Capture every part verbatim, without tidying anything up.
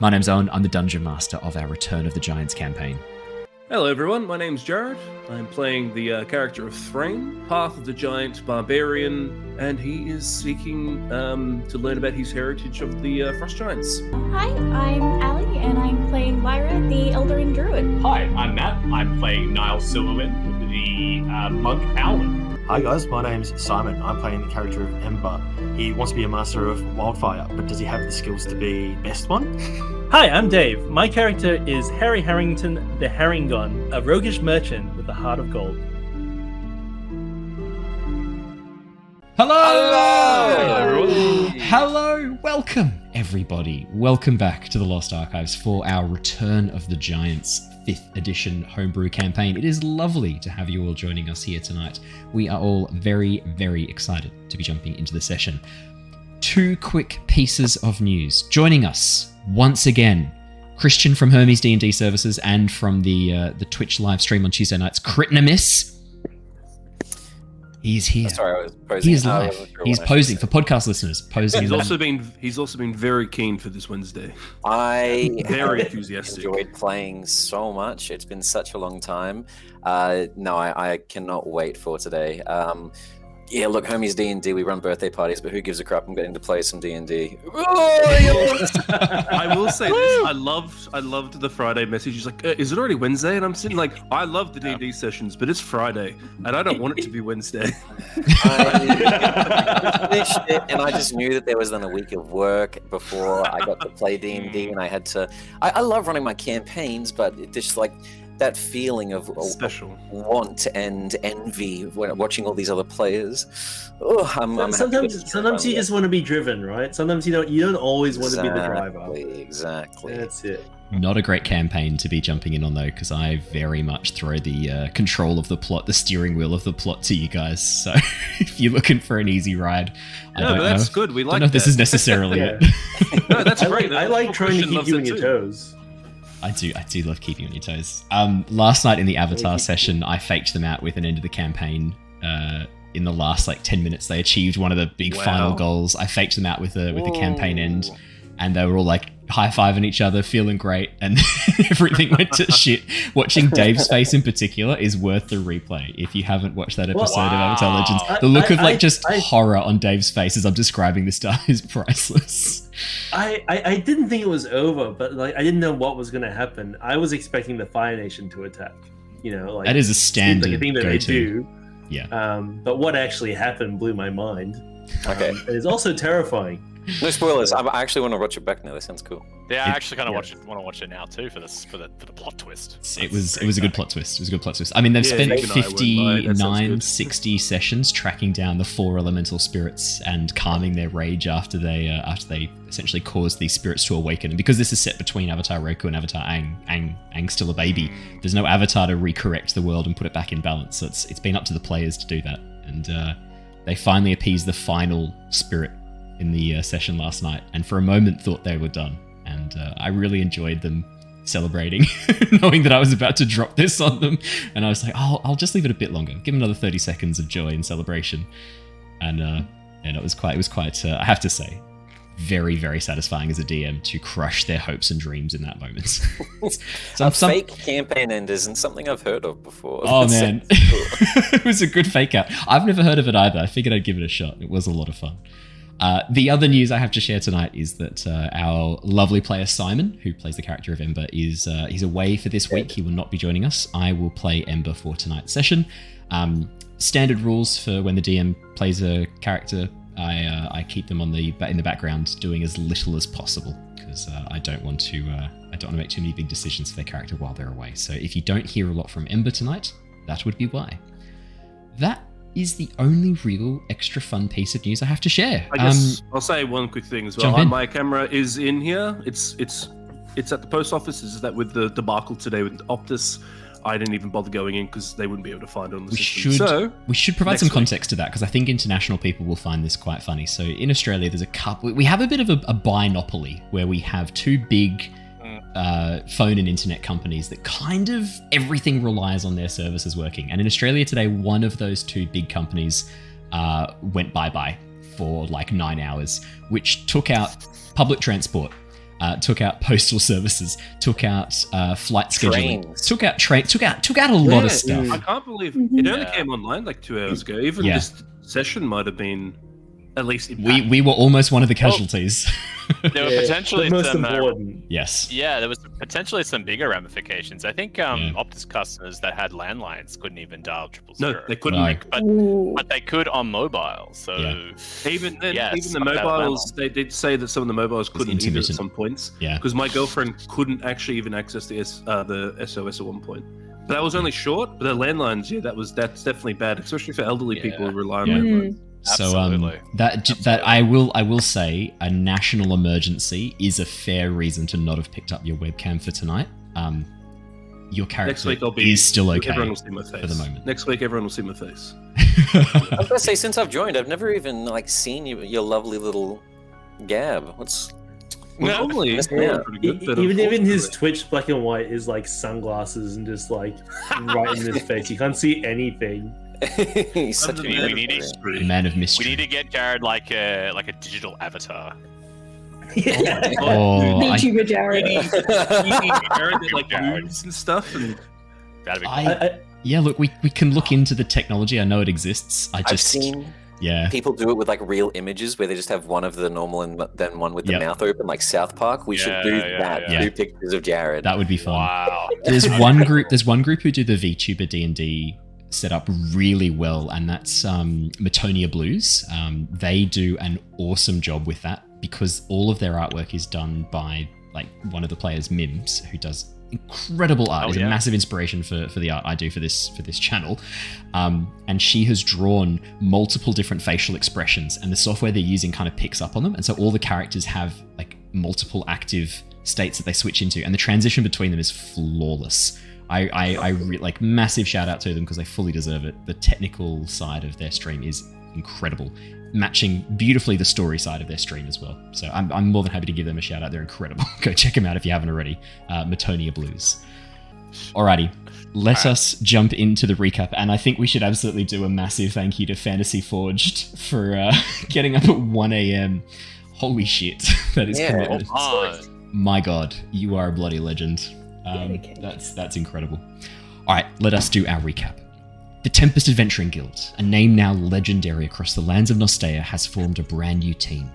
My name's Owen, I'm the Dungeon Master of our Return of the Giants campaign. Hello everyone, my name's Jared. I'm playing the uh, character of Threign, Path of the Giant Barbarian, and he is seeking um, to learn about his heritage of the uh, Frost Giants. Hi, I'm Ali, and I'm playing Lyra, the Eldering Druid. Hi, I'm Matt. I'm playing Niall Silverman, the uh, Monk Owlin. Hi guys, my name's Simon. I'm playing the character of Ember. He wants to be a master of wildfire, but does he have the skills to be best one? Hi, I'm Dave. My character is Harry Harrington, the Herringon, a roguish merchant with a heart of gold. Hello! Hello, everyone. Hello! Welcome, everybody. Welcome back to the Lost Archives for our Return of the Giants fifth edition homebrew campaign. It is lovely to have you all joining us here tonight. We are all very, very excited to be jumping into the session. Two quick pieces of news. Joining us once again, Christian from Hermes D and D Services and from the uh, the Twitch live stream on Tuesday nights, Critnamiss. He's here. Oh, sorry, I was posing. He's live. Sure he's posing for podcast listeners. Posing. He's also been. He's also been very keen for this Wednesday. I very enthusiastic. Enjoyed playing so much. It's been such a long time. Uh, no, I, I cannot wait for today. Um, yeah, look, Homies D and D. We run birthday parties, but who gives a crap? I'm getting to play some D and D. I will say this. I loved. I loved the Friday message. He's like, uh, "Is it already Wednesday?" And I'm sitting like, "I love the D and D sessions, but it's Friday, and I don't want it to be Wednesday." I, and I just knew that there was then a week of work before I got to play D and D, and I had to. I, I love running my campaigns, but it just like. That feeling of special want and envy when watching all these other players. Oh, I'm, I'm sometimes, sometimes you just want to be driven, right? Sometimes you don't. You don't always exactly, want to be the driver. Exactly. That's it. Not a great campaign to be jumping in on though, because I very much throw the uh, control of the plot, the steering wheel of the plot to you guys. So if you're looking for an easy ride, I no, don't but that's know. If, good. We like. I don't know that. If this is necessarily yeah. it. No, that's great. I, I like trying to keep you on your toes. I do I do love keeping on your toes. Um, last night in the Avatar session, I faked them out with an end of the campaign. Uh, in the last like ten minutes, they achieved one of the big wow. final goals. I faked them out with a, with a campaign end, and they were all like high-fiving each other, feeling great, and everything went to shit. Watching Dave's face in particular is worth the replay. If you haven't watched that episode wow. of Avatar Legends, the look I, of like I, just I, horror on Dave's face as I'm describing this stuff is priceless. I, I, I didn't think it was over, but like I didn't know what was going to happen. I was expecting the Fire Nation to attack. You know, like that is a standard like a thing that they do. Yeah. Um, but what actually happened blew my mind. Okay, um, it's also terrifying. No spoilers. I actually want to watch it back now. That sounds cool. Yeah, I actually kind of yeah. watch it, want to watch it now too for this for the for the plot twist. That's it was it was exciting. a good plot twist. It was a good plot twist. I mean, they've yeah, spent fifty-nine, sixty sessions tracking down the four elemental spirits and calming their rage after they uh, after they essentially caused these spirits to awaken. And because this is set between Avatar Roku and Avatar Aang, Aang, Aang's still a baby. There's no Avatar to recorrect the world and put it back in balance. So it's it's been up to the players to do that. And uh, they finally appease the final spirit in the uh, session last night, and for a moment thought they were done, and uh, I really enjoyed them celebrating knowing that I was about to drop this on them, and I was like, oh, I'll just leave it a bit longer, give them another thirty seconds of joy and celebration, and uh, and it was quite it was quite uh, I have to say very, very satisfying as a D M to crush their hopes and dreams in that moment. so a some... Fake campaign end isn't something I've heard of before. Oh, that man. Cool. It was a good fake out. I've never heard of it either. I figured I'd give it a shot. It was a lot of fun. Uh, the other news I have to share tonight is that uh, our lovely player Simon, who plays the character of Ember, is uh, he's away for this week. He will not be joining us. I will play Ember for tonight's session. Um, standard rules for when the D M plays a character, I uh, I keep them on the in the background, doing as little as possible because uh, I don't want to uh, I don't want to make too many big decisions for their character while they're away. So if you don't hear a lot from Ember tonight, that would be why. That is the only real extra fun piece of news I have to share. I guess um, I'll say one quick thing as well. My camera is in here. It's it's it's at the post office. Is that with the debacle today with Optus? I didn't even bother going in because they wouldn't be able to find it on the we system. Should, so we should provide some context week. to that because I think international people will find this quite funny. So in Australia, there's a couple. We have a bit of a, a binopoly where we have two big Uh, phone and internet companies that kind of everything relies on their services working. And in Australia today, one of those two big companies uh, went bye-bye for like nine hours, which took out public transport. uh, took out postal services, took out uh, flight scheduling, Trains. took out train, took out took out a yeah, lot of stuff. I can't believe it only yeah. came online like two hours ago. Even yeah. this session might have been at least. We we were almost one of the casualties. Well, there were yeah. potentially most some. Uh, yes. Yeah, there was potentially some bigger ramifications. I think um, yeah. Optus customers that had landlines couldn't even dial triple zero. No, they couldn't. No. But, but they could on mobile. So yeah. even then, yes, even the mobiles, they did say that some of the mobiles couldn't either at some points. Yeah. Because my girlfriend couldn't actually even access the S, uh, the S O S at one point. But that was only short. But the landlines, yeah, that was that's definitely bad, especially for elderly yeah. people who rely on yeah. landlines. Mm. So um, that Absolutely. that I will I will say a national emergency is a fair reason to not have picked up your webcam for tonight. Um, your character Next week I'll be, is still okay everyone will see my face. For the moment. Next week, everyone will see my face. I was gonna say, since I've joined, I've never even like seen you, your lovely little gab. What's well, no, normally, yeah. good, but even even his Twitch black and white is like sunglasses and just like right in his face. You can't see anything. He's such a man, we need a man of mystery. We need to get Jared like a like a digital avatar. Yeah. Oh, oh, YouTuber Jared. We need Jared that like moves and stuff. And... That'd be cool. I, I, yeah, look, we, we can look into the technology. I know it exists. I just I've seen yeah. people do it with like real images where they just have one of the normal and then one with the yep. mouth open, like South Park. We yeah, should do yeah, that. Yeah. Do pictures of Jared. That would be fun. Wow. There's one group. There's one group who do the VTuber D and D. Set up really well, and that's um, Matonia Blues. Um, they do an awesome job with that because all of their artwork is done by like one of the players, Mims, who does incredible art. Oh, yeah. It's a massive inspiration for for the art I do for this for this channel. Um, and she has drawn multiple different facial expressions, and the software they're using kind of picks up on them. And so all the characters have like multiple active states that they switch into, and the transition between them is flawless. I, I, I re- like massive shout out to them because they fully deserve it. The technical side of their stream is incredible, matching beautifully the story side of their stream as well. So I'm, I'm more than happy to give them a shout out. They're incredible. Go check them out if you haven't already. Uh, Matonia Blues. Alrighty, let All right. us jump into the recap, and I think we should absolutely do a massive thank you to Fantasy Forged for uh, getting up at one a.m. Holy shit, that is yeah. commitment. Oh, my god, you are a bloody legend. Um, that's that's incredible. All right, let us do our recap. The Tempest Adventuring Guild, a name now legendary across the lands of Nostea, has formed a brand new team.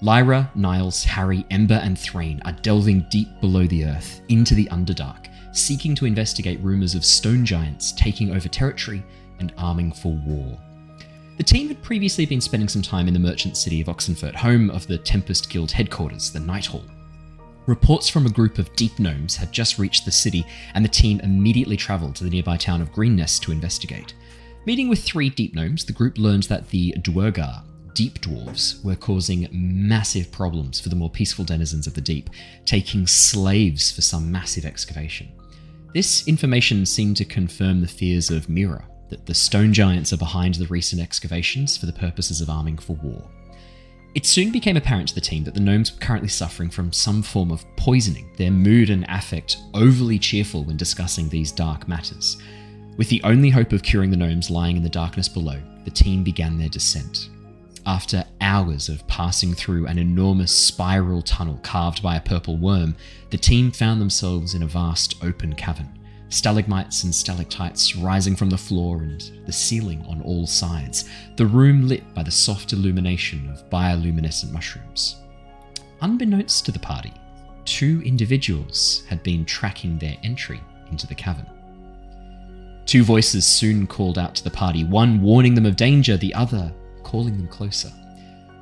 Lyra, Niall, Harry, Ember, and Threign are delving deep below the earth into the Underdark, seeking to investigate rumours of stone giants taking over territory and arming for war. The team had previously been spending some time in the merchant city of Oxenfurt, home of the Tempest Guild headquarters, the Night Hall. Reports from a group of deep gnomes had just reached the city, and the team immediately travelled to the nearby town of Greennest to investigate. Meeting with three deep gnomes, the group learned that the Duergar, deep dwarves, were causing massive problems for the more peaceful denizens of the deep, taking slaves for some massive excavation. This information seemed to confirm the fears of Mira, that the stone giants are behind the recent excavations for the purposes of arming for war. It soon became apparent to the team that the gnomes were currently suffering from some form of poisoning, their mood and affect overly cheerful when discussing these dark matters. With the only hope of curing the gnomes lying in the darkness below, the team began their descent. After hours of passing through an enormous spiral tunnel carved by a purple worm, the team found themselves in a vast open cavern, stalagmites and stalactites rising from the floor and the ceiling on all sides, the room lit by the soft illumination of bioluminescent mushrooms. Unbeknownst to the party, two individuals had been tracking their entry into the cavern. Two voices soon called out to the party, one warning them of danger, the other calling them closer.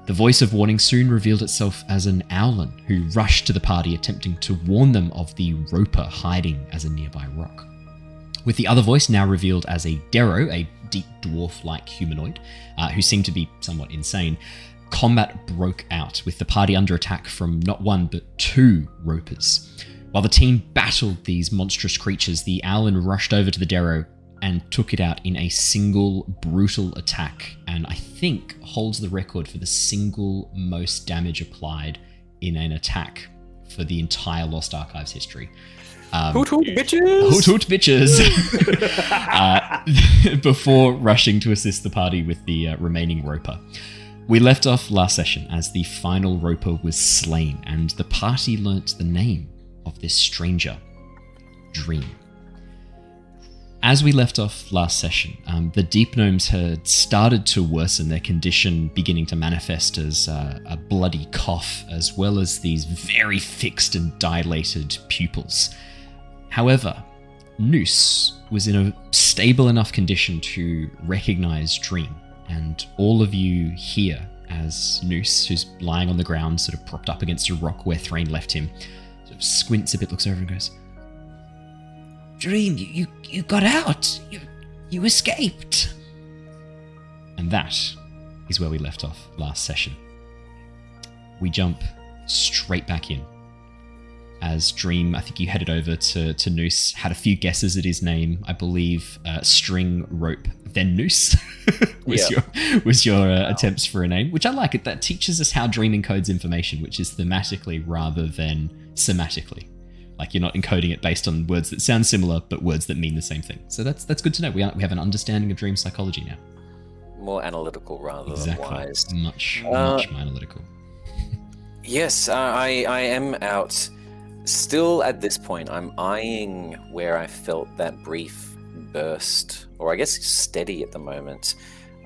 The voice of warning soon revealed itself as an Owlin, who rushed to the party attempting to warn them of the Roper hiding as a nearby rock. With the other voice now revealed as a Darrow, a deep dwarf-like humanoid, uh, who seemed to be somewhat insane, combat broke out, with the party under attack from not one but two Ropers. While the team battled these monstrous creatures, the Owlin rushed over to the Darrow and took it out in a single brutal attack, and I think holds the record for the single most damage applied in an attack for the entire Lost Archives history. Um, hoot hoot bitches! Hoot hoot bitches! uh, before rushing to assist the party with the uh, remaining Roper. We left off last session as the final Roper was slain, and the party learnt the name of this stranger, Dream. As we left off last session, um, the Deep Gnomes had started to worsen, their condition beginning to manifest as uh, a bloody cough, as well as these very fixed and dilated pupils. However, Noose was in a stable enough condition to recognize Dream, and all of you here as Noose, who's lying on the ground, sort of propped up against a rock where Threign left him, sort of squints a bit, looks over and goes, Dream, you, you, you got out! You, you escaped! And that is where we left off last session. We jump straight back in. As Dream, I think you headed over to, to Noose, had a few guesses at his name. I believe uh, String, Rope, then Noose was, yeah. your, was your uh, wow. attempts for a name, which I like. It. That teaches us how Dream encodes information, which is thematically rather than somatically. Like, you're not encoding it based on words that sound similar, but words that mean the same thing. So that's that's good to know. We are, we have an understanding of Dream psychology now. More analytical rather exactly. than wise. Much, uh, much more analytical. Yes, uh, I, I am out. Still at this point, I'm eyeing where I felt that brief burst, or I guess steady at the moment,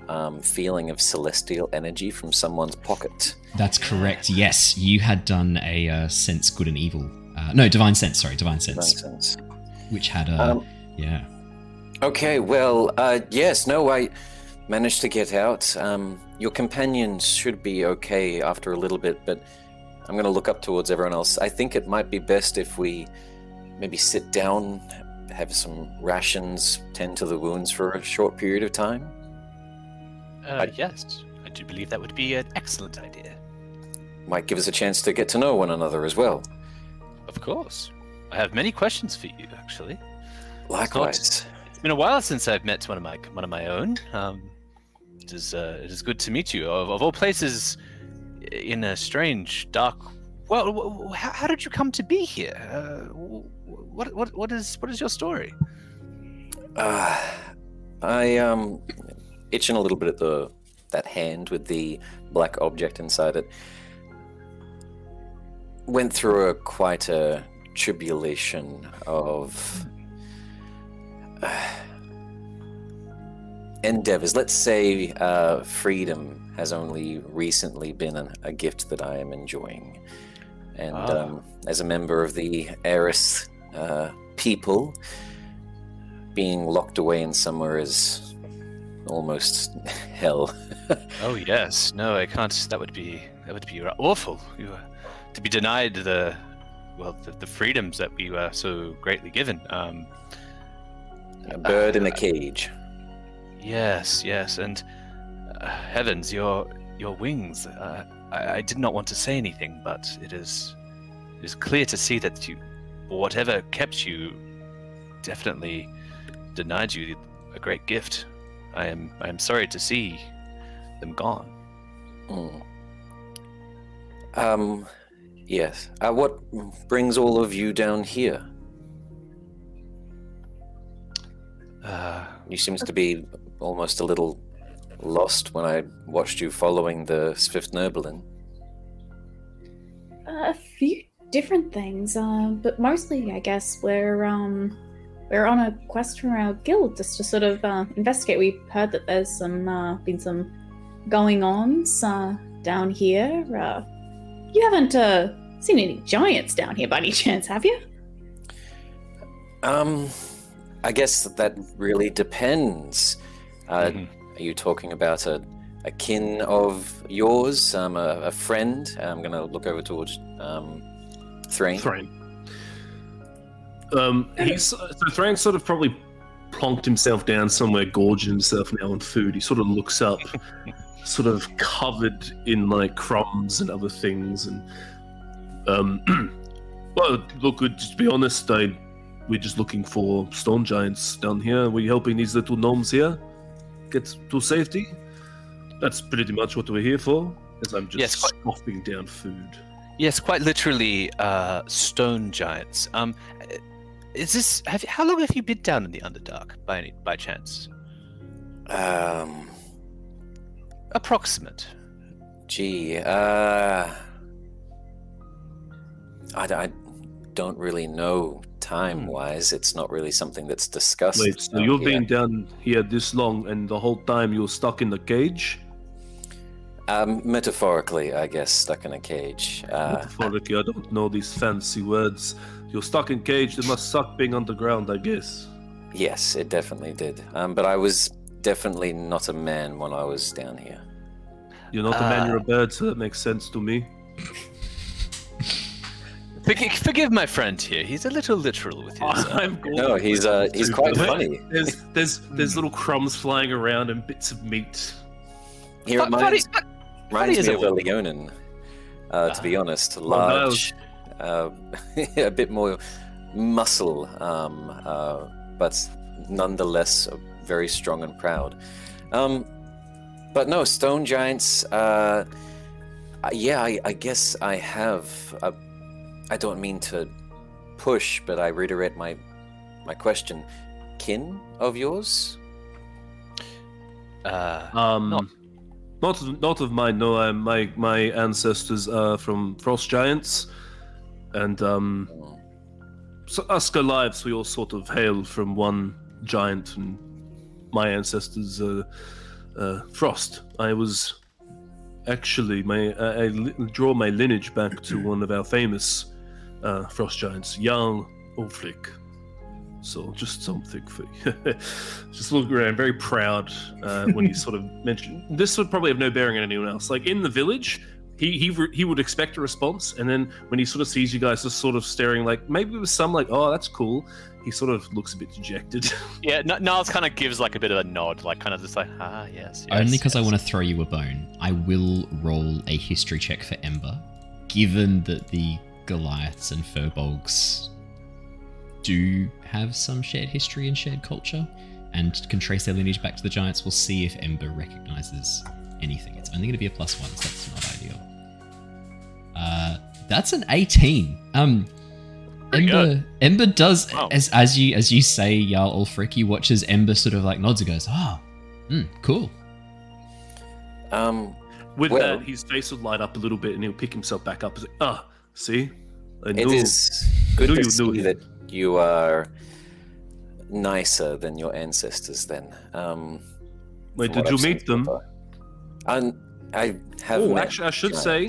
um, feeling of celestial energy from someone's pocket. That's correct, yes. You had done a uh, sense good and evil. Uh, no, Divine Sense, sorry, Divine Sense. Divine Sense. Which had a... Um, yeah. Okay, well, uh, yes, no, I managed to get out. Um, your companions should be okay after a little bit, but I'm going to look up towards everyone else. I think it might be best if we maybe sit down, have some rations, tend to the wounds for a short period of time. Uh, I, yes, I do believe that would be an excellent idea. Might give us a chance to get to know one another as well. Of course. I have many questions for you, actually. Likewise. It's, not, it's been a while since I've met one of my one of my own. Um, it is uh, it is good to meet you. Of, of all places, in a strange, dark. Well, how, how did you come to be here? Uh, what what what is what is your story? Uh, I um itching a little bit at the that hand with the black object inside it. Went through a quite a tribulation of uh, endeavors. Let's say uh, freedom has only recently been an, a gift that I am enjoying. And ah. um, as a member of the Erathis uh, people, being locked away in somewhere is almost hell. Oh yes, no, I can't. That would be that would be awful. You. To be denied the, well, the, the freedoms that we were so greatly given. Um, a bird uh, in a cage. Yes, yes, and uh, heavens, your your wings. Uh, I, I did not want to say anything, but it is it is clear to see that you, whatever kept you, definitely denied you a great gift. I am I am sorry to see them gone. Mm. Um. Yes. Uh, what brings all of you down here? Uh, you seemed to be almost a little lost when I watched you following the Svirfneblin. A few different things, uh, but mostly, I guess, we're um, we're on a quest from our guild just to sort of uh, investigate. We've heard that there's some uh, been some going-ons uh, down here. Uh, you haven't uh, seen any giants down here by any chance, have you? Um, I guess that, that really depends. Uh, mm-hmm. Are you talking about a, a kin of yours, um, a, a friend? I'm going to look over towards um, Threign. Threign. Um, he's, so Threign sort of probably plonked himself down somewhere, gorging himself now on food. He sort of looks up. Sort of covered in like crumbs and other things, and um, well, look, to be honest, I, we're just looking for stone giants down here. We're helping these little gnomes here get to safety. That's pretty much what we're here for. As I'm just yes, scoffing down food. Yes, quite literally, uh, stone giants. Um, is this? Have you, how long have you been down in the Underdark by any, by chance? Um. Approximate. Gee, uh... I, I don't really know time-wise. It's not really something that's discussed. Wait, so you've been down here this long and the whole time you're stuck in the cage? Um, metaphorically, I guess, stuck in a cage. Uh, metaphorically, I don't know these fancy words. You're stuck in cage, it must suck being underground, I guess. Yes, it definitely did. Um, but I was definitely not a man when I was down here. You're not uh, a man, you're a bird, so that makes sense to me. Forgive, forgive my friend here. He's a little literal with you. Oh, I'm no, he's uh, he's quite funny. There's there's there's little crumbs flying around and bits of meat. He but, reminds, but, but, reminds but me of a Leonin, uh, uh, to be honest. Large, uh, a bit more muscle, um, uh, but nonetheless very strong and proud. Um, but no, stone giants. Uh, yeah, I, I guess I have. A, I don't mean to push, but I reiterate my my question. Kin of yours? Uh, um, not. not not of mine. No, I, my my ancestors are from frost giants, and um, oh. so us Goliaths, we all sort of hail from one giant, and my ancestors are uh, uh, frost. I was actually my I, I draw my lineage back to one of our famous. Uh, frost giants, young Ulfric. So just something for you. Just look around, very proud uh, when he sort of mentioned. This would probably have no bearing on anyone else. Like in the village, he he re- he would expect a response, and then when he sort of sees you guys just sort of staring, like maybe with some like, oh, that's cool. He sort of looks a bit dejected. Yeah, N- Niles kind of gives like a bit of a nod, like kind of just like, ah, yes. yes Only because yes. I want to throw you a bone. I will roll a history check for Ember, given that the Goliaths and Furbolgs do have some shared history and shared culture and can trace their lineage back to the giants. We'll see if Ember recognises anything. It's only going to be a plus one, so that's not ideal. Uh, that's an eighteen. Um, Ember, Ember does, wow. as as you as you say, Jarl Ulfric, you watch as Ember sort of like nods and goes, ah, oh, mm, cool. Um, With well, that, his face would light up a little bit and he'll pick himself back up and say, ah, oh, see? I knew, it is good to you see that you are nicer than your ancestors then. Um, Wait, did you meet them? And I have oh, actually, I should giants. say,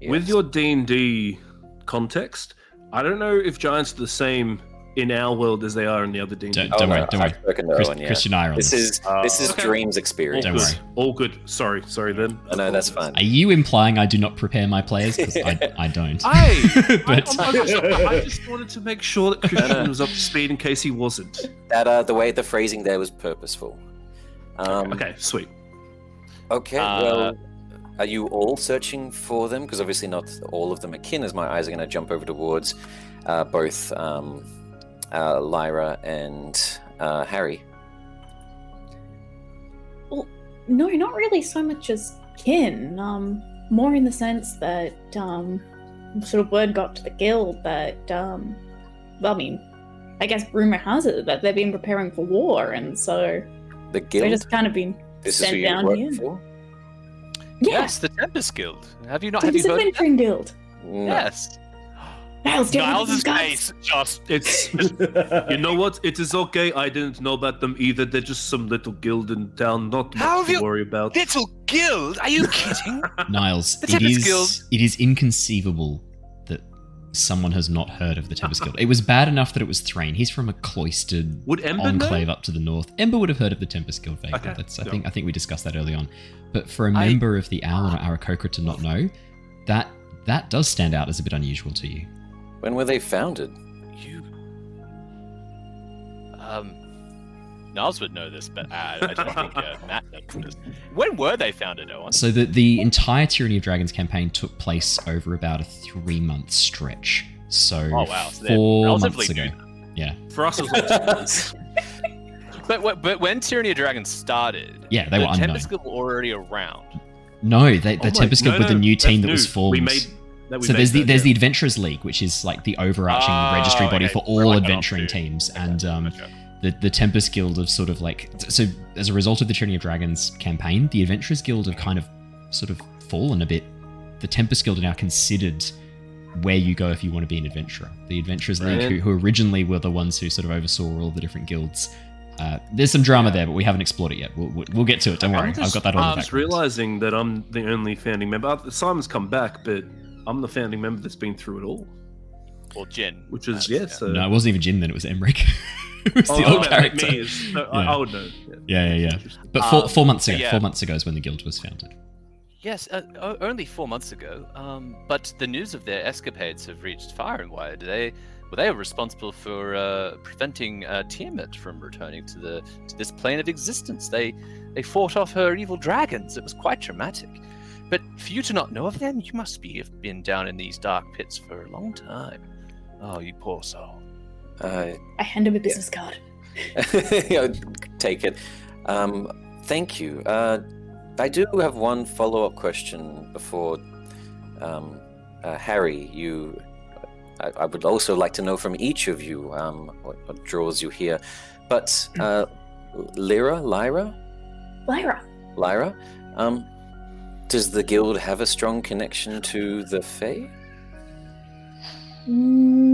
yes. With your D and D context, I don't know if giants are the same in our world as they are in the other D and D. Don't, don't oh, worry, no, don't I've worry. Chris, Owen, yeah. Christian Iron. This is, uh, this is okay. Dream's experience. All don't worry. All good. Sorry, sorry then. No, no, that's fine. Are you implying I do not prepare my players? Because I, I don't. I, but... I, I, I just wanted to make sure that Christian was up to speed in case he wasn't. That uh, the way the phrasing there was purposeful. Um, okay, sweet. Okay, uh, well, are you all searching for them? Because obviously not all of them are kin, as my eyes are going to jump over towards uh, both... Um, Uh, Lyra and uh, Harry. Well, no, not really so much as kin. Um, more in the sense that um, sort of word got to the guild that, um, well, I mean, I guess rumor has it that they've been preparing for war, and so the guild. They've just kind of been this sent is down here. For? Yeah. Yes, the Tempest Guild. Have you not? Tempest Adventuring Guild. No. Yes. Niles, Niles' face just... It's, you know what? It is okay. I didn't know about them either. They're just some little guild in town. Not much to worry about. Little guild? Are you kidding? Niles, the it is guild. It is inconceivable that someone has not heard of the Tempest Guild. It was bad enough that it was Threign. He's from a cloistered enclave know? up to the north. Ember would have heard of the Tempest Guild vaguely. Okay. That's, I, yeah. think, I think we discussed that early on. But for a I... member of the Owlin or Aarakocra to not know, that that does stand out as a bit unusual to you. When were they founded? You... Um... Niles would know this, but uh, I don't think uh, Matt knows this. When were they founded, Owen? So the, the entire Tyranny of Dragons campaign took place over about a three-month stretch. So, oh, wow. so four months ago. New. Yeah. For us, it was But But when Tyranny of Dragons started, yeah, they the were unknown. Tempest Guild were already around. No, they, the oh Tempest Guild no, were the new team that new. was formed. We made... So there's the that, there's yeah. the Adventurers League, which is like the overarching oh, registry body okay. for all like adventuring teams, okay. and um, okay. the the Tempest Guild have sort of like so as a result of the Tyranny of Dragons campaign, the Adventurers Guild have kind of sort of fallen a bit. The Tempest Guild are now considered where you go if you want to be an adventurer. The Adventurers League, who, who originally were the ones who sort of oversaw all the different guilds. Uh, there's some drama there, but we haven't explored it yet. We'll, we'll, we'll get to it. Don't worry. Just, I've got that all in the background. I was realizing that I'm the only founding member. Simon's come back, but I'm the founding member that's been through it all. Or Jin. Which is, yeah, yeah. So... No, it wasn't even Jin then. It was Emmerich. It was oh, the old no, character. Me is, no, yeah. I, I would know. Yeah, yeah, yeah. yeah. But four, um, four months ago. Yeah. Four months ago is when the guild was founded. Yes, uh, only four months ago. Um, but the news of their escapades have reached far and wide. They, well, they are responsible for uh, preventing uh, Tiamat from returning to the to this plane of existence. They they fought off her evil dragons. It was quite dramatic. But for you to not know of them, you must be have been down in these dark pits for a long time. Oh, you poor soul. Uh, I hand him a business yeah. card. Yeah, take it. Um, thank you. Uh, I do have one follow-up question before um, uh, Harry. You, I, I would also like to know from each of you um, what, what draws you here. But uh, Lyra, Lyra, Lyra, Lyra. Um, does the guild have a strong connection to the Fae? Mm,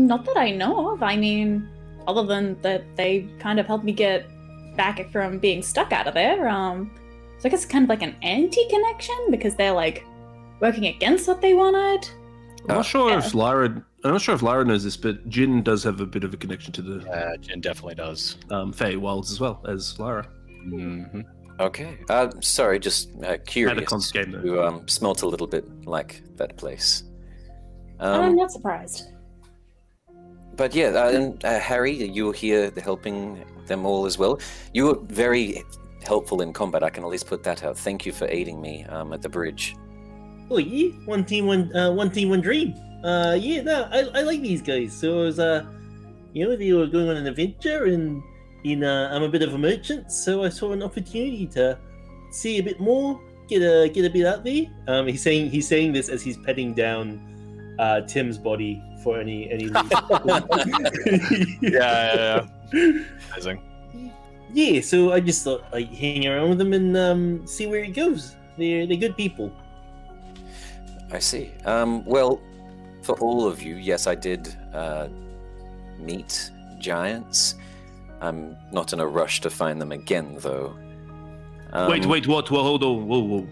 not that I know of. I mean, other than that, they kind of helped me get back from being stuck out of there. Um. So I guess it's kind of like an anti-connection because they're like working against what they wanted. I'm not sure yeah. if Lyra. I'm not sure if Lyra knows this, but Jin does have a bit of a connection to the. Yeah, Jin definitely does. Um, Fae Wilds as well as Lyra. Mm-hmm. Okay. Uh, sorry, just uh, curious. Game, you um, smelt a little bit like that place. Um, I'm not surprised. But yeah, uh, and uh, Harry, you were here helping them all as well. You were very helpful in combat, I can at least put that out. Thank you for aiding me um, at the bridge. Oh yeah, one team, one uh, one team, one dream. Uh, yeah, no, I, I like these guys. So it was, uh, you know, they were going on an adventure, and in uh, I'm a bit of a merchant, so I saw an opportunity to see a bit more, get a get a bit out there. Um, he's saying he's saying this as he's petting down uh, Tim's body for any any. yeah, yeah, yeah. Amazing. Yeah, so I just thought I'd hang around with them and um, see where it goes. They're, they're good people. I see. Um, well, for all of you, yes, I did uh, meet giants. I'm not in a rush to find them again, though. Um, wait, wait, what? Whoa, hold on. Whoa, whoa.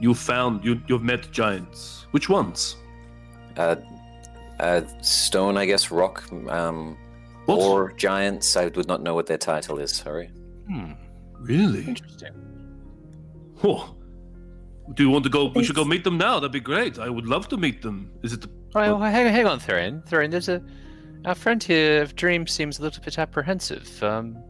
You found, you, you've met giants. Which ones? Uh, uh, stone, I guess, rock, um... What? Or giants, I would not know what their title is, sorry. Hmm. Really? Interesting. Oh. Do you want to go, Thanks. We should go meet them now, that'd be great. I would love to meet them. Is it the... Right, well, hang, hang on, Threign. Threign, there's a... Our friend here of Dream seems a little bit apprehensive. Um,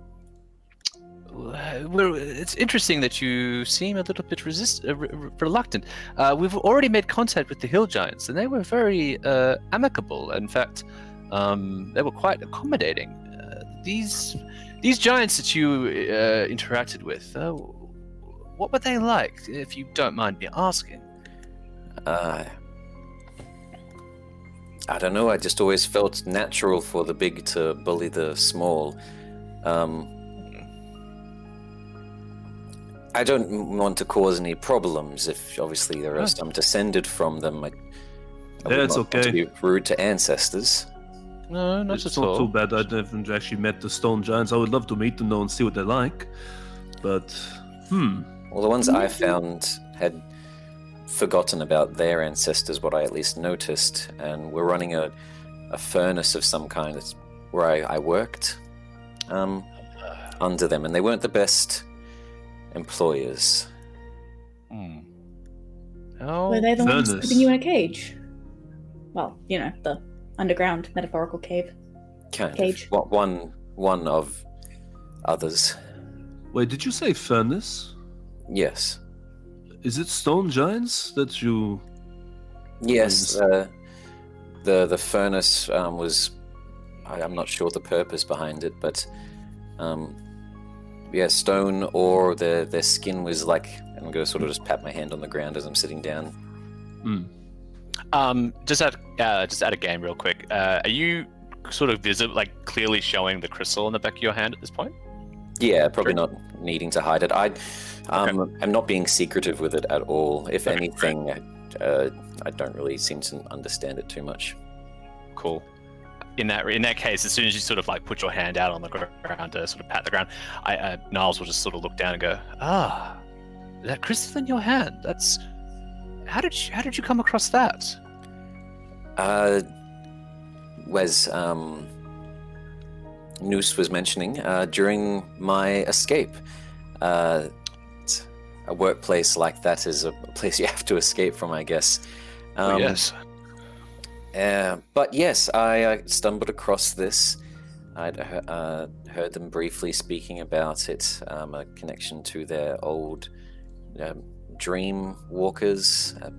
well, it's interesting that you seem a little bit resist, uh, re- reluctant. Uh, we've already made contact with the hill giants, and they were very uh, amicable. In fact... Um, they were quite accommodating. Uh, these these giants that you uh, interacted with, uh, what were they like, if you don't mind me asking? Uh, I don't know. I just always felt natural for the big to bully the small. Um, I don't want to cause any problems if obviously there are oh. some descended from them. I, I yeah, it's okay. I would not want to be rude to ancestors. No, not it's at not all. It's not too bad. I haven't actually met the stone giants. I would love to meet them though and see what they're like. But, hmm. Well, the ones I found had forgotten about their ancestors, what I at least noticed, and we're running a, a furnace of some kind. That's where I, I worked um, under them, and they weren't the best employers. Hmm. Oh, were they the furnace. ones putting you in a cage? Well, you know, the... underground metaphorical cave kind cage. Of. One, one of others. Wait, did you say furnace? Yes. Is it stone giants that you? Yes. Uh, the the furnace um, was. I, I'm not sure the purpose behind it, but um, yeah, stone or their their skin was like. I'm gonna sort of just pat my hand on the ground as I'm sitting down. Mm. Um, just at uh, just at a game real quick. Uh, are you sort of visible, like clearly showing the crystal in the back of your hand at this point? Yeah, probably True. not needing to hide it. I, um, okay. I'm not being secretive with it at all. If okay. anything, uh, I don't really seem to understand it too much. Cool. In that in that case, as soon as you sort of like put your hand out on the ground to sort of pat the ground, I, uh, Niles will just sort of look down and go, ah, that crystal in your hand. That's how did you, how did you come across that? Uh, Wes, um, Noose was mentioning uh, during my escape. Uh, a workplace like that is a place you have to escape from, I guess. Um, oh, yes. Uh, but yes, I uh, stumbled across this. I'd uh, heard them briefly speaking about it, um, a connection to their old uh, dream walkers. Uh,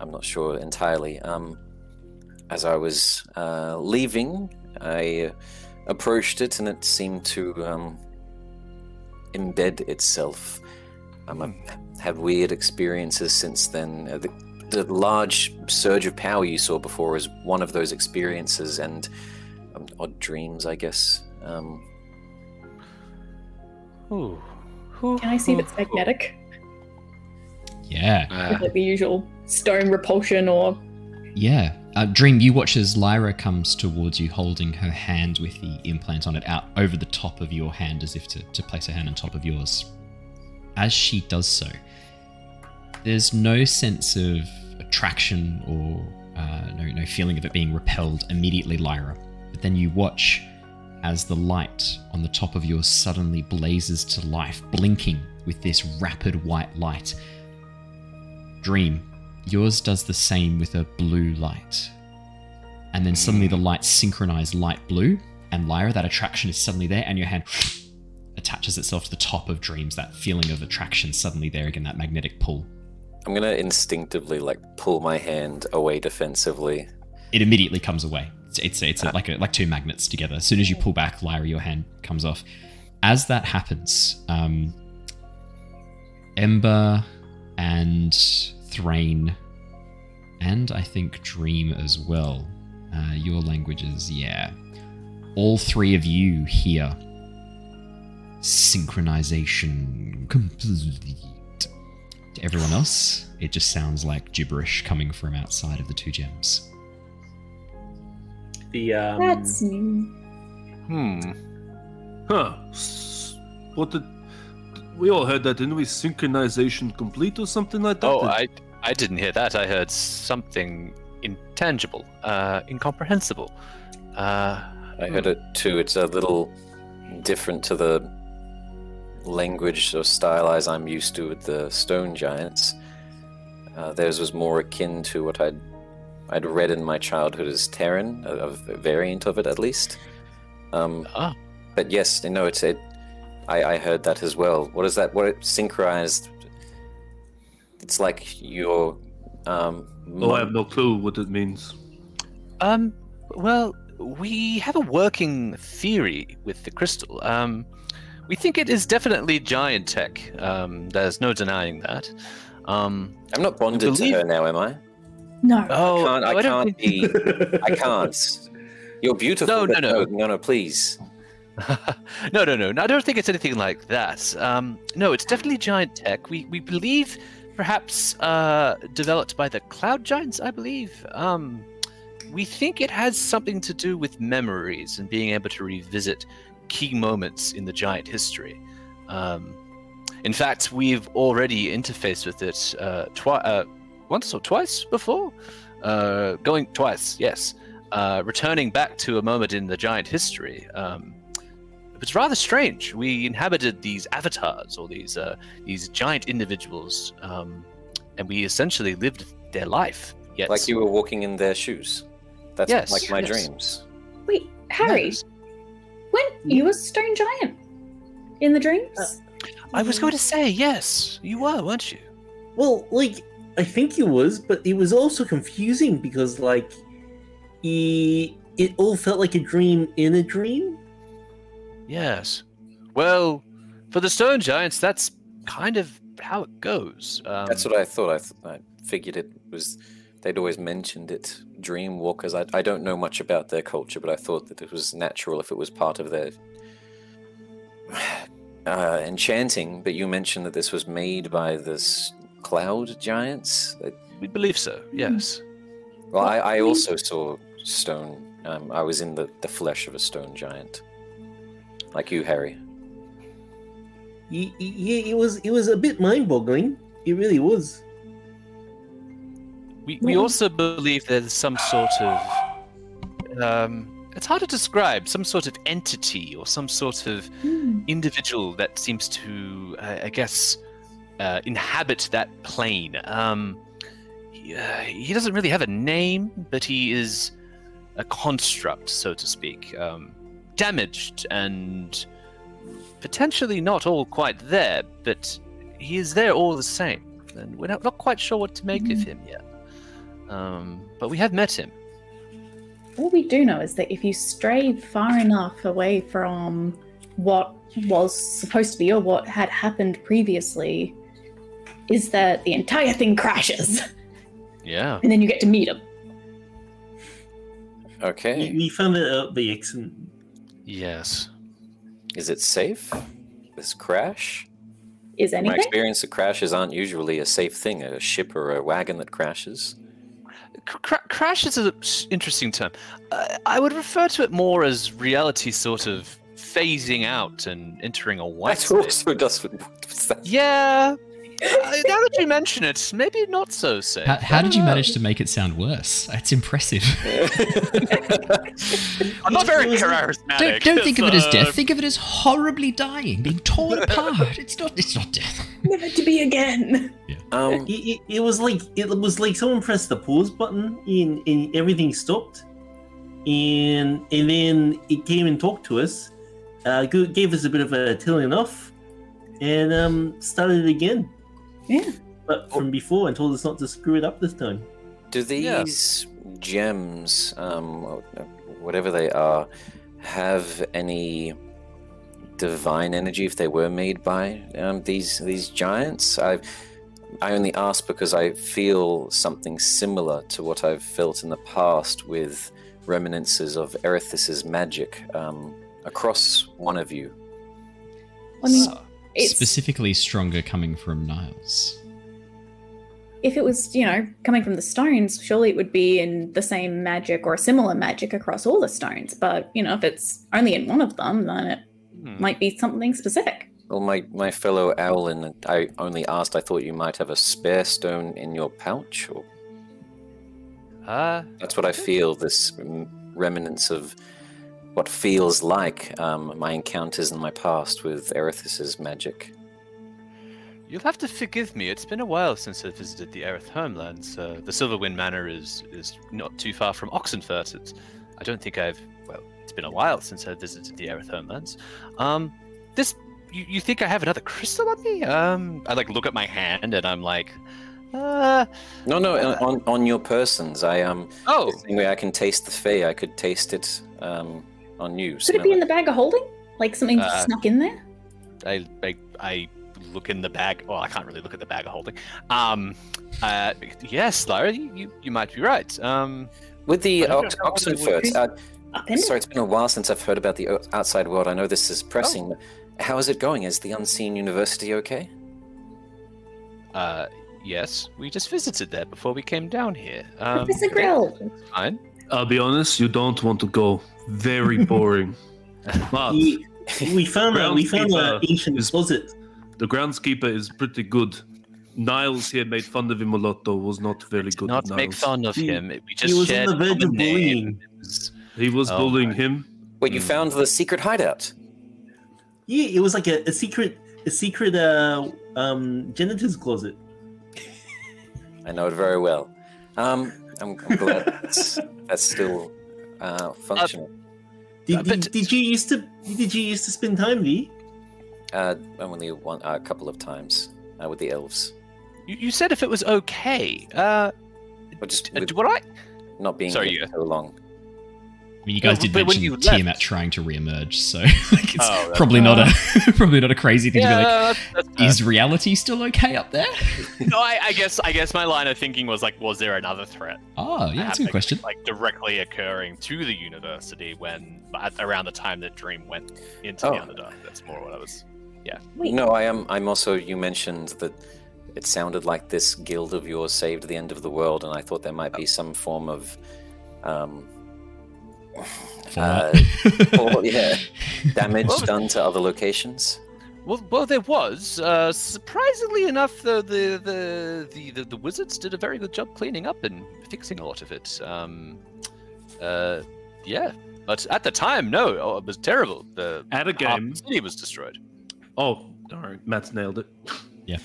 I'm not sure entirely. Um, as I was uh, leaving, I approached it and it seemed to um, embed itself. Um, I've had weird experiences since then. Uh, the, The large surge of power you saw before is one of those experiences and um, odd dreams, I guess. Um, Ooh. Can I see if it's magnetic? Yeah. Uh, With like the usual stone repulsion or... Yeah. Uh, Dream, you watch as Lyra comes towards you holding her hand with the implant on it out over the top of your hand as if to, to place her hand on top of yours. As she does so, there's no sense of attraction or uh, no, no feeling of it being repelled immediately, Lyra. But then you watch as the light on the top of yours suddenly blazes to life, blinking with this rapid white light. Dream, yours does the same with a blue light. And then suddenly the lights synchronize light blue, and Lyra, that attraction is suddenly there, and your hand attaches itself to the top of Dream's, that feeling of attraction suddenly there again, that magnetic pull. I'm going to instinctively like pull my hand away defensively. It immediately comes away. It's it's, it's ah. like a, like two magnets together. As soon as you pull back, Lyra, your hand comes off. As that happens, um, Ember and Threign, and I think Dream as well, uh, your languages, yeah. All three of you hear synchronization complete. To everyone else, it just sounds like gibberish coming from outside of the two gems. The um, that's new. Hmm. Huh. What did we all heard that, didn't we? Synchronization complete or something like that? Oh, I I didn't hear that. I heard something intangible, uh, incomprehensible. Uh, I heard it too. It's a little different to the language or style as I'm used to with the stone giants. Uh, theirs was more akin to what I'd I'd read in my childhood as Terran, a, a variant of it at least. Um, ah. But yes, you know, it's it. I, I heard that as well. What is that? What it synchronized? It's like your. Um, oh, I have no clue what it means. Um. Well, we have a working theory with the crystal. Um. We think it is definitely giant tech. Um, there's no denying that. Um, I'm not bonded believe... to her now, am I? No. Oh, I can't. I no, can't I be. Think... I can't. You're beautiful. No, no, no, no, no, please. no, no, no, no. I don't think it's anything like that. Um, no, it's definitely giant tech. We we believe, perhaps uh, developed by the cloud giants. I believe. Um, we think it has something to do with memories and being able to revisit key moments in the giant history. Um, in fact, we've already interfaced with it uh, twi- uh, once or twice before. Uh, going twice, yes. Uh, returning back to a moment in the giant history. Um, it's rather strange. We inhabited these avatars or these uh, these giant individuals, um, and we essentially lived their life. Yet, like you were walking in their shoes. That's yes, like my yes. dreams. Wait, Harry. Yes. When you were stone giant in the dreams? I was going to say, yes, you were, weren't you? Well, like, I think he was, but it was also confusing because, like, he, it all felt like a dream in a dream. Yes. Well, for the stone giants, that's kind of how it goes. Um, that's what I thought. I, th- I figured it was... They'd always mentioned it, dream walkers. I, I don't know much about their culture, but I thought that it was natural if it was part of their uh, enchanting, but you mentioned that this was made by this cloud giants? We believe so, yes. Well, I, I also saw stone. Um, I was in the, the flesh of a stone giant. Like you, Harry. Yeah, it was, it was a bit mind-boggling. It really was. We, we also believe there's some sort of... Um, it's hard to describe. Some sort of entity or some sort of mm. individual that seems to, uh, I guess, uh, inhabit that plane. Um, he, uh, he doesn't really have a name, but he is a construct, so to speak. Um, damaged and potentially not all quite there, but he is there all the same. And we're not, not quite sure what to make mm. of him yet. Um, but we have met him. All we do know is that if you stray far enough away from what was supposed to be or what had happened previously, is that the entire thing crashes. Yeah. And then you get to meet him. Okay. We found it out by accident. Yes. Is it safe, this crash? Is anything? In my experience, the crashes aren't usually a safe thing, a ship or a wagon that crashes. Cra- crash is an interesting term. Uh, I would refer to it more as reality sort of phasing out and entering a white space. That also does. Yeah. Uh, now that you mention it, maybe not so safe. How, how did you manage to make it sound worse? It's impressive. I'm not very charismatic. Don't, don't think of it as death. Think of it as horribly dying, being torn apart. It's not. It's not death. Never to be again. Yeah. Um, it, it, it was like it was like someone pressed the pause button and, and everything stopped, and and then it came and talked to us, uh, gave us a bit of a telling off, and um, started it again. Yeah, but from before and told us not to screw it up this time. Do these yeah. gems, um, whatever they are, have any divine energy if they were made by um, these these giants? I I only ask because I feel something similar to what I've felt in the past with reminiscences of Erathis' magic um, across one of you. I mean, so. It's, specifically stronger coming from Niles. If it was, you know, coming from the stones, surely it would be in the same magic or similar magic across all the stones. But, you know, if it's only in one of them, then it hmm. might be something specific. Well, my, my fellow Owlin, I only asked, I thought you might have a spare stone in your pouch. Or... Uh, That's what I feel, this remnants of... what feels like um, my encounters in my past with Erathis' magic. You'll have to forgive me. It's been a while since I visited the Erath homelands. Uh, the Silverwind Manor is is not too far from Oxenfurt. It's, I don't think I've... Well, it's been a while since I visited the Erath homelands. Um, this... You, you think I have another crystal on me? Um, I, like, look at my hand and I'm like... Uh, no, no, uh, on, on your persons. I, um... Oh! Anyway, I can taste the Fae. I could taste it, um... on you. Could it be in the bag of holding? Like something uh, snuck in there? I, I I look in the bag. Well, I can't really look at the bag of holding. Um, uh, yes, Lyra, you, you might be right. Um, With the Ox- Oxenfurt, uh, sorry, it's been a while since I've heard about the outside world. I know this is pressing. Oh. But how is it going? Is the Unseen University okay? Uh, yes, we just visited there before we came down here. Um, Professor Grell. Fine. I'll be honest, you don't want to go. Very boring. But we, we found a, we found an ancient is, closet. The groundskeeper is pretty good. Niles here made fun of him a lot, though. Was not very good. Not Niles. Make fun of him. We just he was on the verge of bullying. He was oh, bullying right. him. Wait, you mm. found the secret hideout? Yeah, it was like a, a secret, a secret uh, um, janitor's closet. I know it very well. Um, I'm, I'm glad that's, that's still. Uh, functional. Uh, did, did, did you used to did you used to spend time there? Uh, only one, uh, a couple of times uh, with the elves. You, you said if it was okay. Uh, or just uh, what I not being Sorry, here yeah. so long. I mean, you guys yeah, did mention Tiamat trying to reemerge, so like, it's oh, probably uh, not a probably not a crazy thing yeah, to be like. That's, that's, is reality still okay up there? No, I, I guess I guess my line of thinking was like, was there another threat? Oh, yeah, that's a good question. Like directly occurring to the university when at, around the time that Dream went into oh. the Underdark. That's more what I was. Yeah. Wait. No, I am. I'm also. You mentioned that it sounded like this guild of yours saved the end of the world, and I thought there might be some form of, um, uh, or, yeah, damage done to other locations. Well, well, there was. Uh, surprisingly enough, the the, the the the the wizards did a very good job cleaning up and fixing a lot of it. Um, uh, yeah, but at the time, no, oh, it was terrible. The at a game, the city was destroyed. Oh, darn! Matt's nailed it. Yeah,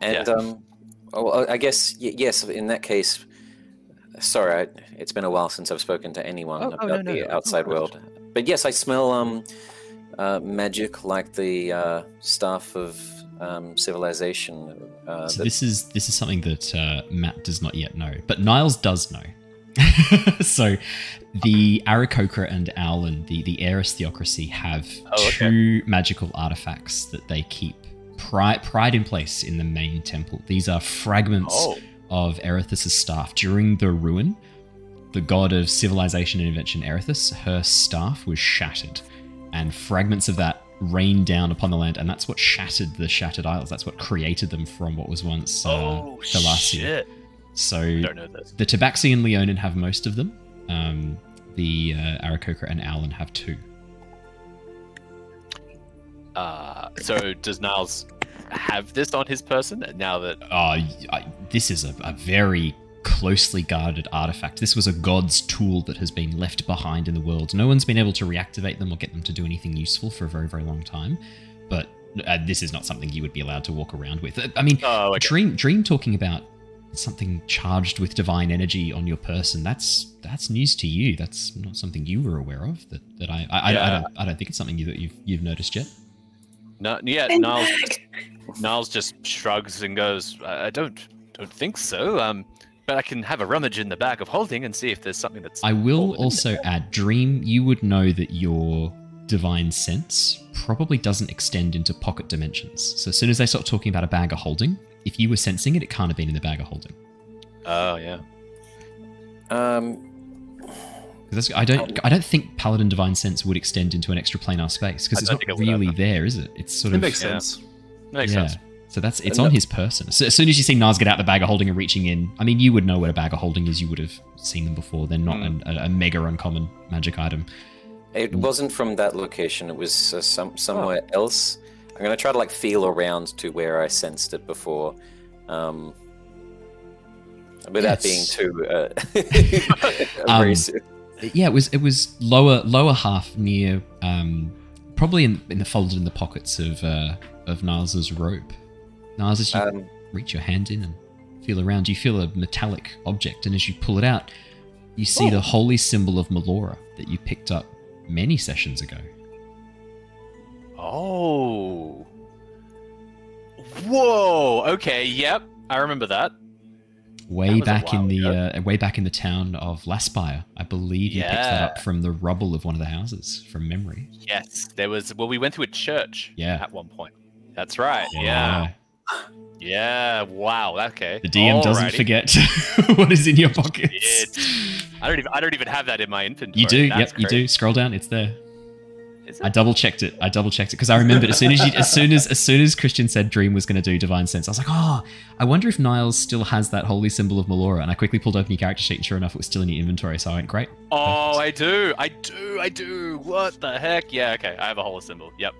and yeah. um, well, I guess y yes. In that case, sorry, I, it's been a while since I've spoken to anyone oh, about oh, no, no, the no, outside no, world. But yes, I smell um. Uh, magic like the uh, staff of um, civilization. Uh, so this is this is something that uh, Matt does not yet know, but Niles does know. So the Aarakocra and Owlin, the, the Aeris theocracy, have oh, okay. two magical artifacts that they keep pri- pride in place in the main temple. These are fragments oh. of Erathis' staff. During the ruin, the god of civilization and invention, Erathis, her staff was shattered. And fragments of that rained down upon the land, and that's what shattered the Shattered Isles. That's what created them from what was once uh, oh, Thalassia. Shit. So the Tabaxi and Leonin have most of them. Um, the uh, Aarakocra and Owlin have two. Uh, so does Niles have this on his person now that... Uh, I, this is a, a very... closely guarded artifact. This was a god's tool that has been left behind in the world. No one's been able to reactivate them or get them to do anything useful for a very, very long time. But uh, this is not something you would be allowed to walk around with. I mean, oh, okay. Dream, Dream talking about something charged with divine energy on your person, that's that's news to you. That's not something you were aware of. That, that I I, yeah. I, I, don't, I don't think it's something you, that you've, you've noticed yet. No, yeah, Niles, Niles just shrugs and goes, I don't, don't think so. Um, But I can have a rummage in the bag of holding and see if there's something that's... I will also add, Dream, you would know that your divine sense probably doesn't extend into pocket dimensions. So as soon as they start talking about a bag of holding, if you were sensing it, it can't have been in the bag of holding. Oh, yeah. Um... That's, I don't I don't think Paladin Divine Sense would extend into an extraplanar space, because it's not it really have. there, is it? It's sort it of... It makes yeah. sense. Makes yeah. sense. So that's it's on his person. So as soon as you see Nars get out the bag of holding and reaching in, I mean, you would know what a bag of holding is. You would have seen them before. They're not mm. an, a, a mega uncommon magic item. It wasn't from that location. It was uh, some somewhere oh. else. I'm gonna try to like feel around to where I sensed it before, um, without yes. being too. Uh, um, yeah, it was it was lower lower half near um, probably in, in the folded in the pockets of uh, of Niles' robe. Niles, as you um, reach your hand in and feel around, you feel a metallic object, and as you pull it out, you see oh. the holy symbol of Melora that you picked up many sessions ago. Oh. Whoa. Okay. Yep. I remember that. Way that back in the uh, way back in the town of Laspire, I believe you yeah. picked that up from the rubble of one of the houses, from memory. Yes, there was. Well, we went to a church. Yeah. At one point. That's right. Yeah. yeah. Yeah, wow, okay. The D M Alrighty. doesn't forget what is in your pockets. It's, I don't even I don't even have that in my inventory. You do, That's yep, crazy. You do. Scroll down, it's there. Is it? I double checked it. I double checked it because I remembered as soon as you, as soon as as soon as Christian said Dream was gonna do Divine Sense, I was like, oh, I wonder if Niles still has that holy symbol of Melora, and I quickly pulled open your character sheet and sure enough it was still in your inventory, so I went great. Oh I do, I do, I do. What the heck? Yeah, okay, I have a holy symbol. Yep.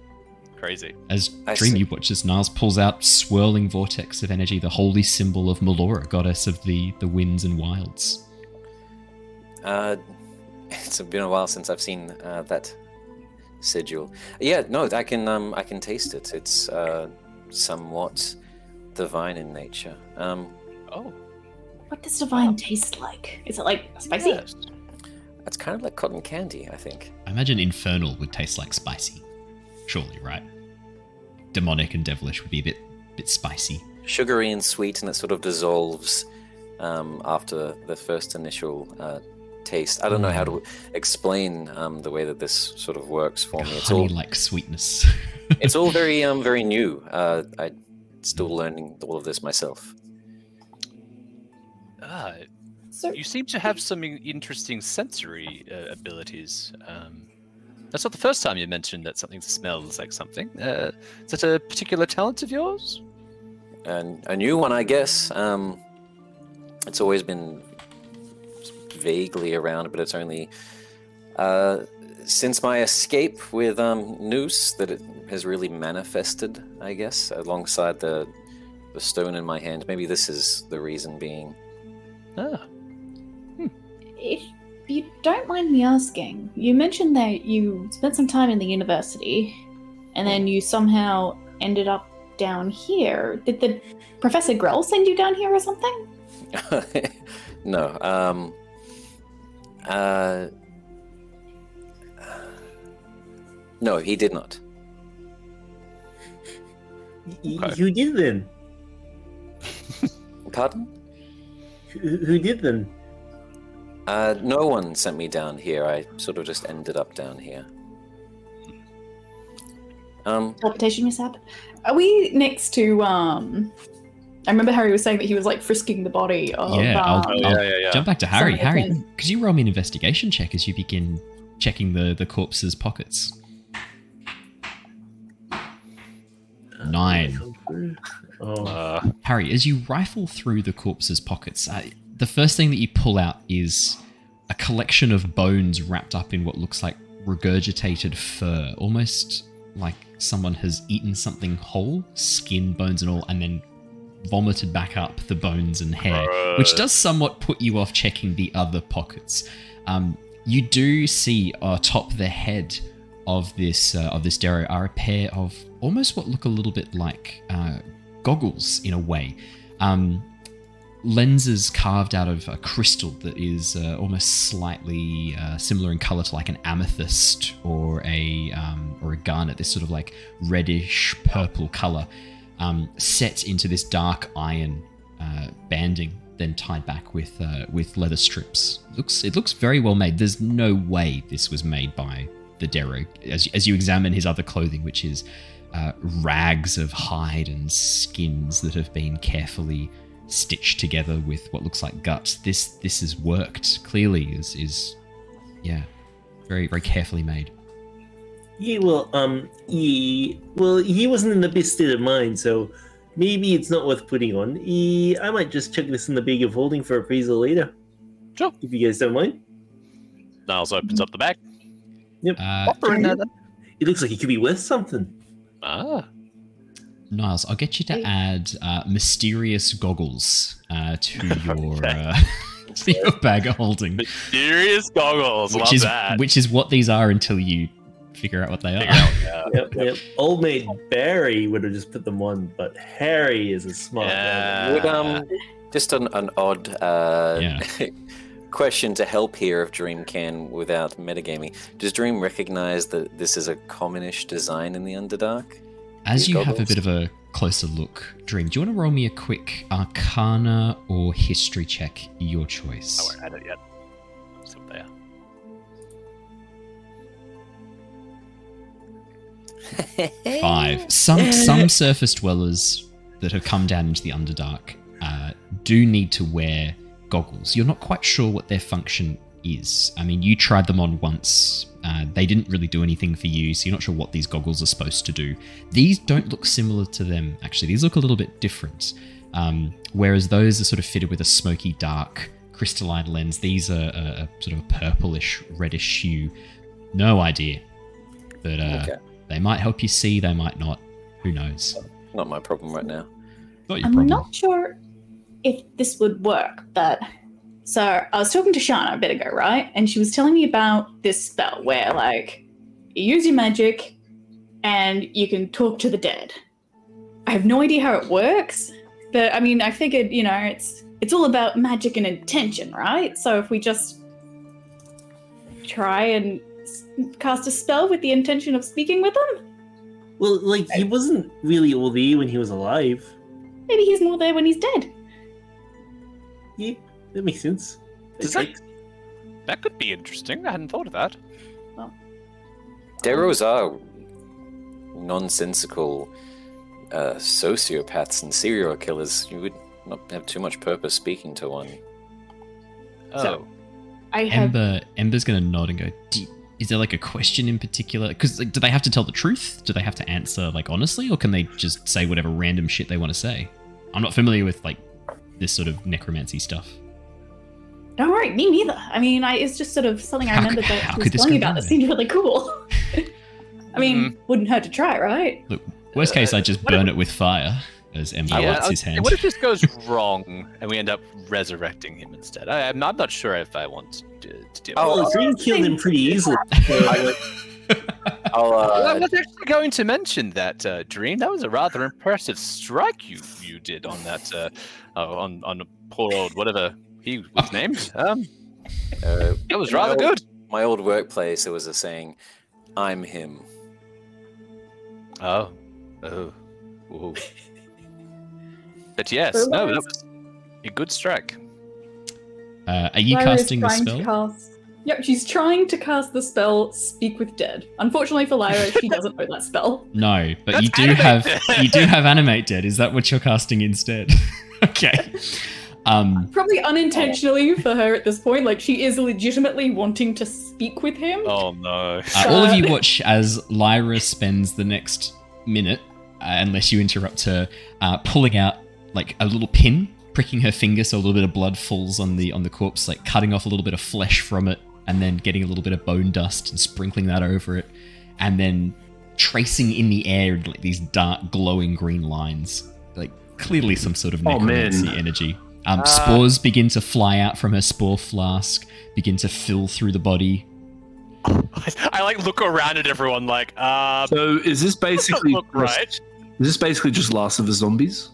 Crazy. As Dream, you watch as Niles pulls out swirling vortex of energy, the holy symbol of Melora, goddess of the, the winds and wilds. Uh, it's been a while since I've seen uh, that sigil. Yeah, no, I can um, I can taste it. It's uh, somewhat divine in nature. Um, oh, what does divine wow. taste like? Is it like spicy? Yeah. It's kind of like cotton candy, I think. I imagine infernal would taste like spicy. Surely, right? Demonic and devilish would be a bit bit spicy. Sugary and sweet, and it sort of dissolves um, after the first initial uh, taste. I don't mm. know how to explain um, the way that this sort of works for like me. It's all like sweetness. It's all very um, very new. Uh, I'm still learning all of this myself. Ah, so you seem to have some interesting sensory uh, abilities. Um, That's not the first time you mentioned that something smells like something. Uh, is that a particular talent of yours? And a new one, I guess. Um, it's always been vaguely around, but it's only uh, since my escape with um, Noose that it has really manifested, I guess, alongside the the stone in my hand. Maybe this is the reason being. Ah. Hmm. If you don't mind me asking, you mentioned that you spent some time in the university, and then you somehow ended up down here. Did the Professor Grell send you down here or something? No. Um, uh, no, he did not. Y- okay. Who did then? Pardon? Who, who did then? Uh, no one sent me down here. I sort of just ended up down here. Um, Teleportation mishap? Are we next to... Um, I remember Harry was saying that he was like frisking the body of... Yeah, um, I'll, I'll yeah, yeah, yeah. jump back to Harry. Sorry, Harry, okay. Could you roll me an investigation check as you begin checking the, the corpse's pockets? Nine. Oh. Uh, Harry, as you rifle through the corpse's pockets... Uh, the first thing that you pull out is a collection of bones wrapped up in what looks like regurgitated fur, almost like someone has eaten something whole, skin, bones and all, and then vomited back up the bones and hair, uh. which does somewhat put you off checking the other pockets. Um, you do see atop the head of this uh, of this Darrow are a pair of almost what look a little bit like uh, goggles in a way. Um... Lenses carved out of a crystal that is uh, almost slightly uh, similar in color to like an amethyst or a um, or a garnet. This sort of like reddish purple color, um, set into this dark iron uh, banding, then tied back with uh, with leather strips. Looks it looks very well made. There's no way this was made by the Darrow. As as you examine his other clothing, which is uh, rags of hide and skins that have been carefully stitched together with what looks like guts. This this is worked, clearly, is is yeah, very very carefully made. Yeah, well, um, he well he wasn't in the best state of mind, so maybe it's not worth putting on. He, I might just chuck this in the bag of holding for appraisal later. Sure, if you guys don't mind. Niles opens up the bag. Yep, uh, it looks like it could be worth something. Ah. Niles, I'll get you to add uh, mysterious goggles uh, to your okay. uh, to your bag of holding. Mysterious goggles, which love is, that. Which is what these are until you figure out what they figure are. Out, yeah. Yep, yep. Old mate Barry would have just put them on, but Harry is a smart yeah. would, um Just an, an odd uh, yeah. question to help here if Dream can without metagaming. Does Dream recognize that this is a commonish design in the Underdark? As you goggles. Have a bit of a closer look, Dream, do you want to roll me a quick Arcana or History check? Your choice. I won't add it yet. It's up there. Five. Some some surface dwellers that have come down into the Underdark uh, do need to wear goggles. You're not quite sure what their function is. I mean, you tried them on once. Uh, they didn't really do anything for you, so you're not sure what these goggles are supposed to do. These don't look similar to them, actually. These look a little bit different. Um, whereas those are sort of fitted with a smoky, dark, crystalline lens. These are a, a sort of a purplish, reddish hue. No idea. But uh, okay. They might help you see, they might not. Who knows? Not my problem right now. Not your I'm problem. Not sure if this would work, but... So I was talking to Shana a bit ago, right? And she was telling me about this spell where, like, you use your magic and you can talk to the dead. I have no idea how it works, but I mean, I figured, you know, it's it's all about magic and intention, right? So if we just try and cast a spell with the intention of speaking with them? Well, like, he wasn't really all there when he was alive. Maybe he's more there when he's dead. Yeah. That makes sense. Does that, that could be interesting. I hadn't thought of that. Well, Darrows are nonsensical uh, sociopaths and serial killers. You would not have too much purpose speaking to one. So, oh. I have... Ember, Ember's going to nod and go, Is there like a question in particular? Because like, do they have to tell the truth? Do they have to answer like honestly, or can they just say whatever random shit they want to say? I'm not familiar with like this sort of necromancy stuff. Don't worry, me neither. I mean, I, it's just sort of something I remembered that was telling about that seemed really cool. I mean, mm. wouldn't hurt to try, right? Look, worst case, I just burn it with fire as Ember yeah, lights his hand. What if this goes wrong and we end up resurrecting him instead? I, I'm, not, I'm not sure if I want to, to do oh, it. Oh, Dream killed him pretty easily. I, I'll, uh, I was actually going to mention that, uh, Dream. That was a rather impressive strike you you did on that, uh, uh, on, on poor old whatever he was named. Um, uh, that was rather good. Old, my old workplace, there was a saying, I'm him. Oh, oh, oh. But yes, Lyra no, that was a good strike. Uh, are you Lyra casting the spell? Cast, yep, she's trying to cast the spell Speak with Dead. Unfortunately for Lyra, she doesn't know that spell. No, but That's you do have dead. you do have Animate Dead. Is that what you're casting instead? Okay. Um, Probably unintentionally for her at this point. Like, she is legitimately wanting to speak with him. Oh, no. Uh, all of you watch as Lyra spends the next minute, uh, unless you interrupt her, uh, pulling out, like, a little pin, pricking her finger so a little bit of blood falls on the on the corpse, like, cutting off a little bit of flesh from it, and then getting a little bit of bone dust and sprinkling that over it, and then tracing in the air, like, these dark, glowing green lines. Like, clearly some sort of necromancy oh, energy. Um, uh, spores begin to fly out from her spore flask, begin to fill through the body. I, I like look around at everyone like, uh... So is this basically... Look right. Is this basically just Last of the Zombies?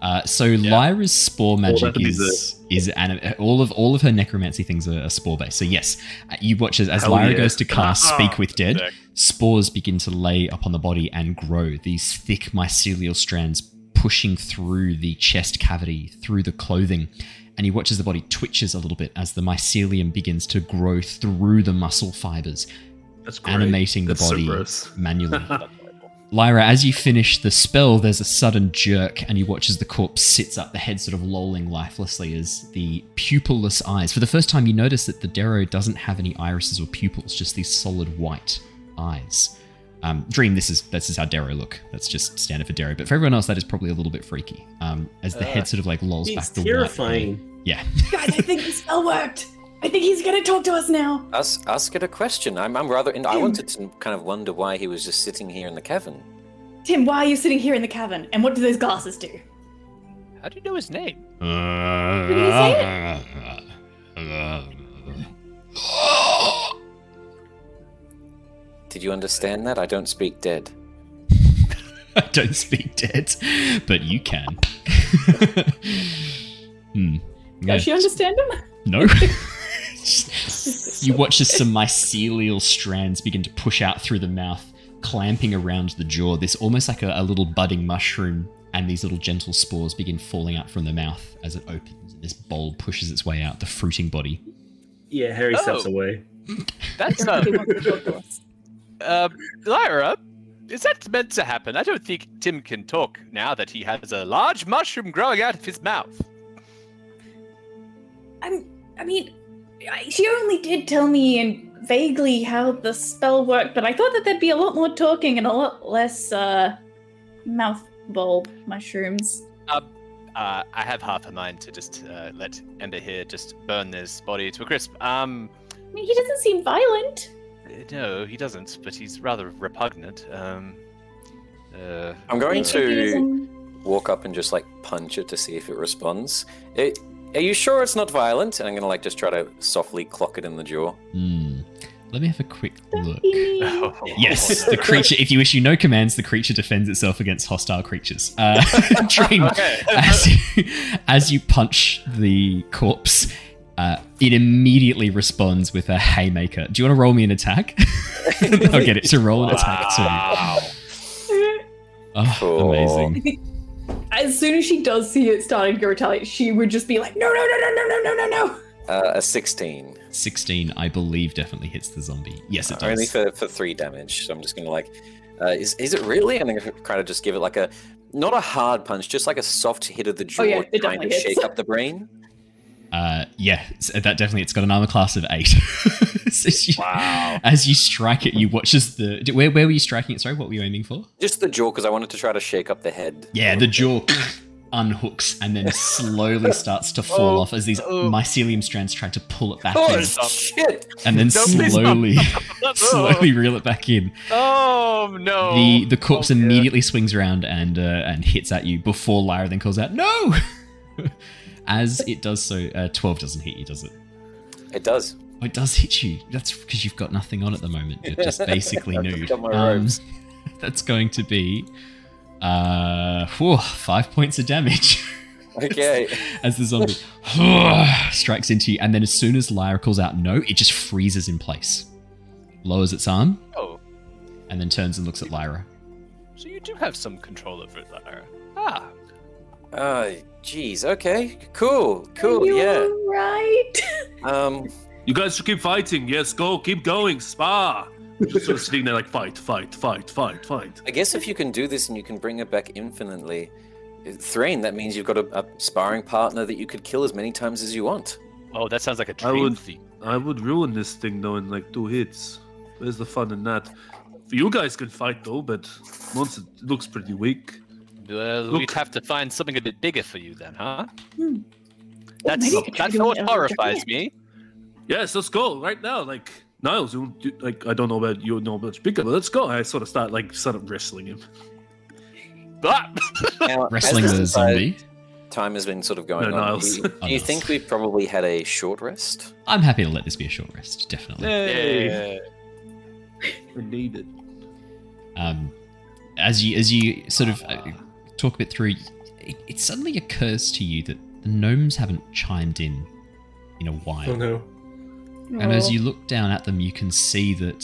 Uh, so yeah. Lyra's spore magic oh, is... is anim- all of all of her necromancy things are, are spore-based. So yes, you watch as, as Lyra yeah. goes to cast uh, Speak with Dead, sick. Spores begin to lay upon the body and grow. These thick mycelial strands pushing through the chest cavity, through the clothing, and he watches the body twitches a little bit as the mycelium begins to grow through the muscle fibers, That's great. animating the That's body so gross. manually. Lyra, as you finish the spell, there's a sudden jerk, and he watches the corpse sits up, the head sort of lolling lifelessly as the pupilless eyes. For the first time, you notice that the Darrow doesn't have any irises or pupils, just these solid white eyes. Um, Dream, this is this is how Darrow look. That's just standard for Darrow. But for everyone else, that is probably a little bit freaky. Um, as the uh, head sort of like lolls back the terrifying. White. Yeah. Guys, I think the spell worked. I think he's gonna talk to us now. Ask ask it a question. I'm I'm rather. In, I wanted to kind of wonder why he was just sitting here in the cavern. Tim, why are you sitting here in the cavern? And what do those glasses do? How do you know his name? Uh, Did he say it? Uh, uh, Did you understand that? I don't speak dead. I don't speak dead, but you can. hmm. yeah. Does she understand him? No. You watch as some mycelial strands begin to push out through the mouth, clamping around the jaw. This almost like a, a little budding mushroom, and these little gentle spores begin falling out from the mouth as it opens. This bowl pushes its way out, the fruiting body. Yeah, Harry oh. steps away. That's not... Uh, Lyra, is that meant to happen? I don't think Tim can talk now that he has a large mushroom growing out of his mouth. I'm, I mean, she only did tell me in vaguely how the spell worked, but I thought that there'd be a lot more talking and a lot less uh, mouth bulb mushrooms. Uh, uh, I have half a mind to just uh, let Ember here just burn this body to a crisp. Um, I mean, he doesn't seem violent. No, he doesn't, but he's rather repugnant. Um, uh, I'm going to walk up and just, like, punch it to see if it responds. It, are you sure it's not violent? And I'm going to, like, just try to softly clock it in the jaw. Mm. Let me have a quick look. Oh, yes, the creature, if you issue no commands, the creature defends itself against hostile creatures. Uh, Dream, okay. as, you, as you punch the corpse... Uh, it immediately responds with a haymaker. Do you want to roll me an attack? I'll get it to roll an attack too. Oh, cool. Amazing. As soon as she does see it starting to go retaliate, she would just be like, no, no, no, no, no, no, no, no, no. Uh, a sixteen. sixteen, I believe, definitely hits the zombie. Yes, it does. Uh, only for, for three damage. So I'm just going to like, uh, is, is it really? And I'm going to kind of just give it like a, not a hard punch, just like a soft hit of the jaw, oh, yeah, trying to hits. shake up the brain. Uh, yeah, that definitely, it's got an armor class of eight. so you, wow. As you strike it, you watch as the... Where, where were you striking it? Sorry, what were you aiming for? Just the jaw, because I wanted to try to shake up the head. Yeah, the jaw unhooks and then slowly starts to fall oh, off as these oh. mycelium strands try to pull it back oh, in. Shit. And then Don't slowly, slowly reel it back in. Oh, no. The the corpse oh, immediately yeah. swings around and uh, and hits at you before Lyra then calls out, no! As it does so, uh, twelve doesn't hit you, does it? It does. Oh, it does hit you. That's because you've got nothing on at the moment. You're just basically nude. Um, that's going to be uh, whew, five points of damage. Okay. As the zombie strikes into you. And then as soon as Lyra calls out no, it just freezes in place. Lowers its arm. Oh. And then turns and looks at Lyra. So you do have some control over it, Lyra. Ah. Uh, jeez, okay, cool, cool, Are you yeah. all right? um, you guys should keep fighting, yes, go, keep going, spa! Just sort of sitting there like, fight, fight, fight, fight, fight. I guess if you can do this and you can bring it back infinitely, Threign, that means you've got a, a sparring partner that you could kill as many times as you want. Oh, that sounds like a dream. I would, I would ruin this thing, though, in like two hits. Where's the fun in that? You guys can fight, though, but once it looks pretty weak... Well, Look. We'd have to find something a bit bigger for you then, huh? Hmm. That's well, that's what horrifies me. Yes, let's go right now. Like Niles, you, you, like I don't know about you know much bigger, but let's go. I sort of start like sort of wrestling him. Now, wrestling the zombie. Time has been sort of going no, on. Niles. Do you, do oh, you Niles. think we've probably had a short rest? I'm happy to let this be a short rest, definitely. Hey. Yeah. We need it. Um, as you as you sort of. Uh, talk a bit through, it, it suddenly occurs to you that the gnomes haven't chimed in in a while. Oh no. Aww. And as you look down at them, you can see that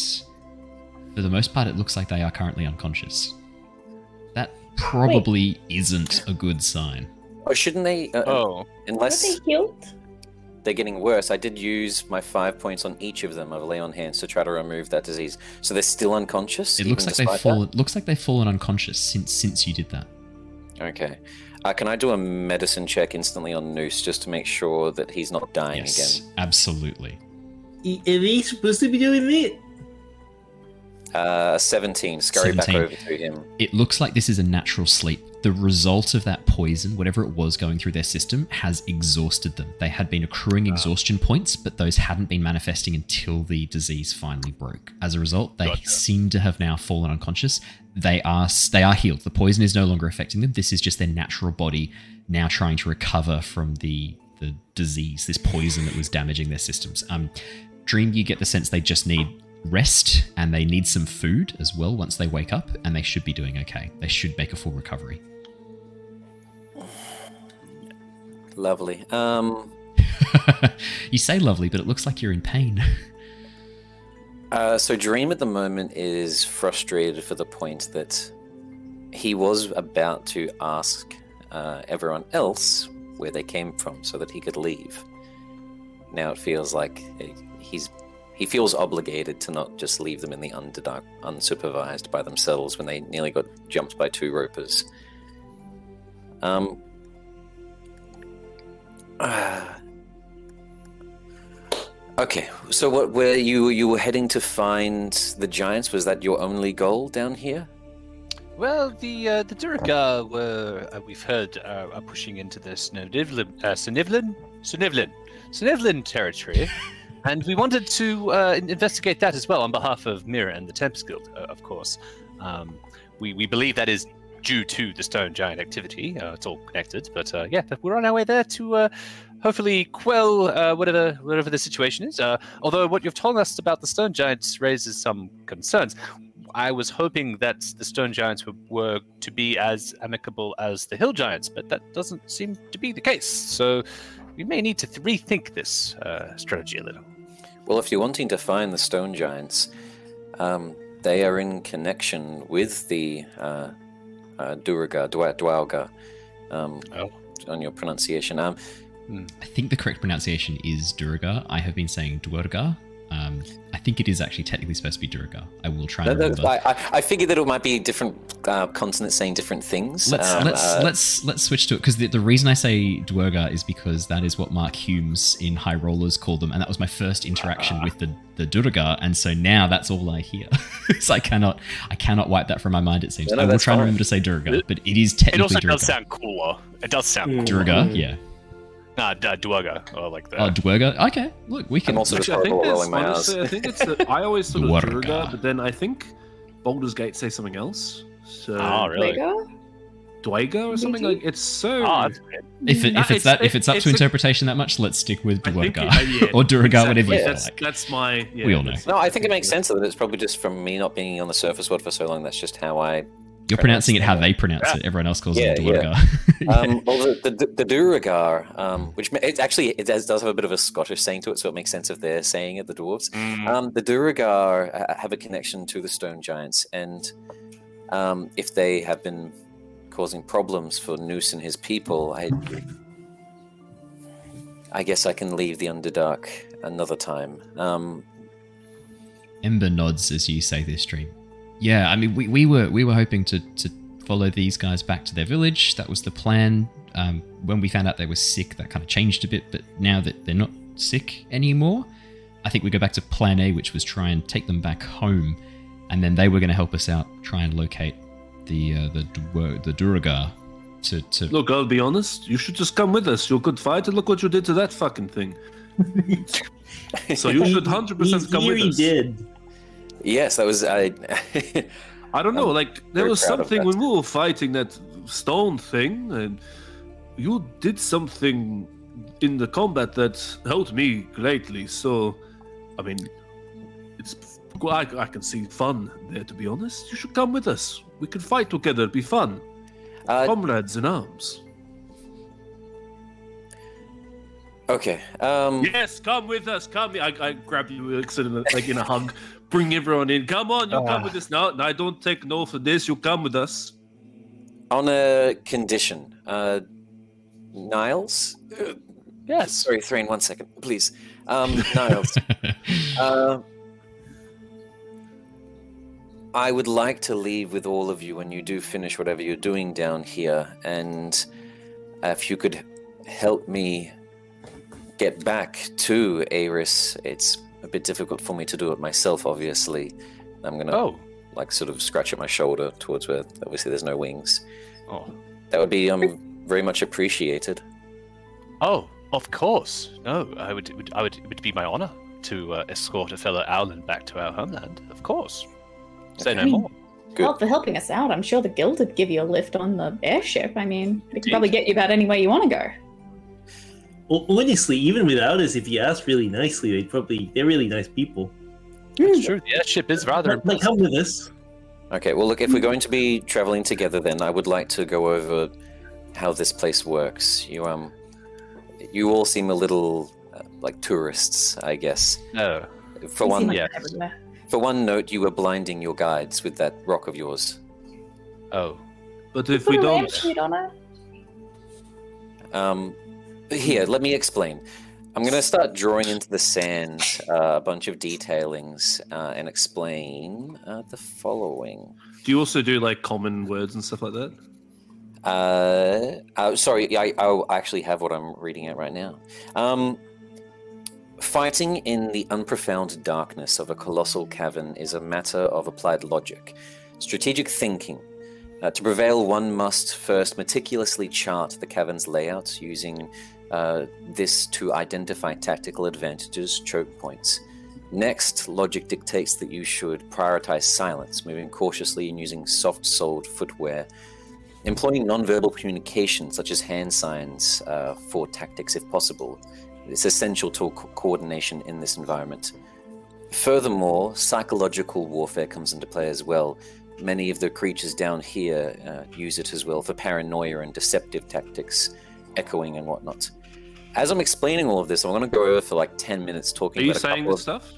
for the most part, it looks like they are currently unconscious. That probably Wait. isn't a good sign. Oh, shouldn't they? Uh, oh. Unless are they healed? They're getting worse. I did use my five points on each of them of lay on hands to try to remove that disease. So they're still unconscious? It looks like they've fallen, looks like they've fallen unconscious since since you did that. Okay. Uh, can I do a medicine check instantly on Noose just to make sure that he's not dying yes, again? Yes, absolutely. Are we supposed to be doing it? Uh, seventeen. Scurry seventeen. Back over to him. It looks like this is a natural sleep. The result of that poison, whatever it was going through their system, has exhausted them. They had been accruing wow. exhaustion points, but those hadn't been manifesting until the disease finally broke. As a result, they gotcha. seem to have now fallen unconscious. They are they are healed. The poison is no longer affecting them. This is just their natural body now trying to recover from the the disease, this poison that was damaging their systems. Um, Dream, you get the sense they just need rest and they need some food as well once they wake up, and they should be doing okay. They should make a full recovery. Lovely. Um, you say lovely, but it looks like you're in pain. Uh, so Dream at the moment is frustrated for the point that he was about to ask uh, everyone else where they came from so that he could leave. Now it feels like he's he feels obligated to not just leave them in the Underdark unsupervised by themselves when they nearly got jumped by two ropers. Um. Uh, Okay, so what were you you were heading to find the giants? Was that your only goal down here? Well, the uh, the Duergar were uh, we've heard uh, are pushing into the Snivlin, uh, Snivlin, Snivlin, Snivlin territory, and we wanted to uh, investigate that as well on behalf of Mira and the Tempest Guild, uh, of course. Um, we we believe that is due to the Stone Giant activity. Uh, it's all connected, but uh, yeah, we're on our way there to. Uh, Hopefully quell uh, whatever whatever the situation is. Uh, although what you've told us about the Stone Giants raises some concerns. I was hoping that the Stone Giants were, were to be as amicable as the Hill Giants, but that doesn't seem to be the case. So we may need to rethink this uh, strategy a little. Well, if you're wanting to find the Stone Giants, um, they are in connection with the uh, uh, Duergar, Duergar, um, oh. on your pronunciation. Um, I think the correct pronunciation is Duergar. I have been saying Duergar. Um, I think it is actually technically supposed to be Duergar. I will try. No, and remember. No, I, I figured that it might be different uh, continents saying different things. Let's um, let's uh, let's let's switch to it, because the, the reason I say Duergar is because that is what Mark Humes in High Rollers called them, and that was my first interaction uh, with the the Duergar, and so now that's all I hear. So I cannot I cannot wipe that from my mind. It seems no, no, I will try fine. and remember to say Duergar, but it is technically. It also Duergar. does sound cooler. It does sound cooler. Duergar, yeah. Nah, uh, Duergar. Oh, like that. Oh, Duergar? Okay. Look, we can... I'm also Actually, I think rolling my honestly, I think it's the... I always sort of Duergar, but then I think Baldur's Gate say something else. So... Oh, really? Duergar or something? Like, it's so... Oh, that's weird. If, it, if, it's that, if it's up it's to a... interpretation that much, let's stick with Duergar. Uh, yeah, or Duergar, exactly. Whatever you yeah. like. That's my... Yeah, we all know. No, I think it makes sense that it's probably just from me not being on the surface world for so long. That's just how I... You're pronouncing it how they pronounce yeah. it. Everyone else calls yeah, it Duergar. Yeah. um, well, the, the, the Duergar, um, which it actually it does, does have a bit of a Scottish saying to it, so it makes sense if they're saying it, the dwarves. Mm. Um, the Duergar uh, have a connection to the stone giants, and um, if they have been causing problems for Noose and his people, I, I guess I can leave the Underdark another time. Um, Ember nods as you say this, Dream. Yeah, I mean, we, we were we were hoping to, to follow these guys back to their village. That was the plan. Um, when we found out they were sick, that kind of changed a bit. But now that they're not sick anymore, I think we go back to plan A, which was try and take them back home. And then they were going to help us out, try and locate the uh, the the Duergar. To, to Look, I'll be honest. You should just come with us. You're a good fighter. Look what you did to that fucking thing. So you should one hundred percent come with us. He did. Yes, that was... I I don't know, I'm like, there was something when we were fighting that stone thing, and you did something in the combat that helped me greatly, so, I mean, it's I, I can see fun there, to be honest. You should come with us. We can fight together, it'd be fun. Uh, Comrades in arms. Okay, um... Yes, come with us, come. I, I grab you like in a hug. Bring everyone in. Come on, you uh, come with us. No, no, I don't take no for this. You come with us. On a condition. Uh, Niles? Uh, yes. Sorry, Threign, one second, please. Um, Niles. uh, I would like to leave with all of you when you do finish whatever you're doing down here. And if you could help me get back to Aeris, it's... a bit difficult for me to do it myself, obviously. I'm going to oh. like sort of scratch at my shoulder towards where obviously there's no wings. Oh, that would be um very much appreciated. Oh, of course. No, I would, would I would it would be my honor to uh, escort a fellow Owlin back to our homeland. Of course. Say okay. no I mean, more. Good. Well, for helping us out, I'm sure the guild would give you a lift on the airship. I mean, they could probably get you about any way you want to go. Well, honestly, even without us, if you ask really nicely, they probably—they're really nice people. It's true. The airship is rather. Like, come with us. Okay. Well, look. If we're going to be traveling together, then I would like to go over how this place works. You um, you all seem a little uh, like tourists, I guess. No. For one, like yeah. For one note, you were blinding your guides with that rock of yours. Oh. But if we don't. Um. Here, let me explain. I'm going to start drawing into the sand uh, a bunch of detailings uh, and explain uh, the following. Do you also do like common words and stuff like that? Uh, uh, sorry, I, I actually have what I'm reading out right now. Um, fighting in the unprofound darkness of a colossal cavern is a matter of applied logic, strategic thinking. Uh, to prevail, one must first meticulously chart the cavern's layout, using uh, this to identify tactical advantages, choke points. Next, logic dictates that you should prioritize silence, moving cautiously and using soft-soled footwear, employing nonverbal communication such as hand signs uh, for tactics if possible. It's essential to co- coordination in this environment. Furthermore, psychological warfare comes into play as well. Many of the creatures down here uh, use it as well for paranoia and deceptive tactics, echoing and whatnot. As I'm explaining all of this, I'm going to go over for like ten minutes talking about a couple of... Are you saying this stuff?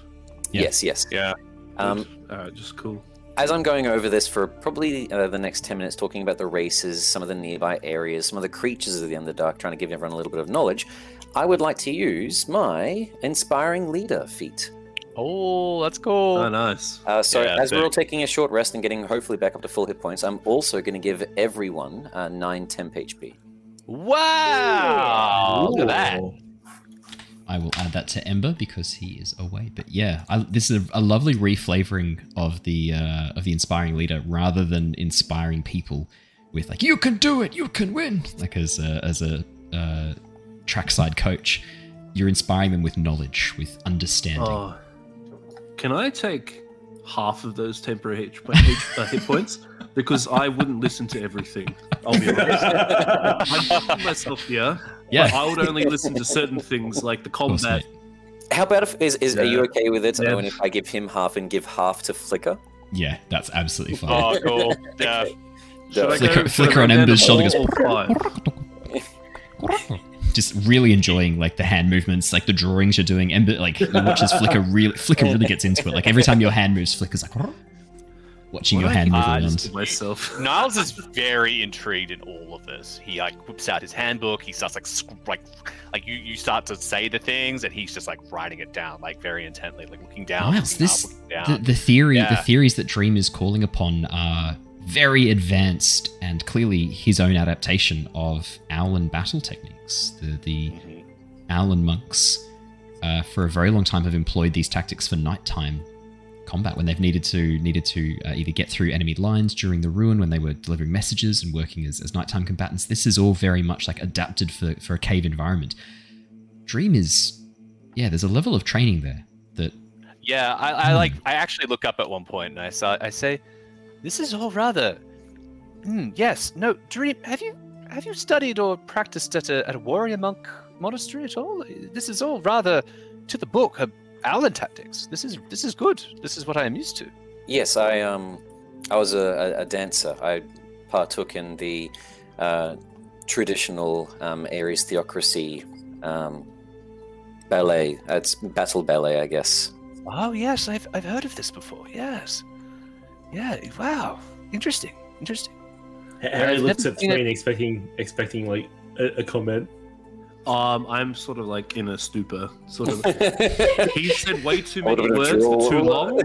Yeah. Yes, yes. Yeah. Um, uh, just cool. As I'm going over this for probably uh, the next ten minutes, talking about the races, some of the nearby areas, some of the creatures of the Underdark, trying to give everyone a little bit of knowledge, I would like to use my Inspiring Leader feat. Oh, that's cool. Oh, nice. Uh, so yeah, as we're all taking a short rest and getting hopefully back up to full hit points, I'm also going to give everyone uh, nine temp H P. Wow! Ooh. Look at that. I will add that to Ember because he is away. But yeah, I, this is a, a lovely reflavoring of the uh, of the inspiring leader, rather than inspiring people with like, you can do it, you can win. Like as a, as a uh, trackside coach, you're inspiring them with knowledge, with understanding. Oh, can I take half of those temporary hit, uh, hit points? Because I wouldn't listen to everything. I'll be honest. I'm putting myself here. Yeah. I would only listen to certain things like the combat. How about if is, is yeah. are you okay with it? Yeah. Owen, if I give him half and give half to Flicker? Yeah, that's absolutely fine. Oh, cool. Yeah. Okay. Flicker, Flicker on Ember's shoulder goes. Just really enjoying like the hand movements, like the drawings you're doing. Ember like watches Flicker really. Flicker really gets into it. Like every time your hand moves, Flicker's like. Watching what your hand move around. Niles is very intrigued in all of this. He like whips out his handbook. He starts like sc- like like you, you start to say the things, and he's just like writing it down like very intently, like looking down. Niles, looking this up, looking down. The, the theory, yeah. the theories that Dream is calling upon are very advanced and clearly his own adaptation of Owlin battle techniques. The the mm-hmm. Owlin monks uh, for a very long time have employed these tactics for nighttime combat when they've needed to needed to uh, either get through enemy lines during the ruin when they were delivering messages and working as, as nighttime combatants. This is all very much like adapted for, for a cave environment. Dream is, yeah, there's a level of training there that. Yeah, I, I like. I actually look up at one point and I saw, I say, this is all rather. Mm, yes, no, Dream. Have you have you studied or practiced at a at a warrior monk monastery at all? This is all rather to the book. A, Owlin tactics. This is this is good. This is what I am used to. Yes, I um, I was a, a, a dancer. I partook in the uh, traditional um, Ares theocracy um, ballet. It's battle ballet, I guess. Oh yes, I've I've heard of this before. Yes, yeah. Wow, interesting, interesting. Harry looks at Threign, expecting expecting like a, a comment. Um, I'm sort of like in a stupor. Sort of. He said way too many words for too long,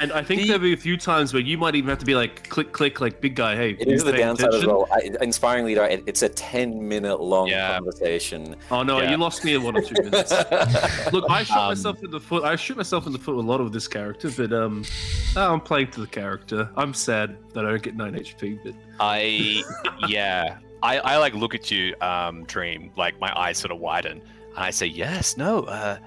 and I think he, there'll be a few times where you might even have to be like, click, click, like big guy. Hey, it is the downside attention. As well. I, inspiring leader, it, it's a ten-minute long yeah. conversation. Oh no, yeah. You lost me in one or two minutes. Look, I shot um, myself in the foot. I shoot myself in the foot with a lot of this character, but um, I'm playing to the character. I'm sad that I don't get nine H P, but I yeah. I, I like look at you, um, Dream. Like my eyes sort of widen, and I say, "Yes, no. Uh,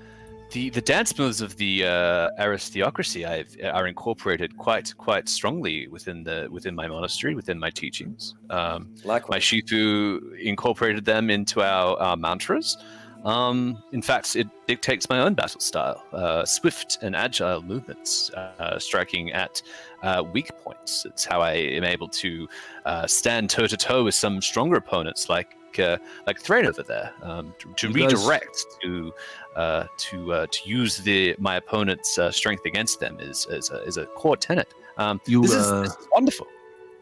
the the dance moves of the uh, Ares theocracy I've, are incorporated quite quite strongly within the within my monastery, within my teachings. Um, Likewise. My shifu incorporated them into our, our mantras. Um, in fact, it dictates my own battle style: uh, swift and agile movements, uh, striking at." Uh, weak points. It's how I am able to uh, stand toe to toe with some stronger opponents, like uh, like Threign over there, um, to, to redirect, to uh, to uh, to use the my opponent's uh, strength against them is is a, is a core tenet. Um, you, this, is, uh, this is wonderful.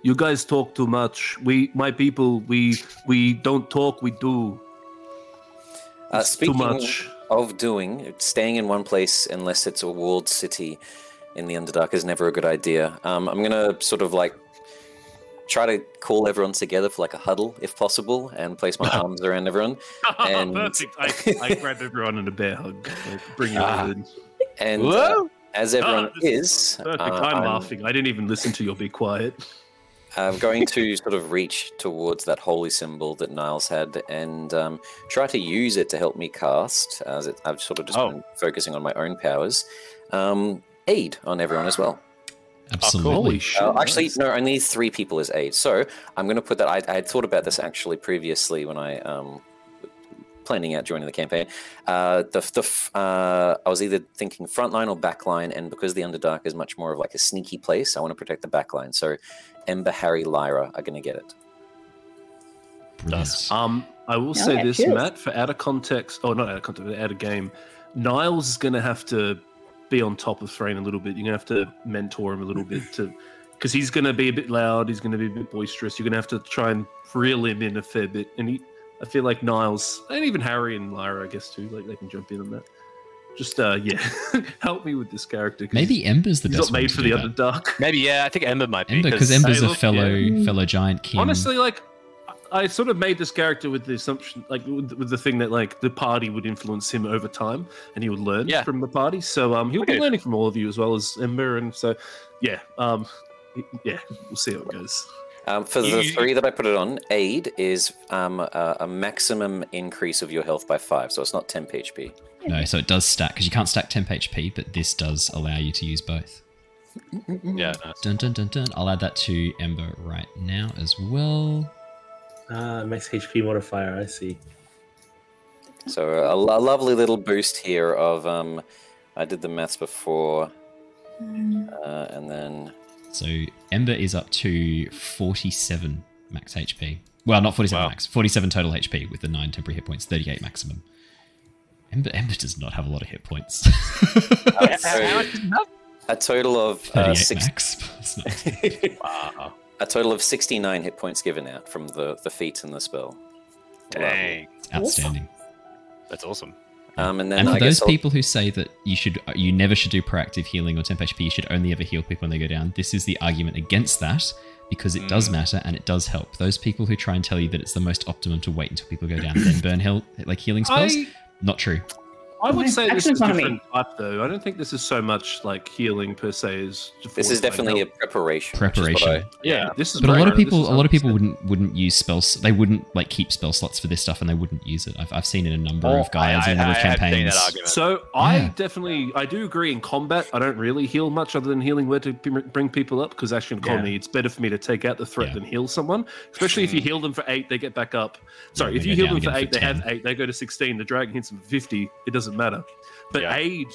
You guys talk too much. We, my people, we we don't talk. We do. Uh, speaking too much. Of doing, staying in one place unless it's a walled city. In the Underdark is never a good idea. Um, I'm gonna sort of like try to call everyone together for like a huddle, if possible, and place my arms around everyone. And perfect. I, I grab everyone in a bear hug. Like, bring you uh, in. And uh, as everyone oh, is, is uh, I'm, I'm laughing. I didn't even listen to your be quiet. I'm going to sort of reach towards that holy symbol that Niles had and um, try to use it to help me cast. As it, I've sort of just oh. been focusing on my own powers. Um, aid on everyone as well. Absolutely. Oh, uh, actually, no, I need three people as aid. So I'm going to put that. I, I had thought about this actually previously when I um planning out joining the campaign. Uh, the the uh, I was either thinking frontline or backline, and because the Underdark is much more of like a sneaky place, I want to protect the backline. So Ember, Harry, Lyra are going to get it. Nice. Um, I will say yeah, this, cheers. Matt, for out of context, or not out of context, but out of game, Niles is going to have to be on top of Threign a little bit. You're gonna have to mentor him a little bit to, because he's gonna be a bit loud. He's gonna be a bit boisterous. You're gonna have to try and reel him in a fair bit. And he, I feel like Niles and even Harry and Lyra, I guess too, like they can jump in on that. Just uh, yeah, help me with this character. Maybe Ember's the he's best. Not made for the Underdark. Maybe yeah, I think Ember might be because Ember, Ember's I a look, fellow yeah. fellow giant king. Honestly, like I sort of made this character with the assumption, like with the thing that like the party would influence him over time, and he would learn yeah. from the party. So um, he'll okay. be learning from all of you as well as Ember, and so yeah, um, yeah, we'll see how it goes. Um, for the you, three that I put it on, aid is um, a, a maximum increase of your health by five, so it's not temp H P. No, so it does stack, because you can't stack temp H P, but this does allow you to use both. Yeah. Nice. Dun, dun, dun, dun. I'll add that to Ember right now as well. Uh, max H P modifier, I see. So a, a lovely little boost here of, um, I did the maths before, uh, and then... So Ember is up to forty-seven max H P. Well, not forty-seven wow. max, forty-seven total H P with the nine temporary hit points, thirty-eight maximum. Ember, Ember does not have a lot of hit points. uh, so a total of uh, six... max. Wow. A total of sixty-nine hit points given out from the, the feat and the spell. Dang, wow. Outstanding. Awesome. That's awesome. Um, and, then and for I those people who say that you should, you never should do proactive healing or temp H P, you should only ever heal people when they go down, this is the argument against that, because it mm. does matter and it does help. Those people who try and tell you that it's the most optimum to wait until people go down and then burn heal, like healing spells, I, not true. I would say this is a different type though. I don't think this is so much like healing per se. As this is definitely like a preparation. Preparation. I, yeah, this is. But a lot of people, a lot of people wouldn't wouldn't use spells. They wouldn't like keep spell slots for this stuff, and they wouldn't use it. I've I've seen it in a number oh, of guys I, in little I, I campaigns. So yeah. I definitely I do agree in combat. I don't really heal much other than healing where to bring people up, because actually in comedy yeah. it's better for me to take out the threat yeah. than heal someone. Especially mm. if you heal them for eight, they get back up. Sorry, yeah, if you heal them for eight, for they have eight, they go to sixteen. The dragon hits them for fifty. It doesn't matter, but yeah. aid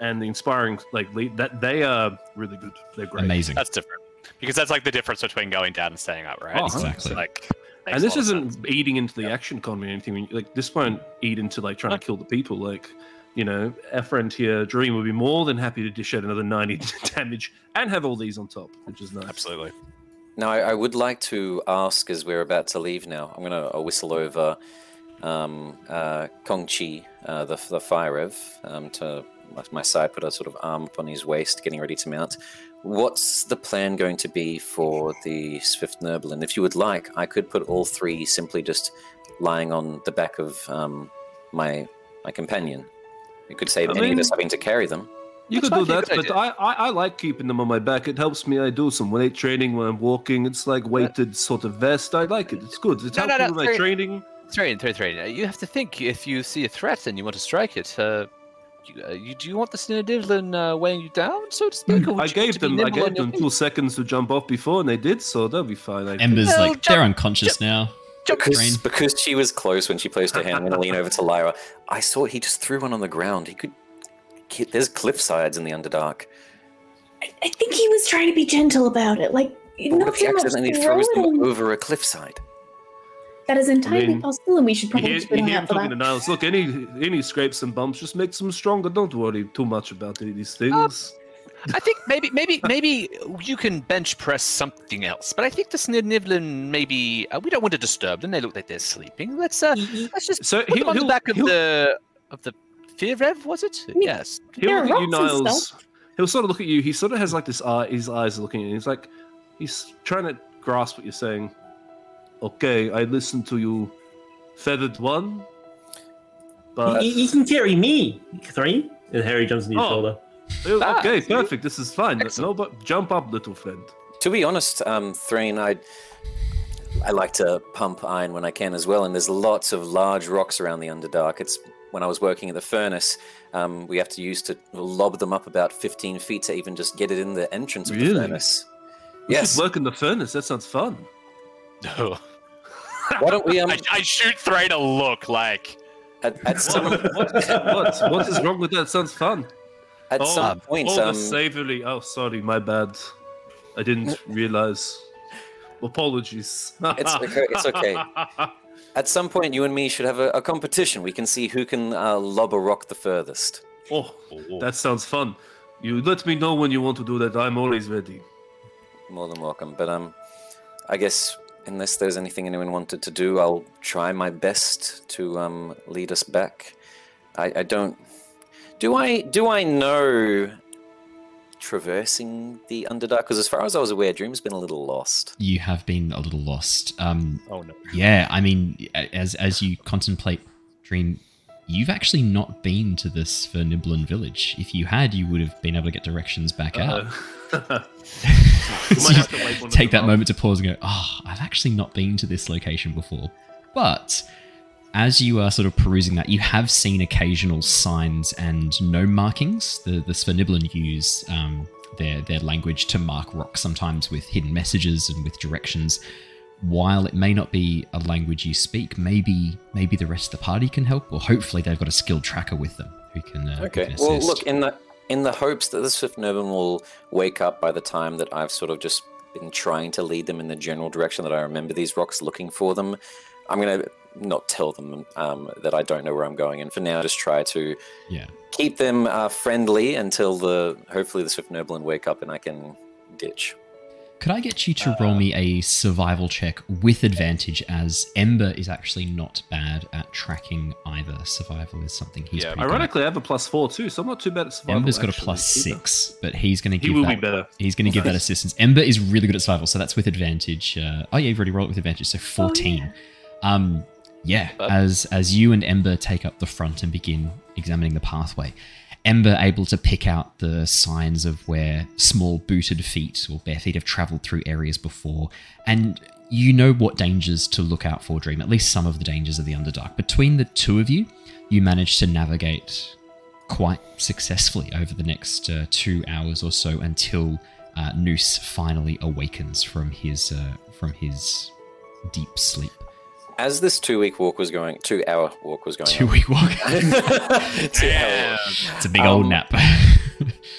and the inspiring like lead, that they are really good. They're great. Amazing. That's different, because that's like the difference between going down and staying up, right? Oh, exactly. So, like, and this isn't eating into the yeah. action economy or anything. Like this won't eat into like trying no. to kill the people. Like, you know, our friend here, Dream, would be more than happy to dish out another ninety damage and have all these on top, which is nice. Absolutely. Now, I, I would like to ask, as we're about to leave now, I'm going to whistle over um uh Kongchi, uh the the Firev, um to my side, put a sort of arm up on his waist, getting ready to mount. What's the plan going to be for the Svirfneblin? If you would like, I could put all three simply just lying on the back of um my my companion. It could save I mean, any of us having to carry them. You That's could do that, but I, I, I like keeping them on my back. It helps me. I do some weight training when I'm walking. It's like weighted sort of vest. I like it. It's good. It's no, helpful no, no, with my training. Threign, Threign, Threign. You have to think, if you see a threat and you want to strike it, uh, you, uh, you, do you want the Svirfneblin uh, weighing you down, so to speak? Or I, gave them, I gave them I gave them two seconds to jump off before, and they did, so that'll be fine. I Ember's think. like, jump, they're unconscious jump, now. Jump. Because, because she was close when she placed her hand. I'm going to lean over to Lyra. I saw he just threw one on the ground. He could. There's cliff sides in the Underdark. I, I think he was trying to be gentle about it. Like, well, not so much accidentally throws them over a cliffside. That is entirely I mean, possible, and we should probably. You hear, you hear him talking to Niles. Look, any any scrapes and bumps just makes them stronger. Don't worry too much about any of these things. Um, I think maybe maybe maybe you can bench press something else. But I think the Svirfneblin maybe uh, we don't want to disturb them. They look like they're sleeping. Let's uh, let's just so put them on the back of the of the Firev, was it? I mean, yes. He'll look at you, Niles. He'll sort of look at you. He sort of has like this eye. His eyes are looking at you. He's like, he's trying to grasp what you're saying. Okay, I listen to you, feathered one. But you, you can carry me, Threign. And Harry jumps on your oh. shoulder. Ah, okay, see? Perfect. This is fine. No, but jump up, little friend. To be honest, um, Threign, I I like to pump iron when I can as well, and there's lots of large rocks around the Underdark. It's when I was working at the furnace, um, we have to use to lob them up about fifteen feet to even just get it in the entrance really? of the furnace. We yes, should work in the furnace. That sounds fun. No. Why don't we? Um... I, I shoot Threign a look like. At, at some... what, what? What is wrong with that? Sounds fun. At oh, some point, all um... the savory. Oh, sorry, my bad. I didn't realize. Apologies. It's okay. It's okay. At some point, you and me should have a, a competition. We can see who can uh, lob a rock the furthest. Oh, that sounds fun. You let me know when you want to do that. I'm always ready. More than welcome. But um, I guess. Unless there's anything anyone wanted to do, I'll try my best to um, lead us back. I, I don't Do I do I know traversing the Underdark? Because as far as I was aware, Dream's been a little lost. You have been a little lost. Um, oh no. Yeah, I mean, as as you contemplate Dream, you've actually not been to this Svirfneblin village. If you had, you would have been able to get directions back Uh-oh. out. So you take that moment to pause and go, oh, I've actually not been to this location before. But as you are sort of perusing that, you have seen occasional signs and gnome markings. The the Svirfneblin use um, their, their language to mark rocks, sometimes with hidden messages and with directions. While it may not be a language you speak, maybe maybe the rest of the party can help, or hopefully they've got a skilled tracker with them who can uh, Okay, who can assist. Well, look, in the, in the hopes that the Svirfneblin will wake up by the time that I've sort of just been trying to lead them in the general direction that I remember these rocks, looking for them, I'm going to not tell them um, that I don't know where I'm going, and for now just try to yeah. keep them uh, friendly until the hopefully the Svirfneblin wake up and I can ditch. Could I get you to roll me a survival check with advantage, as Ember is actually not bad at tracking either. Survival is something he's yeah, pretty ironically good at. I have a plus four too, so I'm not too bad at survival. Ember's got actually a plus six, but he's going to give he will that, be better. He's going to give that assistance. Ember is really good at survival, so that's with advantage. Uh, oh yeah, you've already rolled it with advantage, so fourteen. Oh, yeah. Um, yeah, as, as you and Ember take up the front and begin examining the pathway, Ember able to pick out the signs of where small booted feet or bare feet have travelled through areas before, and you know what dangers to look out for, Dream, at least some of the dangers of the Underdark. Between the two of you, you manage to navigate quite successfully over the next uh, two hours or so until uh, Noose finally awakens from his uh, from his deep sleep. As this two-week walk was going, two-hour walk was going. Two-week walk. two yeah. hour. It's a big um, old nap.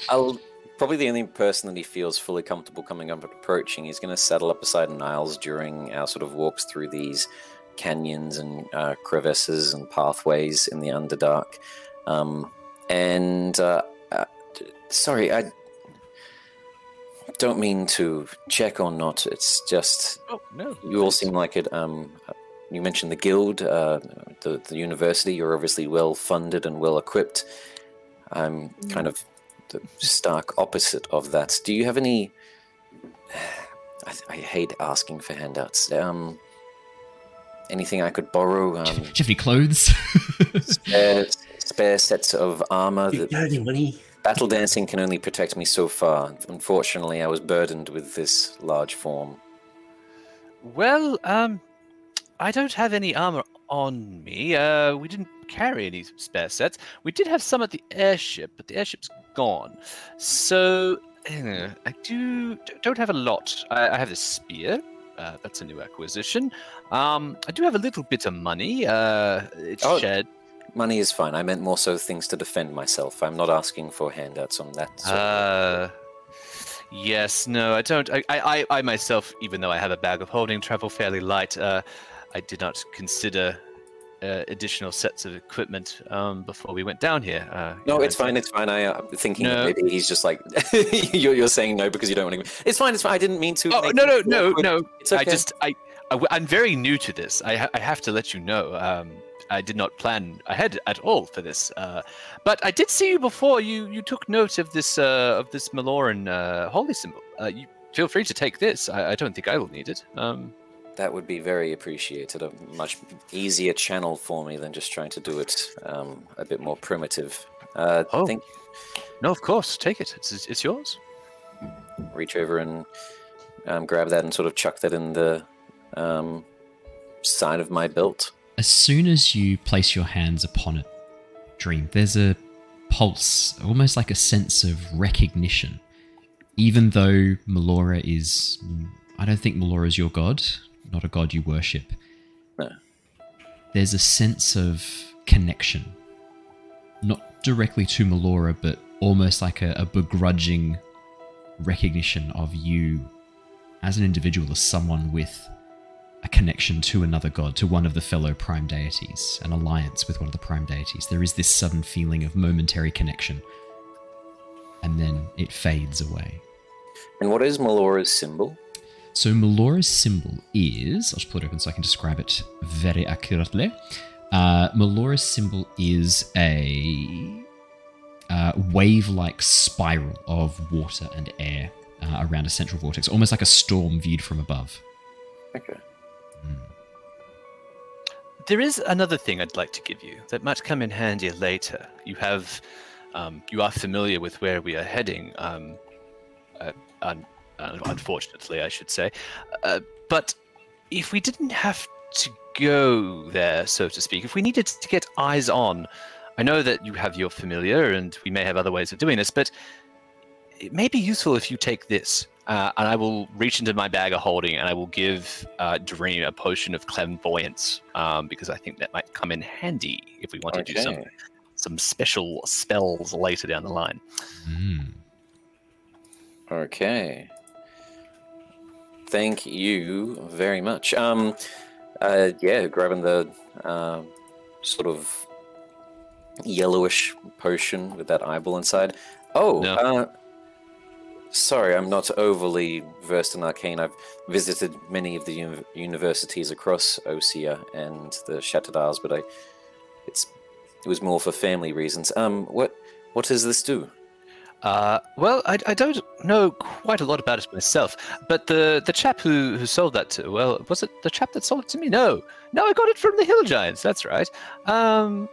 I'll, probably the only person that he feels fully comfortable coming up and approaching, he's going to saddle up beside Niles during our sort of walks through these canyons and uh, crevasses and pathways in the Underdark. Um, and uh, uh, sorry, I don't mean to check or not. It's just oh, no. you all seem like it. Um, You mentioned the guild, uh, the, the university. You're obviously well-funded and well-equipped. I'm kind of the stark opposite of that. Do you have any... I, I hate asking for handouts. Um, anything I could borrow? Um, do you have any clothes? spare, spare sets of armor. You got any money? Battle dancing can only protect me so far. Unfortunately, I was burdened with this large form. Well, um... I don't have any armor on me. Uh, we didn't carry any spare sets. We did have some at the airship, but the airship's gone. So uh, I do don't have a lot. I, I have this spear. Uh, that's a new acquisition. Um, I do have a little bit of money. Uh, it's oh, shared. Money is fine. I meant more so things to defend myself. I'm not asking for handouts on that. Sort uh, of yes, no, I don't. I, I, I myself, even though I have a bag of holding, travel fairly light. Uh, I did not consider uh, additional sets of equipment um, before we went down here. Uh, no, know, it's fine, it's fine. I, uh, I'm thinking no. that maybe he's just like, you're, you're saying no because you don't want to... It's fine, it's fine. I didn't mean to... Oh, no, no, no, no. It's okay. I just, I, I, I'm very new to this. I, ha- I have to let you know. Um, I did not plan ahead at all for this. Uh, but I did see you before. You you took note of this uh, of this Meloran uh, holy symbol. Uh, you feel free to take this. I, I don't think I will need it. Um That would be very appreciated. A much easier channel for me than just trying to do it um, a bit more primitive. Uh, oh, thank you. No, of course. Take it. It's, it's yours. Reach over and um, grab that and sort of chuck that in the um, side of my belt. As soon as you place your hands upon it, Dream, there's a pulse, almost like a sense of recognition. Even though Melora is... I don't think Melora is your god. Not a god you worship. No. There's a sense of connection, not directly to Melora, but almost like a, a begrudging recognition of you as an individual, as someone with a connection to another god, to one of the fellow prime deities, an alliance with one of the prime deities. There is this sudden feeling of momentary connection, and then it fades away. And what is Melora's symbol? So Melora's symbol is... I'll just pull it open so I can describe it very accurately. Uh, Melora's symbol is a wave-like spiral of water and air uh, around a central vortex, almost like a storm viewed from above. Okay. Mm. There is another thing I'd like to give you that might come in handy later. You have, um, you are familiar with where we are heading, um, uh, un- unfortunately, I should say. Uh, but if we didn't have to go there, so to speak, if we needed to get eyes on, I know that you have your familiar and we may have other ways of doing this, but it may be useful if you take this. Uh, and I will reach into my bag of holding and I will give uh, Dream a potion of clairvoyance um, because I think that might come in handy if we want okay. to do some some special spells later down the line. Mm. Okay. Thank you very much. Um, uh, yeah, grabbing the uh, sort of yellowish potion with that eyeball inside. Oh, no. uh... Sorry, I'm not overly versed in arcane. I've visited many of the uni- universities across Osea and the Shatadars, but I, it's it was more for family reasons. Um, what what does this do? Uh, well, I, I don't know quite a lot about it myself, but the, the chap who, who sold that to, well, was it the chap that sold it to me? No, no, I got it from the Hill Giants. That's right. Um,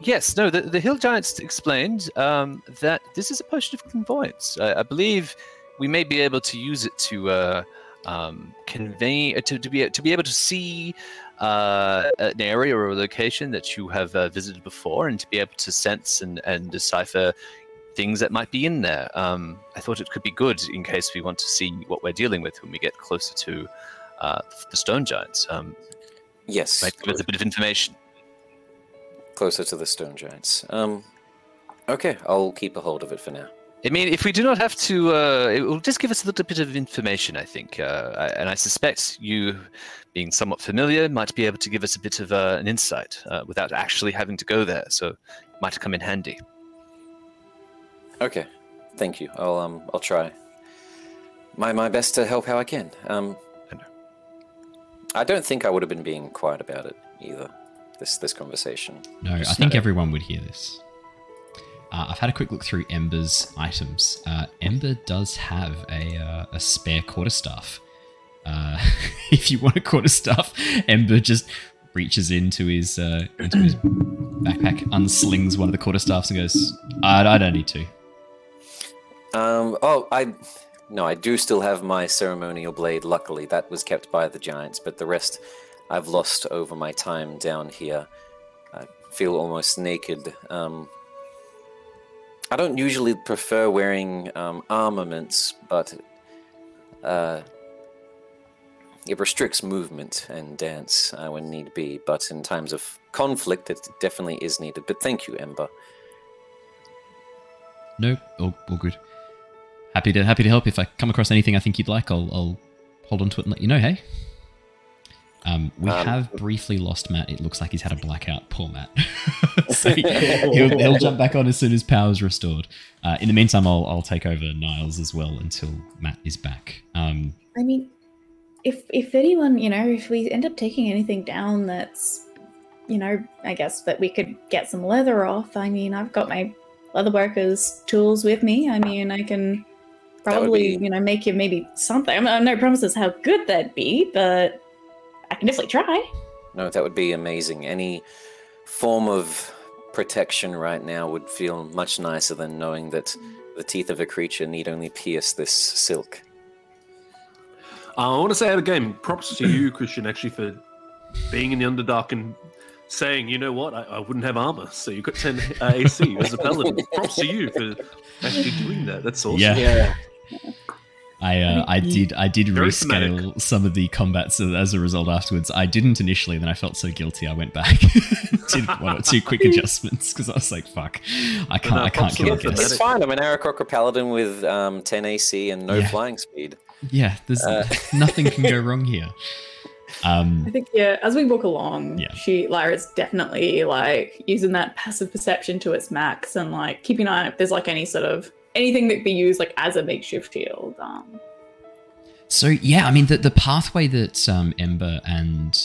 Yes, no, the, the Hill Giants explained um, that this is a potion of clairvoyance. I, I believe we may be able to use it to uh, um, convey, uh, to, to, be, to be able to see uh, an area or a location that you have uh, visited before and to be able to sense and, and decipher things that might be in there. Um, I thought it could be good in case we want to see what we're dealing with when we get closer to uh, the Stone Giants. Um, yes. Might give us a bit of information. Closer to the Stone Giants. Um, okay, I'll keep a hold of it for now. I mean, if we do not have to, uh, it will just give us a little bit of information, I think. Uh, and I suspect you, being somewhat familiar, might be able to give us a bit of uh, an insight uh, without actually having to go there. So it might come in handy. Okay, thank you. I'll um, I'll try my my best to help how I can. Um, I know. I don't think I would have been being quiet about it either. This this conversation. No, I think everyone would hear this. Uh, I've had a quick look through Ember's items. Uh, Ember does have a uh, a spare quarterstaff. Uh, if you want a quarterstaff, Ember just reaches into his uh, into his backpack, unslings one of the quarterstaffs, and goes, "I, I don't need to." Um. Oh, I no, I do still have my ceremonial blade. Luckily, that was kept by the giants, but the rest I've lost over my time down here. I feel almost naked. Um, I don't usually prefer wearing um, armaments, but uh, it restricts movement and dance uh, when need be. But in times of conflict, it definitely is needed. But thank you, Ember. No, all, all good. Happy to happy to help. If I come across anything I think you'd like, I'll, I'll hold on to it and let you know, hey? Um, we um, have briefly lost Matt. It looks like he's had a blackout. Poor Matt. So he'll, he'll jump back on as soon as power's restored. Uh, in the meantime, I'll, I'll take over Niles as well until Matt is back. Um, I mean, if if anyone, you know, if we end up taking anything down that's, you know, I guess that we could get some leather off. I mean, I've got my leatherworker's tools with me. I mean, I can probably, be... you know, make you maybe something. I mean, no promises how good that'd be, but I can definitely try. No, that would be amazing. Any form of protection right now would feel much nicer than knowing that the teeth of a creature need only pierce this silk. Uh, I want to say out of game, props to you, Christian, actually, for being in the Underdark and saying, you know what, I, I wouldn't have armor, so you got ten uh, A C as a paladin. Props to you for actually doing that. That's awesome. Yeah. yeah. I uh, I did I did Very rescale thematic. Some of the combats as a result afterwards. I didn't initially, then I felt so guilty I went back. Did one or two quick adjustments because I was like, "Fuck, I can't no, I can't kill a guest." It's fine. I'm an Aarakocra paladin with um, ten A C and no yeah. flying speed. Yeah, there's uh. nothing can go wrong here. Um, I think yeah. As we walk along, yeah. she Lyra's definitely like using that passive perception to its max and like keeping an eye on if there's like any sort of anything that could be used like as a makeshift shield. Um. So yeah, I mean the the pathway that um, Ember and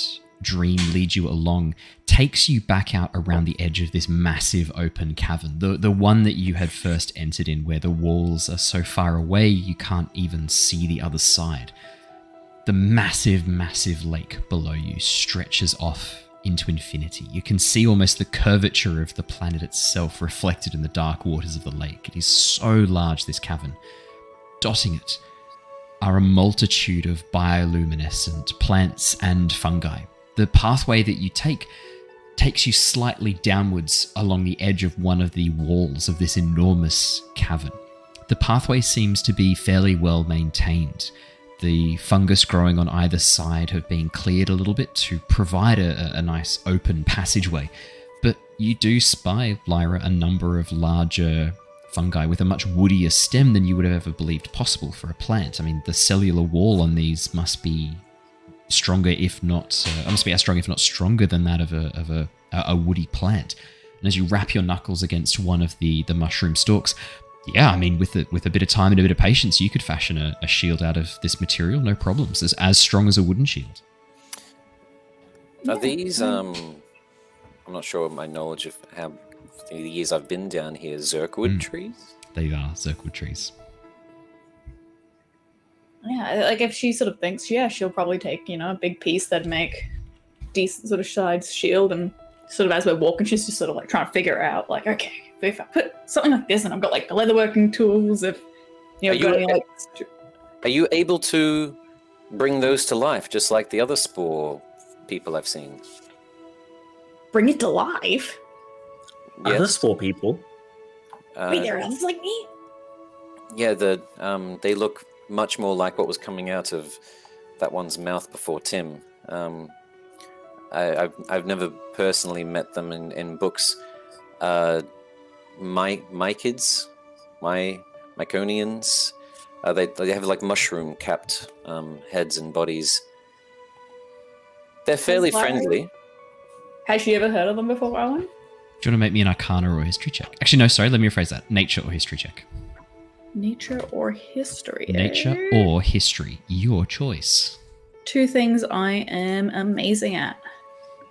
Dream leads you along, takes you back out around the edge of this massive open cavern, the the one that you had first entered in, where the walls are so far away you can't even see the other side. The massive, massive lake below you stretches off into infinity. You can see almost the curvature of the planet itself reflected in the dark waters of the lake. It is so large, this cavern. Dotting it are a multitude of bioluminescent plants and fungi. The pathway that you take takes you slightly downwards along the edge of one of the walls of this enormous cavern. The pathway seems to be fairly well maintained. The fungus growing on either side have been cleared a little bit to provide a, a nice open passageway. But you do spy, Lyra, a number of larger fungi with a much woodier stem than you would have ever believed possible for a plant. I mean, the cellular wall on these must be stronger, if not, uh, must be as strong, if not stronger, than that of a of a, a woody plant. And as you wrap your knuckles against one of the the mushroom stalks, yeah, I mean, with a, with a bit of time and a bit of patience, you could fashion a, a shield out of this material, no problems. It's as strong as a wooden shield. Are these, um, I'm not sure of my knowledge of how, the years I've been down here, Zurkhwood mm. trees? They are Zurkhwood trees. Yeah, like if she sort of thinks, yeah, she'll probably take, you know, a big piece that'd make decent sort of size shield, and sort of as we're walking, she's just sort of like trying to figure out, like, okay, if I put something like this, and I've got like leatherworking tools, if you know, are, got you, any, like... are you able to bring those to life, just like the other spore people I've seen? Bring it to life? Yes. Other spore people? Uh, Wait, there are others like me? Yeah, the um, they look much more like what was coming out of that one's mouth before Tim. Um, I, I've I've never personally met them in in books. Uh, my my kids, my Myconians, uh, they they have like mushroom capped um, heads and bodies. They're fairly Has friendly. Lyra, has she ever heard of them before, Owen? Do you want to make me an Arcana or History check? Actually, no. Sorry, let me rephrase that. Nature or History check. Nature or history? Nature or history, your choice. Two things I am amazing at.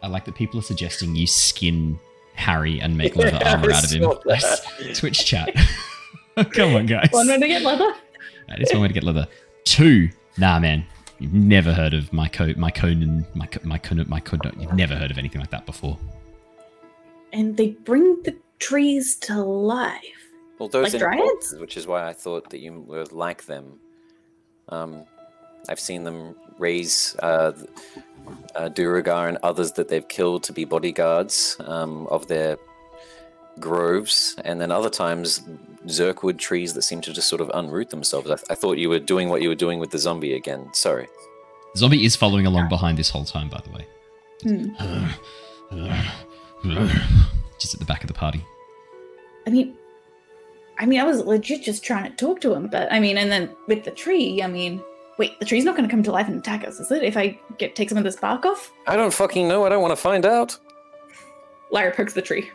I like that people are suggesting you skin Harry and make leather yeah, armor out of him. Twitch chat. Come on, guys. One way to get leather. That is one way to get leather. Two. Nah, man. You've never heard of my co- my Conan, my co- my Conan, my Conan. You've never heard of anything like that before. And they bring the trees to life. Well, those like dryads? Which is why I thought that you were like them. Um, I've seen them raise uh, uh, Duergar and others that they've killed to be bodyguards um, of their groves, and then other times Zurkhwood trees that seem to just sort of unroot themselves. I, th- I thought you were doing what you were doing with the zombie again. Sorry. The zombie is following along behind this whole time, by the way. Mm. Just at the back of the party. I mean... I mean, I was legit just trying to talk to him, but I mean, and then with the tree, I mean, wait, the tree's not going to come to life and attack us, is it? If I get take some of this bark off? I don't fucking know. I don't want to find out. Lyra pokes the tree.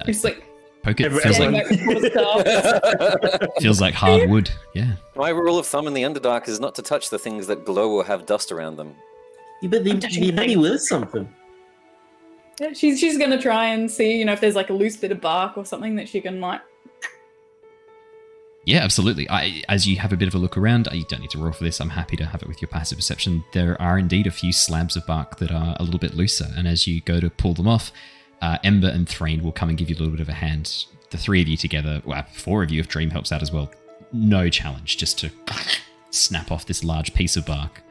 Uh, He's like, poke it. Feels like, feels like hard wood. Yeah. My rule of thumb in the Underdark is not to touch the things that glow or have dust around them. You bet they will something. Yeah, she's she's gonna try and see, you know, if there's like a loose bit of bark or something that she can like. Yeah, absolutely. I, as you have a bit of a look around, you don't need to roll for this. I'm happy to have it with your passive perception. There are indeed a few slabs of bark that are a little bit looser, and as you go to pull them off, uh, Ember and Threign will come and give you a little bit of a hand. The three of you together, well, four of you if Dream helps out as well, no challenge, just to snap off this large piece of bark.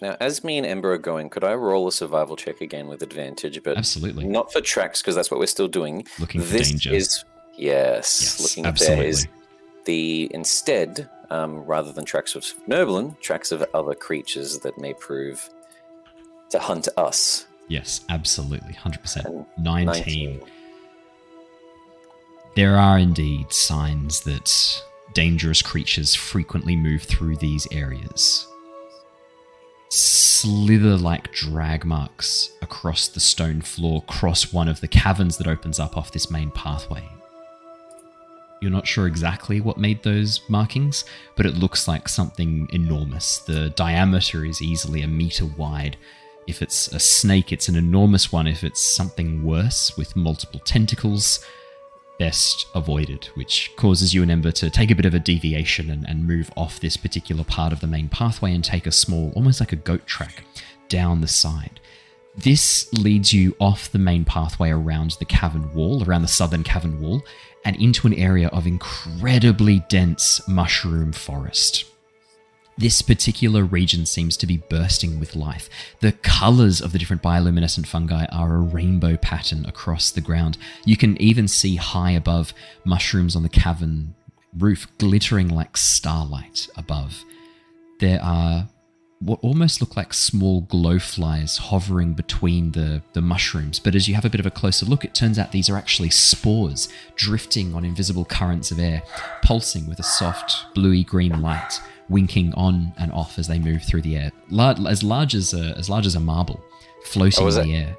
Now, as me and Ember are going, could I roll a survival check again with advantage? But absolutely. Not for tracks, because that's what we're still doing. Looking for this danger. Is, yes, yes, looking absolutely. There is... The instead, um, rather than tracks of Svirfneblin, tracks of other creatures that may prove to hunt us. Yes, absolutely, one hundred percent. nineteen. nineteen. There are indeed signs that dangerous creatures frequently move through these areas. Slither-like drag marks across the stone floor, cross one of the caverns that opens up off this main pathway. You're not sure exactly what made those markings, but it looks like something enormous. The diameter is easily a meter wide. If it's a snake, it's an enormous one. If it's something worse with multiple tentacles, best avoided, which causes you and Ember to take a bit of a deviation and, and move off this particular part of the main pathway and take a small, almost like a goat track, down the side. This leads you off the main pathway around the cavern wall, around the southern cavern wall, and into an area of incredibly dense mushroom forest. This particular region seems to be bursting with life. The colours of the different bioluminescent fungi are a rainbow pattern across the ground. You can even see high above mushrooms on the cavern roof glittering like starlight above. There are what almost look like small glowflies hovering between the, the mushrooms, but as you have a bit of a closer look, it turns out these are actually spores drifting on invisible currents of air, pulsing with a soft bluey-green light, winking on and off as they move through the air, Lar- as large as a, as large as a marble, floating in the air.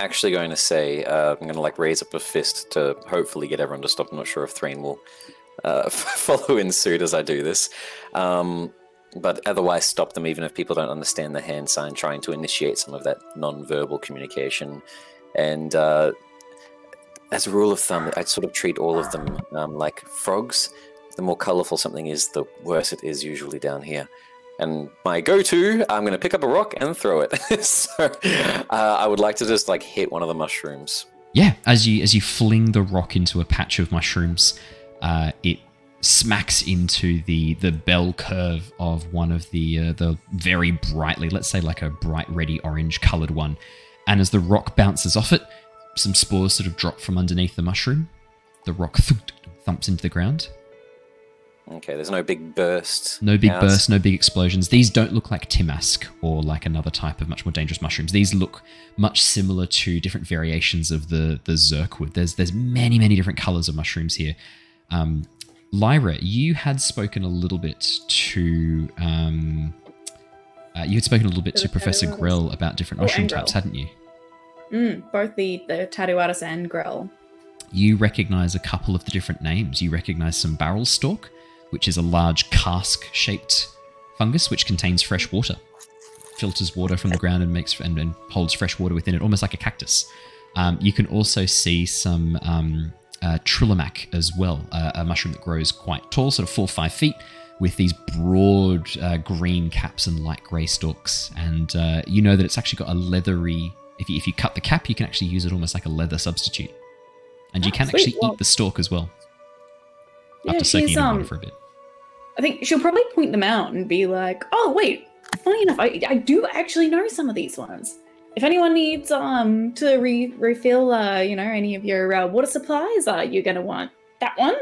Actually, going to say, uh, I'm going to like raise up a fist to hopefully get everyone to stop. I'm not sure if Threign will uh, follow in suit as I do this, um, but otherwise stop them. Even if people don't understand the hand sign, trying to initiate some of that non-verbal communication, and uh, as a rule of thumb, I sort of treat all of them um, like frogs. The more colourful something is, the worse it is usually down here. And my go-to, I'm going to pick up a rock and throw it. so uh, I would like to just like hit one of the mushrooms. Yeah, as you as you fling the rock into a patch of mushrooms, uh, it smacks into the the bell curve of one of the uh, the very brightly, let's say like a bright reddy orange coloured one. And as the rock bounces off it, some spores sort of drop from underneath the mushroom. The rock thump, thumps into the ground. Okay, there's no big bursts. No big bursts, no big explosions. These don't look like Timask or like another type of much more dangerous mushrooms. These look much similar to different variations of the the Zurkhwood. There's there's many, many different colours of mushrooms here. Um, Lyra, you had spoken a little bit to... Um, uh, you had spoken a little bit to Professor Grell about different oh, mushroom types, hadn't you? Mm, both the, the tattoo artist and Grell. You recognise a couple of the different names. You recognise some barrel stalk, which is a large cask-shaped fungus which contains fresh water, filters water from the ground and makes and, and holds fresh water within it, almost like a cactus. Um, you can also see some um, uh, Trillimac as well, uh, a mushroom that grows quite tall, sort of four or five feet, with these broad uh, green caps and light grey stalks. And uh, you know that it's actually got a leathery... If you, if you cut the cap, you can actually use it almost like a leather substitute. And you oh, can sweet. actually well, eat the stalk as well. After yeah, soaking um, in water for a bit. I think she'll probably point them out and be like, oh, wait, funny enough, I, I do actually know some of these ones. If anyone needs um to re- refill, uh, you know, any of your uh, water supplies, uh, you're going to want that one.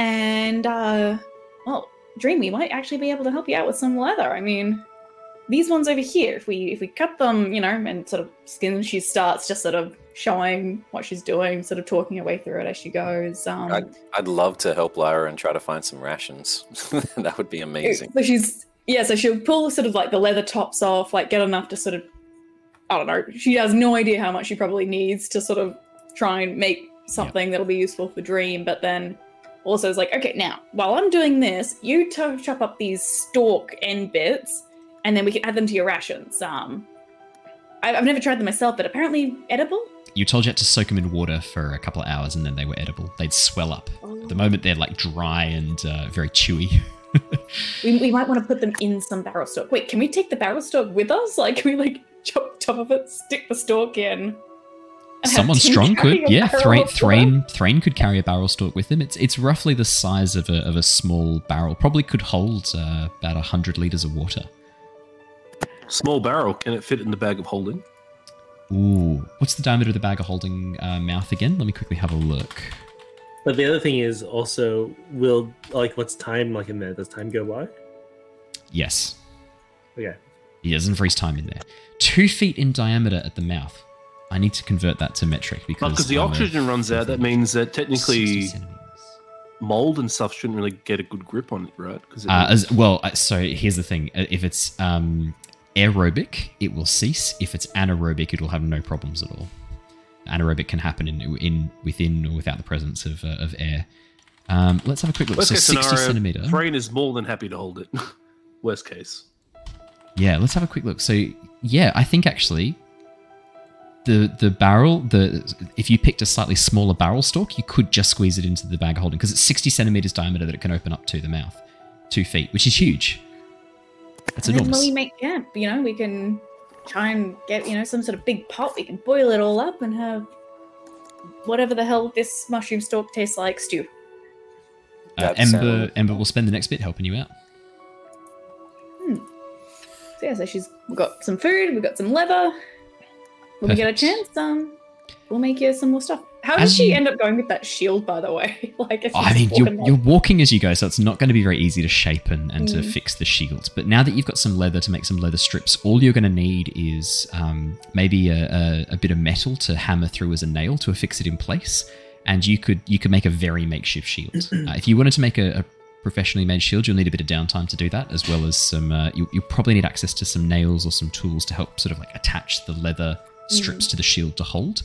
And, uh, well, Dream, we might actually be able to help you out with some leather. I mean, these ones over here, if we if we cut them, you know, and sort of skin, she starts just sort of showing what she's doing, sort of talking her way through it as she goes. Um, I'd, I'd love to help Lyra and try to find some rations. That would be amazing. So she's, yeah, so she'll pull sort of like the leather tops off, like get enough to sort of, I don't know, she has no idea how much she probably needs to sort of try and make something yeah. that'll be useful for Dream, but then also is like, okay, now, while I'm doing this, you t- chop up these stalk end bits, and then we can add them to your rations. Um, I- I've never tried them myself, but apparently edible? You told you had to soak them in water for a couple of hours and then they were edible. They'd swell up. Oh. At the moment, they're like dry and uh, very chewy. we, we might want to put them in some barrel stalk. Wait, can we take the barrel stalk with us? Like, can we like chop top of it, stick the stalk in? Someone strong could, yeah. Threign, Threign, Threign could carry a barrel stalk with him. It's it's roughly the size of a of a small barrel. Probably could hold uh, about a hundred liters of water. Small barrel. Can it fit in the bag of holding? Ooh, what's the diameter of the bag of holding uh, mouth again? Let me quickly have a look. But the other thing is also, will, like, what's time like in there? Does time go by? Yes. Okay. He doesn't freeze time in there. Two feet in diameter at the mouth. I need to convert that to metric because... Because the oxygen runs out, that means that technically mold and stuff shouldn't really get a good grip on it, right? Because uh, as well, so here's the thing. If it's... um. aerobic, it will cease. If it's anaerobic, it will have no problems at all. Anaerobic can happen in, in within or without the presence of uh, of air. Um, let's have a quick look. Worst so case sixty scenario, centimeter. Threign is more than happy to hold it. Worst case. Yeah, let's have a quick look. So yeah, I think actually the the barrel, the if you picked a slightly smaller barrel stalk, you could just squeeze it into the bag of holding because it's sixty centimeters diameter that it can open up to the mouth, two feet, which is huge. That's and enormous. Then when we make camp, you know, we can try and get, you know, some sort of big pot. We can boil it all up and have whatever the hell this mushroom stalk tastes like stew. Uh, Ember, Ember will spend the next bit helping you out. Hmm. So yeah, so she's we've got some food, we've got some leather. When Perfect. we get a chance, um, we'll make you some more stuff. How does she you... end up going with that shield, by the way? Like, I mean, you're, you're walking as you go, so it's not going to be very easy to shape and, and mm. to fix the shield. But now that you've got some leather to make some leather strips, all you're going to need is um, maybe a, a, a bit of metal to hammer through as a nail to affix it in place. And you could you could make a very makeshift shield. Uh, if you wanted to make a, a professionally made shield, you'll need a bit of downtime to do that, as well as some. Uh, you, you'll probably need access to some nails or some tools to help sort of like attach the leather strips mm. to the shield to hold.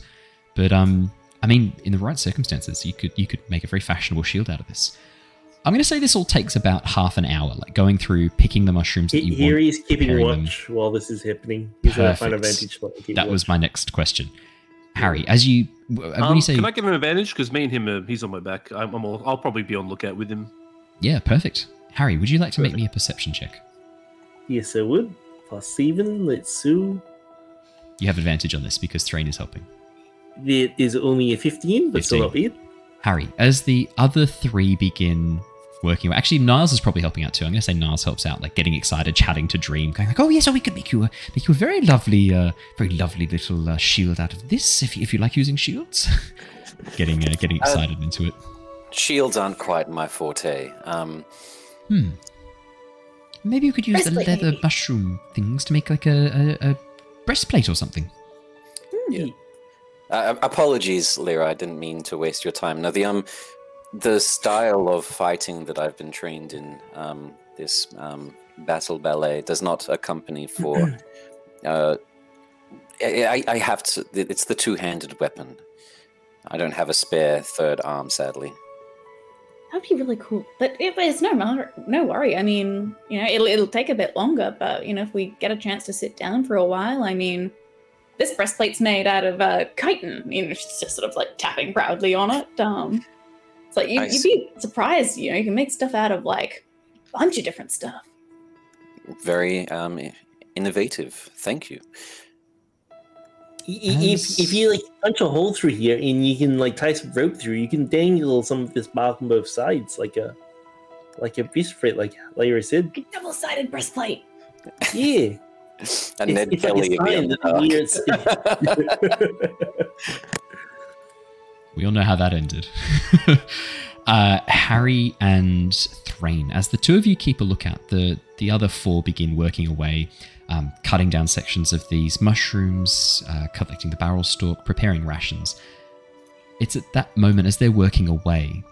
But um, I mean, in the right circumstances, you could you could make a very fashionable shield out of this. I'm going to say this all takes about half an hour, like going through picking the mushrooms that you Here want. Here he is keeping watch them. While this is happening. He's at a fine advantage. That watch. was my next question. Harry, as you, when um, you say, can I give him advantage? Because me and him, are, he's on my back. I'm, I'm all, I'll probably be on lookout with him. Yeah, perfect. Harry, would you like to perfect. make me a perception check? Yes, I would. Plus even, let's do. You have advantage on this because Threign is helping. There is only a fifteen, but fifteen. Still not bad. Harry, as the other three begin working, actually Niles is probably helping out too. I'm going to say Niles helps out, like getting excited, chatting to Dream, going like, "Oh yes, oh, we could make you a make you a very lovely, uh, very lovely little uh, shield out of this if you, if you like using shields." getting uh, getting excited uh, into it. Shields aren't quite my forte. Um, hmm. Maybe you could use the leather mushroom things to make like a, a, a breastplate or something. Yeah. Uh, apologies, Lyra. I didn't mean to waste your time. Now the um. The style of fighting that I've been trained in, um, this um, battle ballet, does not accompany for... uh, I, I have to... It's the two-handed weapon. I don't have a spare third arm, sadly. That'd be really cool. But it, it's no mar- no worry. I mean, you know, it'll, it'll take a bit longer, but, you know, if we get a chance to sit down for a while, I mean... This breastplate's made out of uh, chitin. You know, she's just sort of, like, tapping proudly on it. Um... It's like you, you'd be surprised, you know, you can make stuff out of like a bunch of different stuff. Very um, innovative. Thank you. If, if you like punch a hole through here and you can like tie some rope through, you can dangle some of this bark on both sides, like a like a breastplate, like Lyra said. A double-sided breastplate. Yeah. A Ned it's, Kelly it's like again. We all know how that ended. uh, Harry and Threign, as the two of you keep a lookout, the, the other four begin working away, um, cutting down sections of these mushrooms, uh, collecting the barrel stalk, preparing rations. It's at that moment, as they're working away,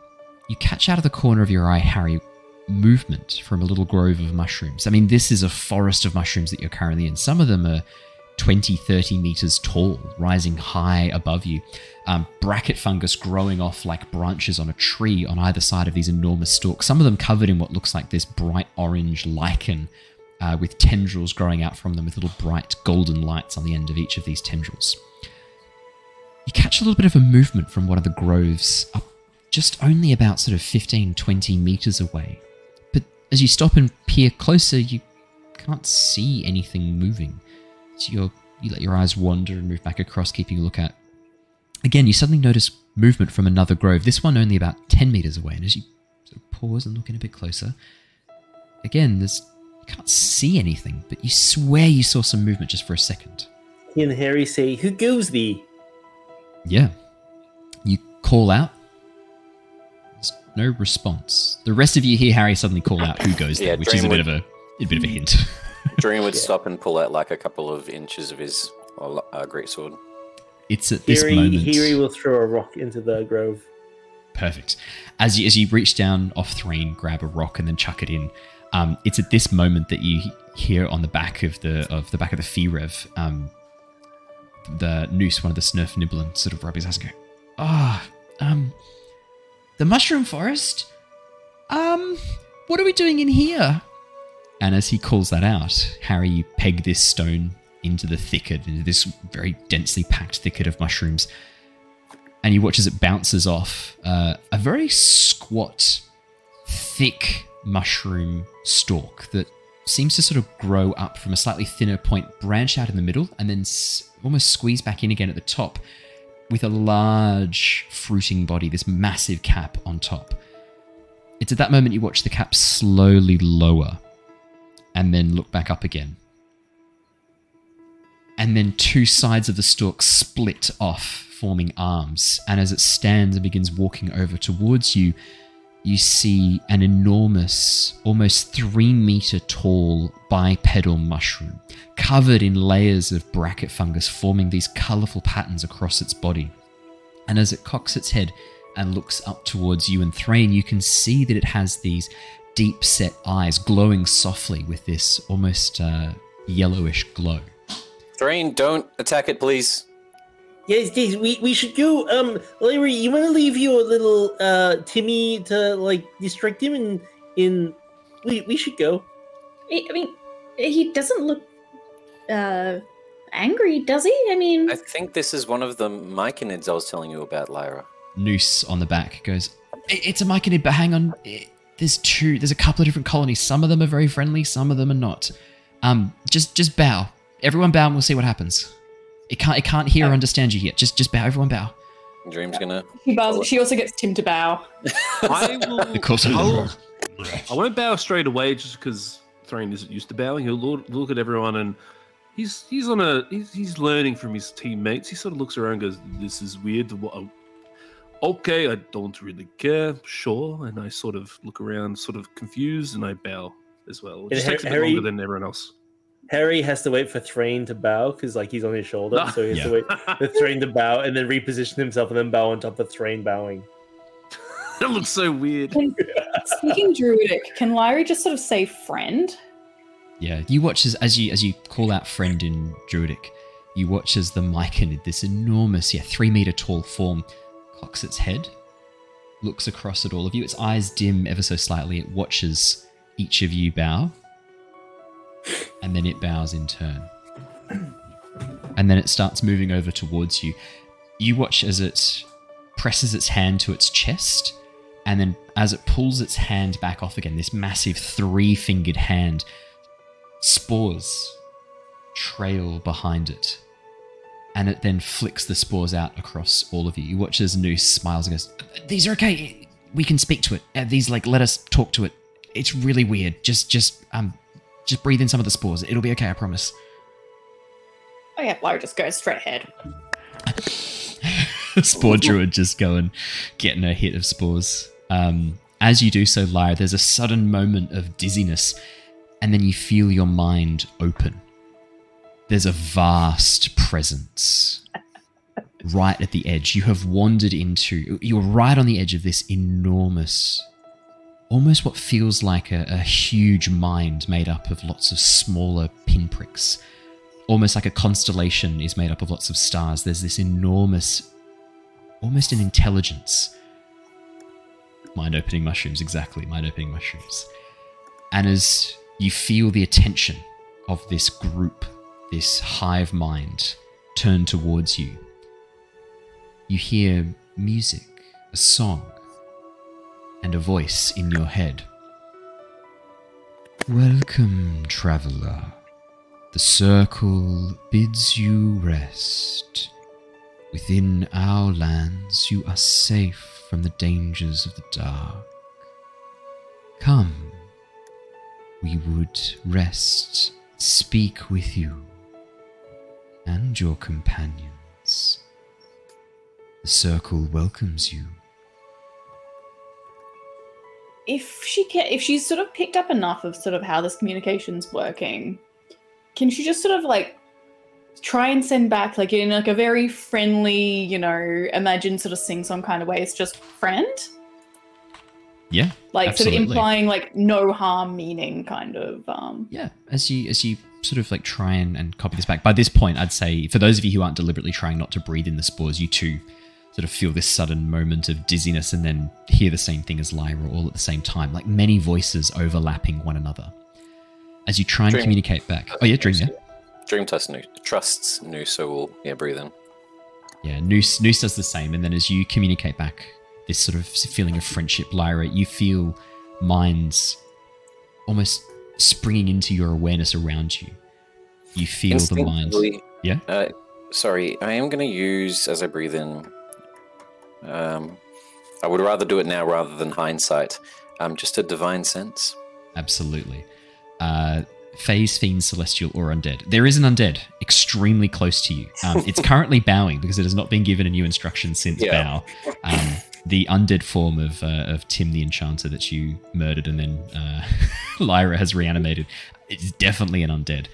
you catch out of the corner of your eye, Harry, movement from a little grove of mushrooms. I mean, this is a forest of mushrooms that you're currently in. Some of them are twenty, thirty meters tall, rising high above you. Um, bracket fungus growing off like branches on a tree on either side of these enormous stalks, some of them covered in what looks like this bright orange lichen uh, with tendrils growing out from them with little bright golden lights on the end of each of these tendrils. You catch a little bit of a movement from one of the groves up just only about sort of fifteen, twenty meters away. But as you stop and peer closer, you can't see anything moving. So you're, you let your eyes wander and move back across, keeping a look at. Again, you suddenly notice movement from another grove, this one only about ten meters away. And as you sort of pause and look in a bit closer, again, there's, you can't see anything, but you swear you saw some movement just for a second. Can Harry say, "Who goes thee?" Yeah. You call out. There's no response. The rest of you hear Harry suddenly call out, "Who goes yeah, there?" Which is a bit of a, a bit of a hint. Dream would yeah. stop and pull out like a couple of inches of his uh, greatsword. It's at this Harry, moment. Harry will throw a rock into the grove. Perfect. As you, as you reach down off Threign, grab a rock and then chuck it in. Um, it's at this moment that you hear on the back of the of the back of the Firev, um, the Noose, one of the Svirfneblin, sort of rub his eyes and go, "Ah, oh, um, the mushroom forest. Um, what are we doing in here? And as he calls that out, Harry pegged this stone into the thicket, into this very densely packed thicket of mushrooms. And he watches it bounces off uh, a very squat, thick mushroom stalk that seems to sort of grow up from a slightly thinner point, branch out in the middle, and then s- almost squeeze back in again at the top with a large fruiting body, this massive cap on top. It's at that moment you watch the cap slowly lower and then look back up again. And then two sides of the stalk split off, forming arms. And as it stands and begins walking over towards you, you see an enormous, almost three meter tall bipedal mushroom, covered in layers of bracket fungus, forming these colorful patterns across its body. And as it cocks its head and looks up towards you and Threign, you can see that it has these deep-set eyes glowing softly with this almost uh, yellowish glow. Threign, don't attack it, please. Yes, yes, we, we should go. Um, Larry, you want to leave your little uh, Timmy to, like, distract him and in, we, we should go. I mean, he doesn't look uh, angry, does he? I mean... I think this is one of the Myconids I was telling you about, Lyra. Noose on the back goes, it's a Myconid, but hang on, there's two, there's a couple of different colonies. Some of them are very friendly, some of them are not. Um, just just bow. Everyone bow and we'll see what happens. It can't, it can't hear or understand you yet. Just, just bow. Everyone bow. Dream's gonna. She bows. She also gets Tim to bow. I will. I'll, I won't bow straight away just because Threign isn't used to bowing. He'll look at everyone and he's he's on a he's, he's learning from his teammates. He sort of looks around and goes, "This is weird. Okay, I don't really care. Sure." And I sort of look around, sort of confused, and I bow as well. It just takes a bit longer than everyone else. Harry has to wait for Threign to bow because, like, he's on his shoulder, ah, so he has yeah. to wait for Threign to bow and then reposition himself and then bow on top of Threign bowing. That looks so weird. Can, speaking Druidic, can Lyra just sort of say "friend"? Yeah, you watch as, as you as you call out "friend" in Druidic. You watch as the Myconid, this enormous, yeah, three meter tall form, cocks its head, looks across at all of you. Its eyes dim ever so slightly. It watches each of you bow. And then it bows in turn. And then it starts moving over towards you. You watch as it presses its hand to its chest, and then as it pulls its hand back off again, this massive three-fingered hand, spores trail behind it. And it then flicks the spores out across all of you. You watch as Noose smiles and goes, "These are okay. We can speak to it. These, like, let us talk to it. It's really weird. Just, just, um... Just breathe in some of the spores. It'll be okay, I promise." Oh yeah, Lyra just goes straight ahead. Spore Druid just going, getting a hit of spores. Um, as you do so, Lyra, there's a sudden moment of dizziness, and then you feel your mind open. There's a vast presence right at the edge. You have wandered into, you're right on the edge of this enormous, almost what feels like a, a huge mind made up of lots of smaller pinpricks. Almost like a constellation is made up of lots of stars. There's this enormous, almost an intelligence. Mind-opening mushrooms, exactly. Mind-opening mushrooms. And as you feel the attention of this group, this hive mind, turn towards you, you hear music, a song, and a voice in your head. "Welcome, traveler. The circle bids you rest. Within our lands you are safe from the dangers of the dark. Come, we would rest, speak with you and your companions. The circle welcomes you." If she can, if she's sort of picked up enough of sort of how this communication's working, can she just sort of like try and send back like in like a very friendly, you know, imagine sort of sing song kind of way? It's just "friend." Yeah, like absolutely. Sort of implying like no harm, meaning kind of. Um... Yeah, as you as you sort of like try and, and copy this back. By this point, I'd say for those of you who aren't deliberately trying not to breathe in the spores, you too sort of feel this sudden moment of dizziness and then hear the same thing as Lyra all at the same time, like many voices overlapping one another. as you try and dream. communicate back. Oh yeah, Dream, yeah. Dream trusts Noose, trusts Noose, so we'll yeah, breathe in. Yeah, Noose, Noose does the same, and then as you communicate back this sort of feeling of friendship, Lyra, you feel minds almost springing into your awareness around you. You feel the minds. Yeah? Uh, sorry, I am going to use, as I breathe in, um, I would rather do it now rather than hindsight, um, just a divine sense. Absolutely. Uh, phase, fiend, celestial, or undead. There is an undead extremely close to you. Um, it's currently bowing because it has not been given a new instruction since yeah. bow. Um, the undead form of uh, of Tim the Enchanter that you murdered and then uh, Lyra has reanimated is definitely an undead.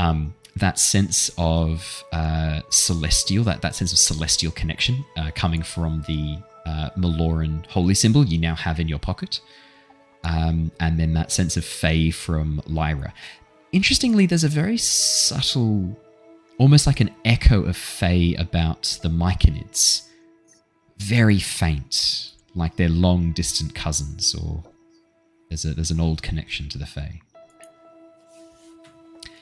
Um, that sense of uh, celestial, that, that sense of celestial connection uh, coming from the uh, Meloran holy symbol you now have in your pocket. Um, and then that sense of Fae from Lyra. Interestingly, there's a very subtle, almost like an echo of Fae about the Myconids. Very faint, like they're long distant cousins, or there's a, there's an old connection to the Fae.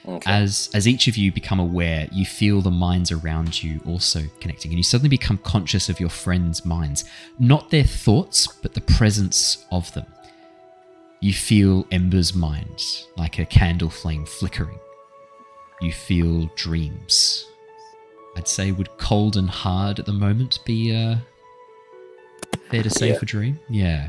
Okay. As as each of you become aware, you feel the minds around you also connecting, and you suddenly become conscious of your friends' minds. Not their thoughts, but the presence of them. You feel Ember's mind, like a candle flame flickering. You feel Dreams. I'd say would cold and hard at the moment be uh, fair to say yeah. for Dream? Yeah.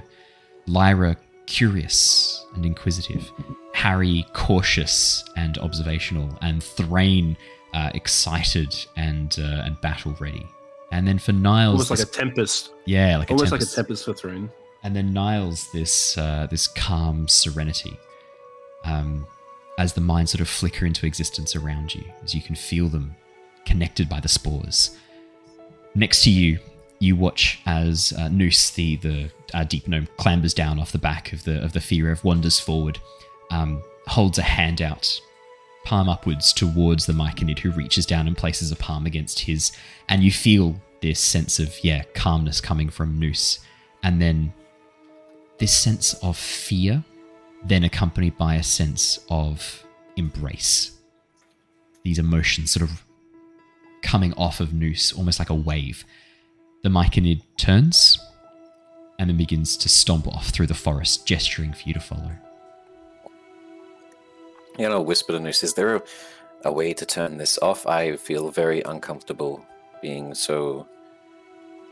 Lyra, curious and inquisitive. Harry, cautious and observational. And Threign, uh, excited and uh, and battle ready. And then for Niles... Almost like this, a tempest. Yeah, like Almost a tempest. Almost like a tempest for Threign. And then Niles, this uh, this calm serenity um, as the minds sort of flicker into existence around you, as you can feel them connected by the spores. Next to you, you watch as uh, Noose, the, the uh, deep gnome, clambers down off the back of the of the Firev, wanders forward, um, holds a hand out, palm upwards towards the Myconid, who reaches down and places a palm against his, and you feel this sense of, yeah, calmness coming from Noose. And then... this sense of fear, then accompanied by a sense of embrace. These emotions sort of coming off of Noose, almost like a wave. The Myconid turns and then begins to stomp off through the forest, gesturing for you to follow. You know, whisper to Noose, is there a, a way to turn this off? I feel very uncomfortable being so...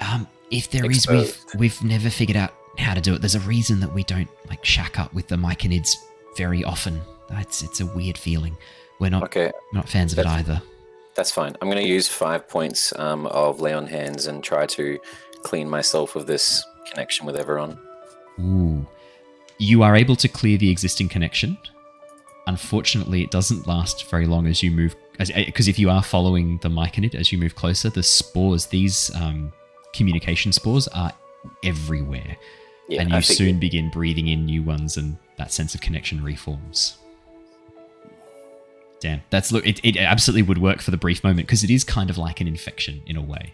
Um, if there exposed. is, we've, we've never figured out how to do it. There's a reason that we don't like shack up with the Myconids very often. It's it's a weird feeling. We're not okay. not fans of that's, it either. That's fine. I'm going to use five points um, of lay on hands and try to clean myself of this connection with everyone. Ooh, you are able to clear the existing connection. Unfortunately, it doesn't last very long as you move, because if you are following the Myconid as you move closer, the spores, these um, communication spores, are everywhere. Yeah, and you soon begin breathing in new ones, and that sense of connection reforms. Damn, that's look. It, it absolutely would work for the brief moment, because it is kind of like an infection in a way.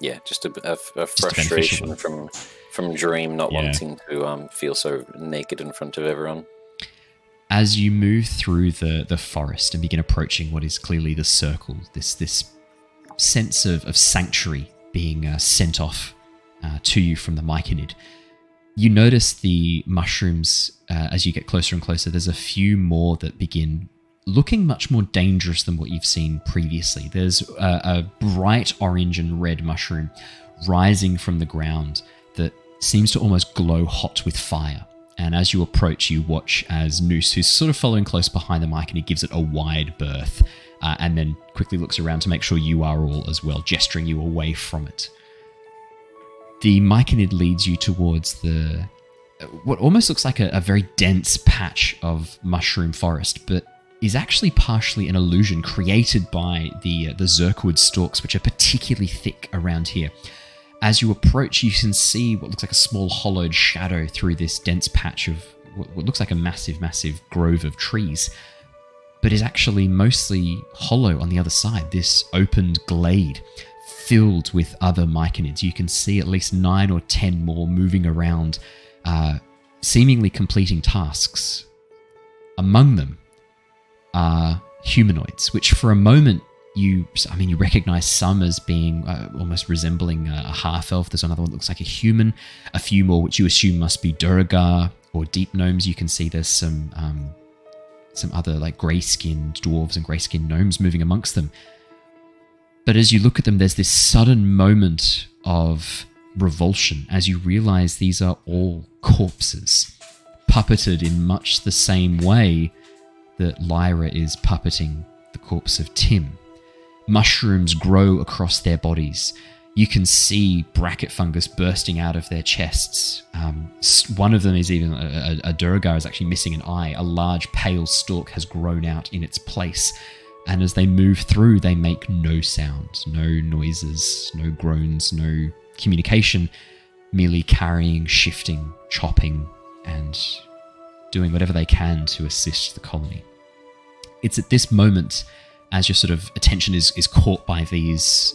Yeah, just a, a, a frustration just a from from Dream not yeah. wanting to um, feel so naked in front of everyone. As you move through the the forest and begin approaching what is clearly the circle, this this sense of of sanctuary being uh, sent off uh, to you from the Myconid. You notice the mushrooms, uh, as you get closer and closer, there's a few more that begin looking much more dangerous than what you've seen previously. There's a, a bright orange and red mushroom rising from the ground that seems to almost glow hot with fire. And as you approach, you watch as Noose, who's sort of following close behind the mic, and he gives it a wide berth, uh, and then quickly looks around to make sure you are all as well, gesturing you away from it. The Myconid leads you towards the what almost looks like a, a very dense patch of mushroom forest, but is actually partially an illusion created by the uh, the Zurkhwood stalks, which are particularly thick around here. As you approach, you can see what looks like a small hollowed shadow through this dense patch of what, what looks like a massive, massive grove of trees, but is actually mostly hollow on the other side, this opened glade filled with other Myconids. You can see at least nine or ten more moving around, uh, seemingly completing tasks. Among them are humanoids, which for a moment you, I mean, you recognize some as being uh, almost resembling a, a half-elf. There's another one that looks like a human. A few more, which you assume must be Duergar or deep gnomes. You can see there's some um, some other like grey-skinned dwarves and grey-skinned gnomes moving amongst them. But as you look at them, there's this sudden moment of revulsion as you realize these are all corpses, puppeted in much the same way that Lyra is puppeting the corpse of Tim. Mushrooms grow across their bodies. You can see bracket fungus bursting out of their chests. Um, one of them is even, a, a, a Duergar is actually missing an eye. A large pale stalk has grown out in its place. And as they move through, they make no sound, no noises, no groans, no communication, merely carrying, shifting, chopping, and doing whatever they can to assist the colony. It's at this moment, as your sort of attention is, is caught by these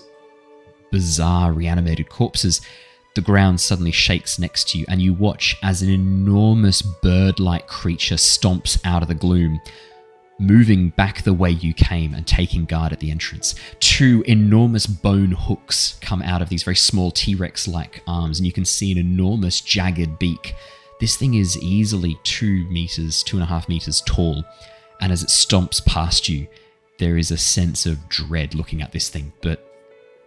bizarre reanimated corpses, the ground suddenly shakes next to you, and you watch as an enormous bird-like creature stomps out of the gloom, moving back the way you came and taking guard at the entrance. Two enormous bone hooks come out of these very small T-Rex-like arms, and you can see an enormous jagged beak. This thing is easily two meters, two and a half meters tall, and as it stomps past you, there is a sense of dread looking at this thing, but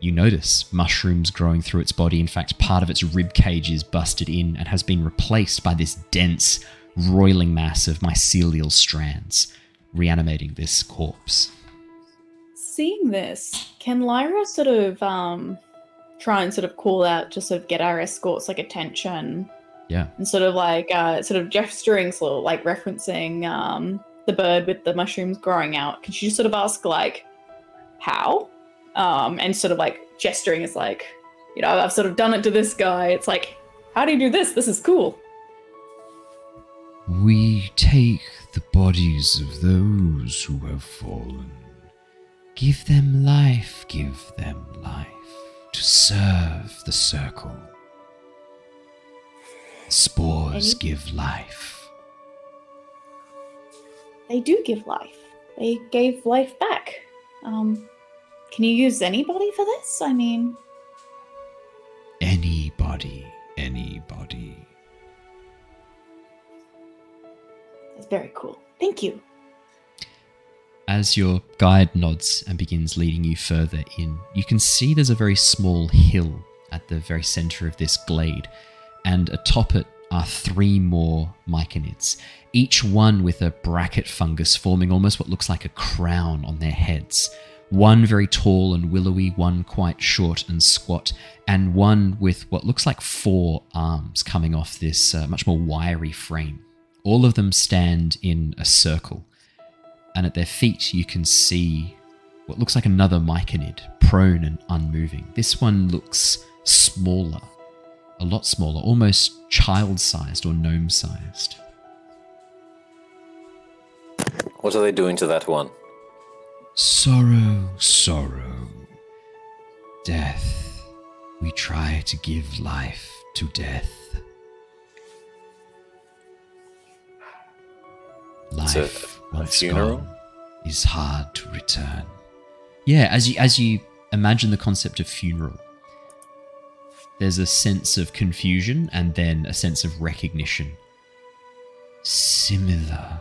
you notice mushrooms growing through its body. In fact, part of its rib cage is busted in and has been replaced by this dense, roiling mass of mycelial strands, reanimating this corpse. Seeing this, can Lyra sort of um, try and sort of call out to sort of get our escorts like attention? Yeah. And sort of like uh, sort of gesturing, sort of like referencing um, the bird with the mushrooms growing out. Can she just sort of ask like, how? Um, and sort of like gesturing is like, you know, I've sort of done it to this guy. It's like, how do you do this? This is cool. We take the bodies of those who have fallen. Give them life, give them life to serve the circle. Spores they, give life. They do give life. They gave life back. Um, can you use anybody for this? I mean... Anybody, anybody. That's very cool. Thank you. As your guide nods and begins leading you further in, you can see there's a very small hill at the very centre of this glade. And atop it are three more myconids, each one with a bracket fungus forming almost what looks like a crown on their heads. One very tall and willowy, one quite short and squat, and one with what looks like four arms coming off this uh, much more wiry frame. All of them stand in a circle, and at their feet you can see what looks like another myconid, prone and unmoving. This one looks smaller. A lot smaller, almost child-sized or gnome-sized. What are they doing to that one? Sorrow, sorrow. Death. We try to give life to death. Life, a, once a gone, is hard to return. Yeah, as you, as you imagine the concept of funeral, there's a sense of confusion and then a sense of recognition. Similar.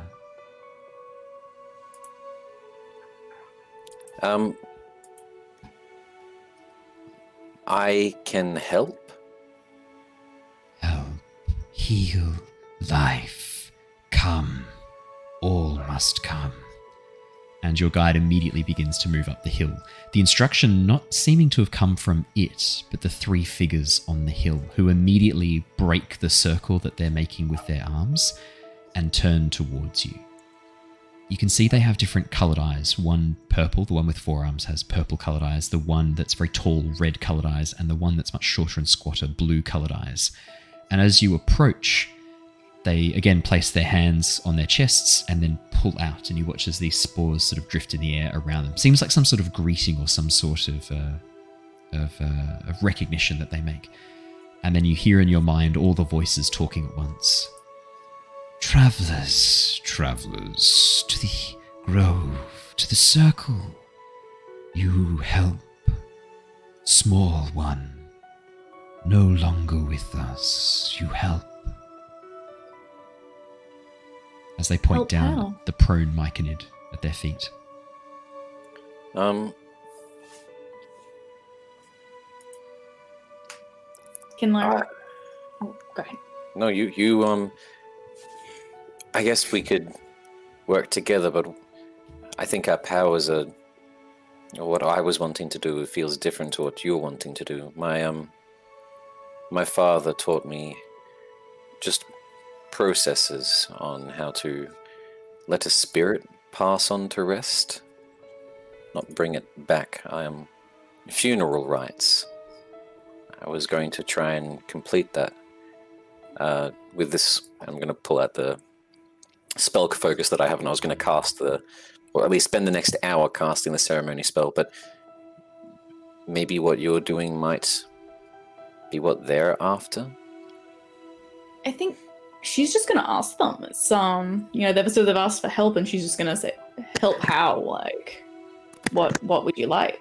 Um, I can help? Help, heal, life, come. All must come. And your guide immediately begins to move up the hill. The instruction not seeming to have come from it, but the three figures on the hill, who immediately break the circle that they're making with their arms and turn towards you. You can see they have different coloured eyes. One purple, the one with four arms has purple coloured eyes, the one that's very tall, red coloured eyes, and the one that's much shorter and squatter, blue coloured eyes. And as you approach, they again place their hands on their chests and then pull out, and you watch as these spores sort of drift in the air around them. Seems like some sort of greeting or some sort of uh, of, uh, of recognition that they make. And then you hear in your mind all the voices talking at once. Travellers, travellers, to the grove to the circle. You help, small one, no longer with us, you help. As they point oh, down wow. the prone Myconid at their feet. Um. Can Lyra... Uh, oh, go ahead. No, you, you, um... I guess we could work together, but I think our powers are... What I was wanting to do feels different to what you're wanting to do. My, um... My father taught me just processes on how to let a spirit pass on to rest. Not bring it back. I am... Funeral rites. I was going to try and complete that uh, with this. I'm going to pull out the spell focus that I have, and I was going to cast the, or at least spend the next hour casting the ceremony spell, but maybe what you're doing might be what they're after? I think she's just going to ask them. It's, um, you know, they've, so they've asked for help, and she's just going to say, help how? Like, what, what would you like?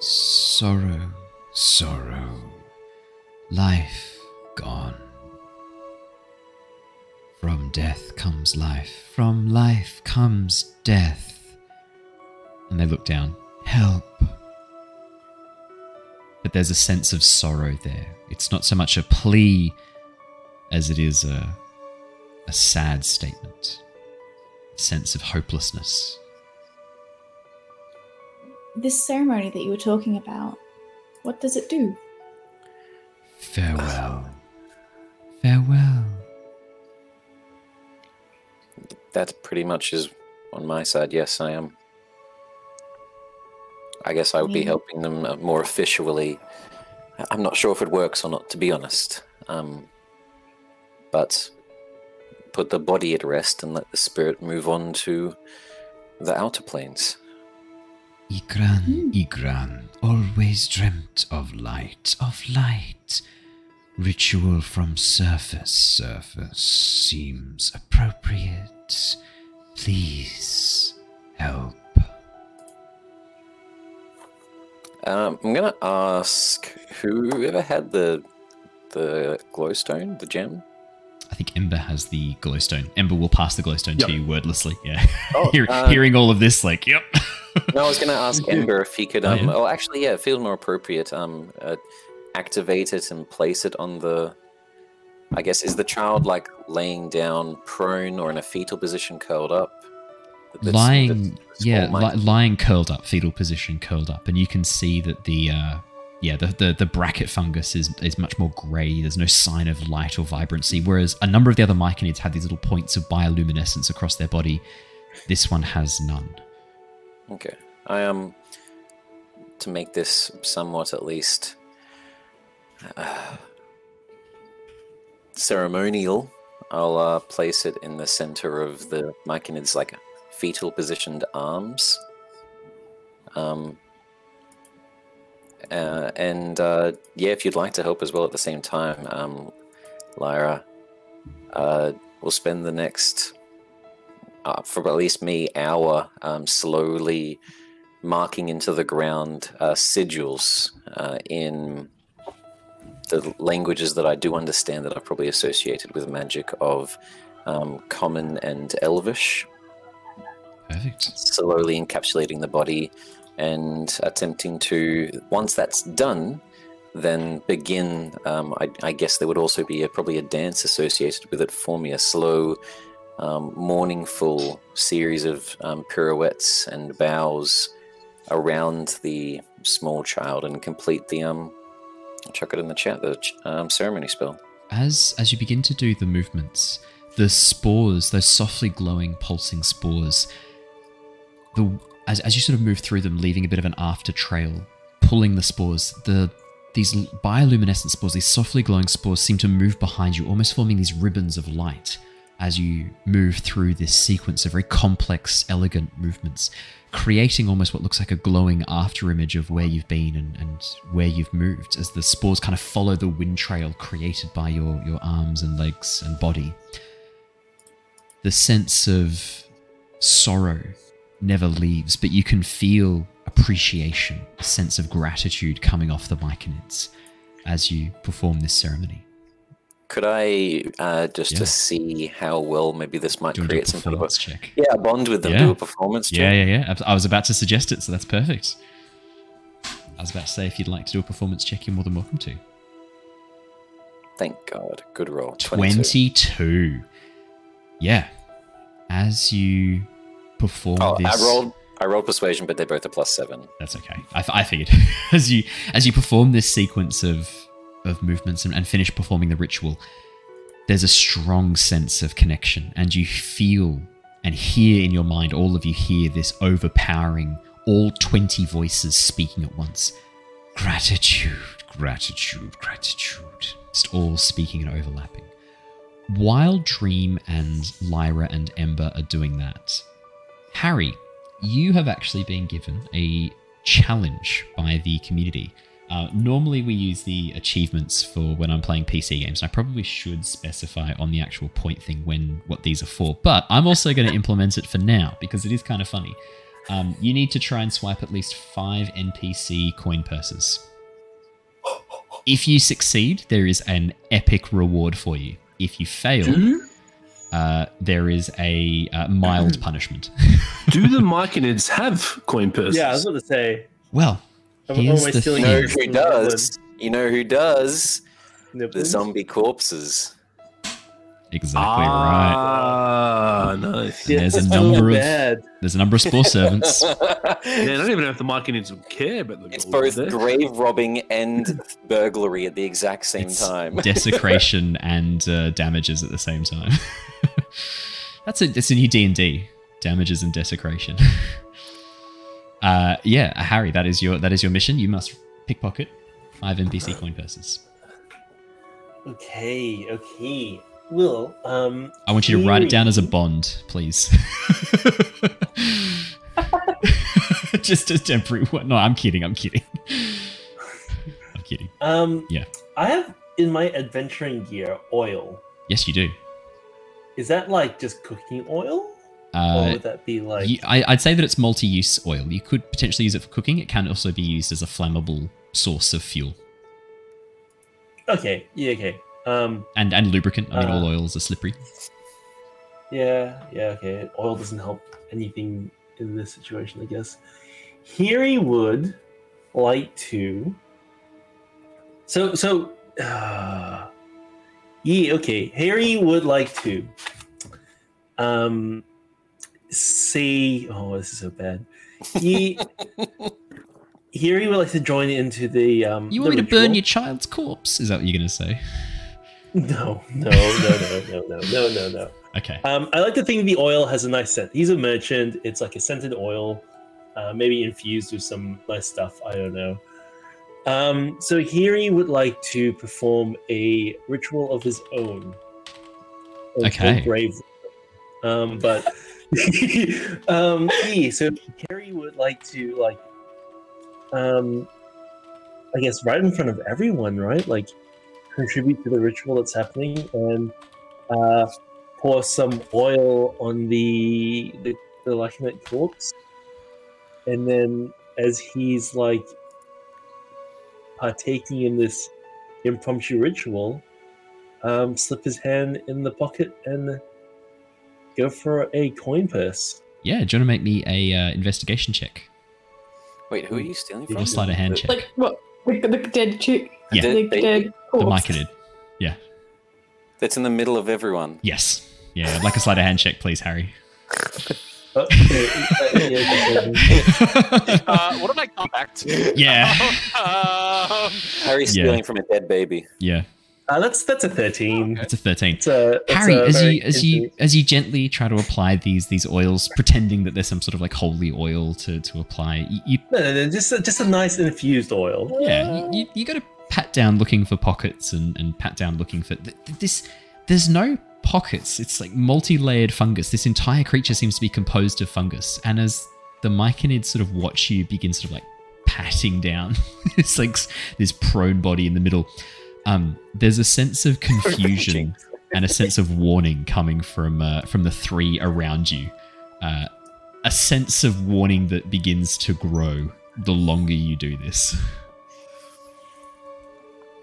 Sorrow, sorrow. Life gone. From death comes life. From life comes death. And they look down. Help. But there's a sense of sorrow there. It's not so much a plea as it is a, a sad statement. A sense of hopelessness. This ceremony that you were talking about, what does it do? Farewell. Farewell. That pretty much is on my side. Yes, I am. I guess I would yeah. be helping them more officially. I'm not sure if it works or not, to be honest. Um, but put the body at rest and let the spirit move on to the outer planes. Igran, Igran, always dreamt of light, of light. Ritual from surface, surface seems appropriate. Please help. Um, I'm gonna ask whoever had the the glowstone, the gem. I think Ember has the glowstone. Ember will pass the glowstone yep. to you wordlessly. Yeah. Oh, Hear, uh, hearing all of this, like, yep. No, I was going to ask Ember if he could. Um, oh, actually, yeah, it feels more appropriate. Um, uh, activate it and place it on the. I guess is the child like laying down, prone, or in a fetal position, curled up? That's, lying, that's yeah, li- lying, curled up, fetal position, curled up, and you can see that the, uh, yeah, the, the the bracket fungus is is much more grey. There's no sign of light or vibrancy, whereas a number of the other myconids had these little points of bioluminescence across their body. This one has none. Okay, I am um, to make this somewhat at least uh, ceremonial. I'll uh, place it in the center of the Myconid's like fetal positioned arms, um, uh, and uh, yeah, if you'd like to help as well at the same time, um, Lyra, uh, we'll spend the next. Uh, for at least me, hour, um, slowly marking into the ground uh, sigils uh, in the languages that I do understand that are probably associated with magic of um, Common and Elvish. Perfect. Slowly encapsulating the body and attempting to, once that's done, then begin, um, I, I guess there would also be a, probably a dance associated with it for me, a slow... Um, mournful series of um, pirouettes and bows around the small child and complete the um. I'll chuck it in the chat. The um, ceremony spell. As as you begin to do the movements, the spores, those softly glowing, pulsing spores, the as as you sort of move through them, leaving a bit of an after trail, pulling the spores, the these bioluminescent spores, these softly glowing spores, seem to move behind you, almost forming these ribbons of light. As you move through this sequence of very complex, elegant movements, creating almost what looks like a glowing afterimage of where you've been and, and where you've moved, as the spores kind of follow the wind trail created by your, your arms and legs and body. The sense of sorrow never leaves, but you can feel appreciation, a sense of gratitude coming off the Myconids as you perform this ceremony. Could I, uh, just yeah. to see how well maybe this might create some sort of a check? Yeah, bond with them, yeah. do a performance check. Yeah, yeah, yeah. I was about to suggest it, so that's perfect. I was about to say, if you'd like to do a performance check, you're more than welcome to. Thank God. Good roll. twenty-two. twenty-two. Yeah. As you perform oh, this... I rolled, I rolled persuasion, but they're both a plus seven. That's okay. I, I figured. as you as you perform this sequence of, of movements and, and finish performing the ritual, there's a strong sense of connection, and you feel and hear in your mind, all of you hear this overpowering, all twenty voices speaking at once. Gratitude, gratitude, gratitude. Just all speaking and overlapping. While Dream and Lyra and Ember are doing that, Harry, you have actually been given a challenge by the community. Uh, normally we use the achievements for when I'm playing P C games, and I probably should specify on the actual point thing when what these are for, but I'm also going to implement it for now because it is kind of funny. Um, you need to try and swipe at least five N P C coin purses. If you succeed, there is an epic reward for you. If you fail, do, uh, there is a uh, mild punishment. Do the Myconids have coin purses? Yeah, I was going to say. Well, I'm here's the thing. You know who does? You know who does? Nibbles? The zombie corpses. Exactly ah, right. Ah, nice. Yeah, there's a number of bad. there's a number of spore servants. Yeah, I don't even know if the Myconids would care about the It's both there. grave robbing and burglary at the exact same it's time. Desecration and uh, damages at the same time. That's a it's a new D and D. Damages and desecration. uh, yeah, Harry, that is your that is your mission. You must pickpocket five N P C coin purses. Okay, okay. Will, um, I want you to write it down as a bond, please. Just a temporary one. No, I'm kidding. I'm kidding. I'm kidding. Um, yeah. I have in my adventuring gear oil. Yes, you do. Is that like just cooking oil? Uh, or would that be like... You, I, I'd say that it's multi-use oil. You could potentially use it for cooking. It can also be used as a flammable source of fuel. Okay. Yeah, okay. Um, and and lubricant. I mean, uh, all oils are slippery. Yeah, yeah, okay. Oil doesn't help anything in this situation, I guess. Harry would like to. So so, uh, yeah, okay. Harry would like to. Um, say, oh, this is so bad. He, Harry would like to join into the. Um, you want the me ritual. to burn your child's corpse? Is that what you're going to say? No, no, no, no, no, no, no, no, no. Okay. Um, I like to think the oil has a nice scent. He's a merchant. It's like a scented oil, uh, maybe infused with some nice stuff. I don't know. Um, so Hiri would like to perform a ritual of his own. Or okay. Grave. Um, but um, yeah, so Hiri would like to like, um, I guess right in front of everyone, right? Like. Contribute to the ritual that's happening and uh, pour some oil on the the, the lachinate corpse, and then as he's like partaking in this impromptu ritual, um, slip his hand in the pocket and go for a coin purse. Yeah, do you want to make me a uh, investigation check? Wait, who are you stealing from? Or slide a hand check. Like what? The, the dead chick. Yeah. The, the, the, the Myconid. Yeah. That's in the middle of everyone. Yes. Yeah. I'd like a sleight of hand check, please, Harry. uh, what did I come back to? Yeah. um, Harry's stealing yeah. from a dead baby. Yeah. Uh, that's that's a thirteen. That's a thirteen. It's a, it's Harry, as you as you as you gently try to apply these these oils, pretending that there's some sort of like holy oil to to apply. You, you, no, no, no, just a, just a nice infused oil. Yeah, you, you, you got to pat down looking for pockets and, and pat down looking for th- th- this. There's no pockets. It's like multi-layered fungus. This entire creature seems to be composed of fungus. And as the Myconids sort of watch you, begin sort of like patting down this like this prone body in the middle. Um, there's a sense of confusion and a sense of warning coming from uh, from the three around you. Uh, a sense of warning that begins to grow the longer you do this.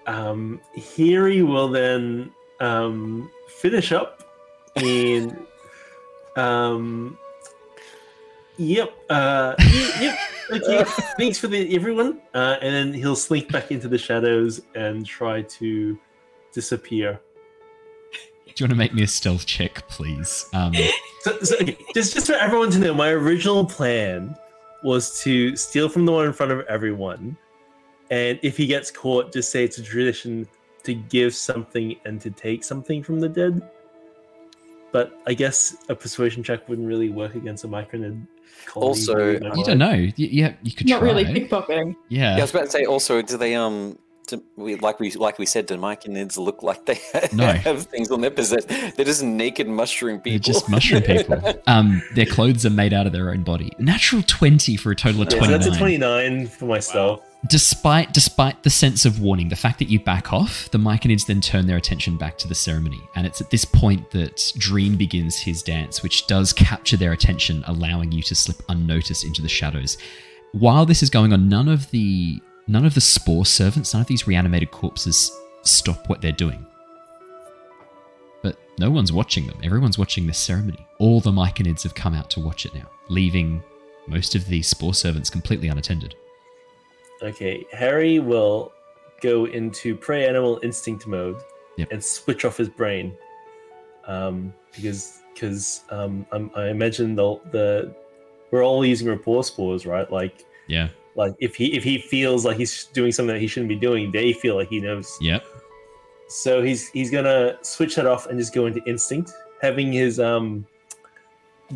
Um, Hiri will then um, finish up and um, yep, uh, yep, okay, thanks for the everyone. Uh, and then he'll sneak back into the shadows and try to disappear. Do you want to make me a stealth check, please? Um, so, so okay, just just for everyone to know, my original plan was to steal from the one in front of everyone, and if he gets caught, just say it's a tradition to give something and to take something from the dead. But I guess a persuasion check wouldn't really work against a Myconid. Also, no. You don't know. You, yeah, you could. Not try. Really pickpocketing. Yeah. yeah, I was about to say. Also, do they um? Do we, like we like we said, do Myconids look like they no. have things on their possession? They're just naked mushroom people. They're just mushroom people. um, their clothes are made out of their own body. Natural twenty for a total of twenty-nine. Yeah, so that's a twenty-nine for myself. Wow. Despite despite the sense of warning, the fact that you back off, the Myconids then turn their attention back to the ceremony. And it's at this point that Dream begins his dance, which does capture their attention, allowing you to slip unnoticed into the shadows. While this is going on, none of the none of the spore servants, none of these reanimated corpses stop what they're doing. But no one's watching them. Everyone's watching this ceremony. All the Myconids have come out to watch it now, leaving most of the spore servants completely unattended. Okay, Harry will go into prey animal instinct mode yep. and switch off his brain, um, because because um, I imagine the the we're all using rapport spores, right? Like yeah, like if he if he feels like he's doing something that he shouldn't be doing, they feel like he knows. Yep. So he's he's gonna switch that off and just go into instinct, having his um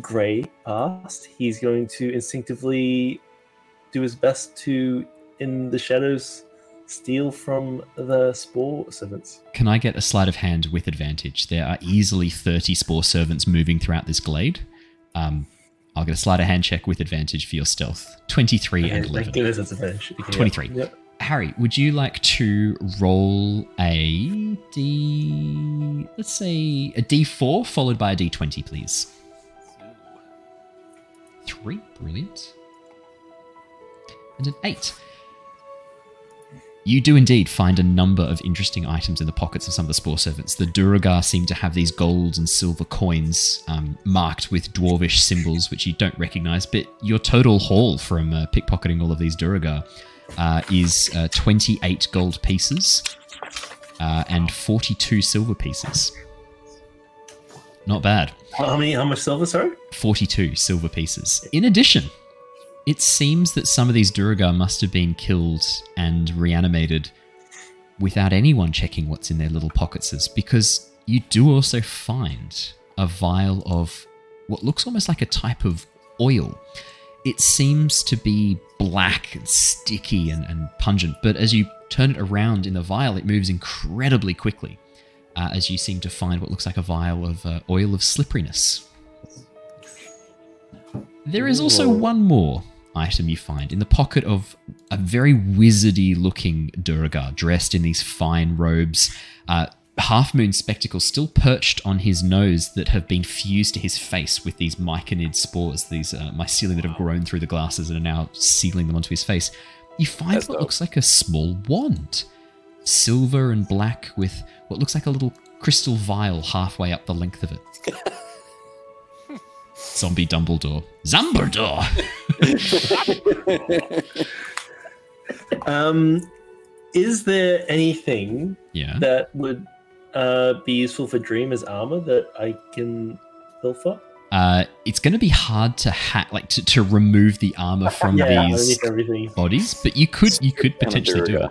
gray past. He's going to instinctively do his best to, in the shadows, steal from the spore servants. Can I get a sleight of hand with advantage? There are easily thirty spore servants moving throughout this glade. Um, I'll get a sleight of hand check with advantage for your stealth. twenty-three okay, and eleven. That's advantage. Okay, twenty-three. Yep. Harry, would you like to roll a D... Let's say a D four followed by a D twenty, please. Three. Brilliant. And an eight. You do indeed find a number of interesting items in the pockets of some of the spore servants. The Duergar seem to have these gold and silver coins um, marked with dwarvish symbols, which you don't recognise, but your total haul from uh, pickpocketing all of these Duergar uh, is uh, twenty-eight gold pieces uh, and forty-two silver pieces. Not bad. How many? How much silver, sorry? forty-two silver pieces. In addition... It seems that some of these Duergar must have been killed and reanimated without anyone checking what's in their little pockets, because you do also find a vial of what looks almost like a type of oil. It seems to be black and sticky and, and pungent, but as you turn it around in the vial, it moves incredibly quickly uh, as you seem to find what looks like a vial of uh, oil of slipperiness. There is also one more item you find in the pocket of a very wizardy looking Duergar dressed in these fine robes, uh, half moon spectacles still perched on his nose that have been fused to his face with these myconid spores, these uh, mycelium that have grown through the glasses and are now sealing them onto his face. You find That's what dope. looks like a small wand, silver and black, with what looks like a little crystal vial halfway up the length of it. Zombie Dumbledore. Zumbledore! um, is there anything yeah. that would uh, be useful for Dream as armor that I can build for? Uh, it's going to be hard to hack, like to, to remove the armor from yeah, these bodies, but you could you could potentially do it.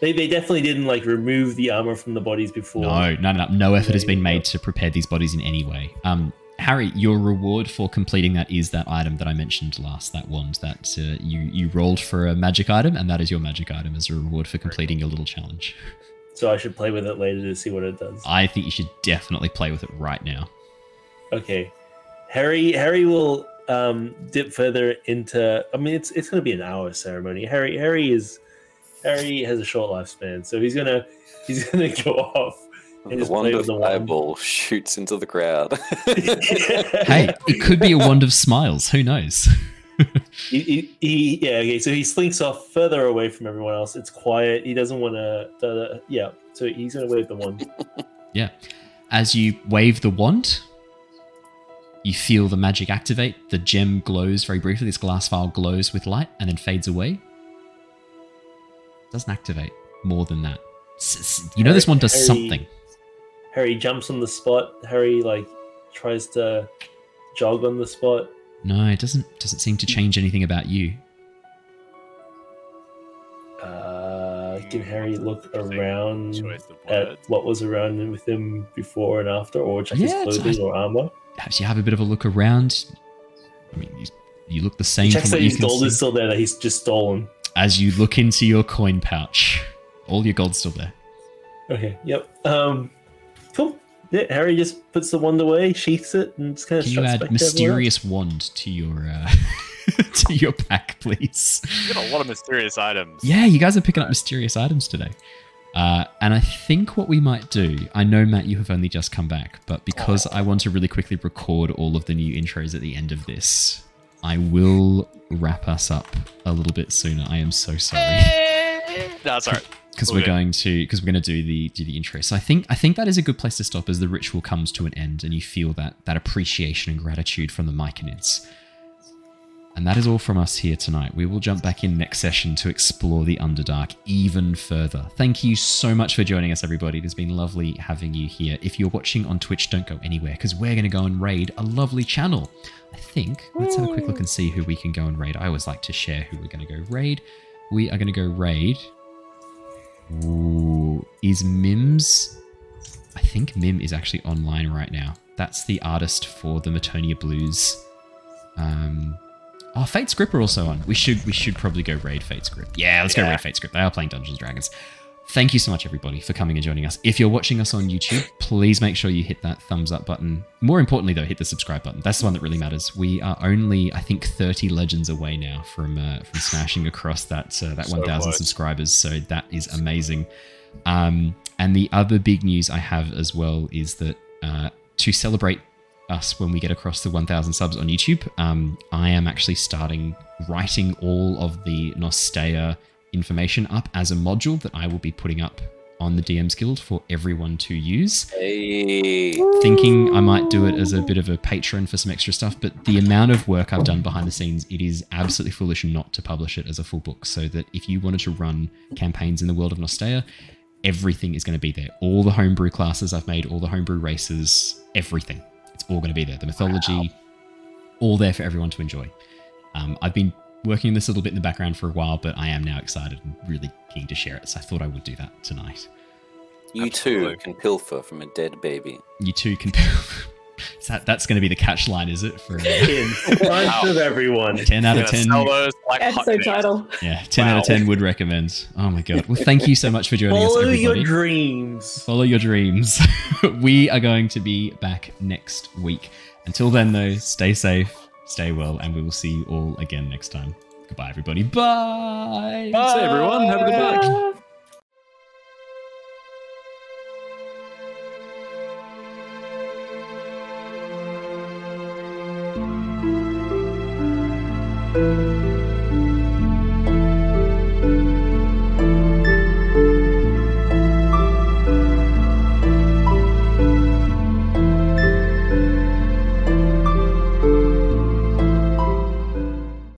They they definitely didn't like remove the armor from the bodies before. No, no, no, no effort has been made to prepare these bodies in any way. Um. Harry, your reward for completing that is that item that I mentioned last, that wand that uh, you, you rolled for a magic item, and that is your magic item as a reward for completing your little challenge. So I should play with it later to see what it does. I think you should definitely play with it right now. Okay. Harry Harry will um, dip further into... I mean, it's it's going to be an hour ceremony. Harry Harry is Harry has a short lifespan, so he's going to he's gonna go off The wand of fireball shoots into the crowd. Hey, it could be a wand of smiles. Who knows? he, he, he, yeah, okay, so he slinks off further away from everyone else. It's quiet. He doesn't want to... Yeah, so he's going to wave the wand. Yeah. As you wave the wand, you feel the magic activate. The gem glows very briefly. This glass vial glows with light and then fades away. It doesn't activate more than that. You know Harry, this one does Harry, something. Harry jumps on the spot. Harry like tries to jog on the spot. No, it doesn't doesn't seem to change anything about you. Uh, can Harry look around at what was around him with him before and after, or check yeah, his clothing I, or armor? You have a bit of a look around. I mean, you, you look the same. He checks that his gold is still there, that he's just stolen. As you look into your coin pouch, all your gold's still there. Okay, yep. Um, cool. Yeah, Harry just puts the wand away, sheaths it, and just kind of. Can you add mysterious wand to your uh, to your pack, please? You got a lot of mysterious items. Yeah, you guys are picking up mysterious items today. Uh, and I think what we might do, I know, Matt, you have only just come back, but because oh. I want to really quickly record all of the new intros at the end of this, I will wrap us up a little bit sooner. I am so sorry. No, sorry. Because we're good. going to because we're going to do the do the intro. So I think I think that is a good place to stop as the ritual comes to an end and you feel that that appreciation and gratitude from the Myconids. And that is all from us here tonight. We will jump back in next session to explore the Underdark even further. Thank you so much for joining us, everybody. It has been lovely having you here. If you're watching on Twitch, don't go anywhere because we're going to go and raid a lovely channel. I think let's have a quick look and see who we can go and raid. I always like to share who we're going to go raid. We are going to go raid. Ooh, is Mims? I think Mim is actually online right now. That's the artist for the Matonia Blues. Um, oh, Fate's Grip are also on. We should we should probably go raid Fate's Grip. Yeah, let's yeah. go raid Fate's Grip. They are playing Dungeons and Dragons. Thank you so much, everybody, for coming and joining us. If you're watching us on YouTube, please make sure you hit that thumbs up button. More importantly, though, hit the subscribe button. That's the one that really matters. We are only, I think, thirty legends away now from uh, from smashing across that uh, that so one thousand subscribers. So that is amazing. Um, and the other big news I have as well is that uh, to celebrate us when we get across the one thousand subs on YouTube, um, I am actually starting writing all of the Nostea information up as a module that I will be putting up on the D Ms Guild for everyone to use. Hey. Thinking I might do it as a bit of a patron for some extra stuff, but the amount of work I've done behind the scenes, it is absolutely foolish not to publish it as a full book, so that if you wanted to run campaigns in the world of Nostea, everything is going to be there. All the homebrew classes I've made, all the homebrew races, everything. It's all going to be there. The mythology, wow. all there for everyone to enjoy. Um, I've been working this a little bit in the background for a while, but I am now excited and really keen to share it, so I thought I would do that tonight. You Absolutely. too can pilfer from a dead baby. You too can pilfer. That, that's going to be the catch line, is it? For wow. of everyone. ten out of ten. Episode title. Yeah, ten wow. out of ten would recommend. Oh my god. Well, thank you so much for joining Follow us, everybody. Follow your dreams. Follow your dreams. We are going to be back next week. Until then, though, stay safe. Stay well, and we will see you all again next time. Goodbye, everybody. Bye. Bye, see everyone. Have a good night. Bye.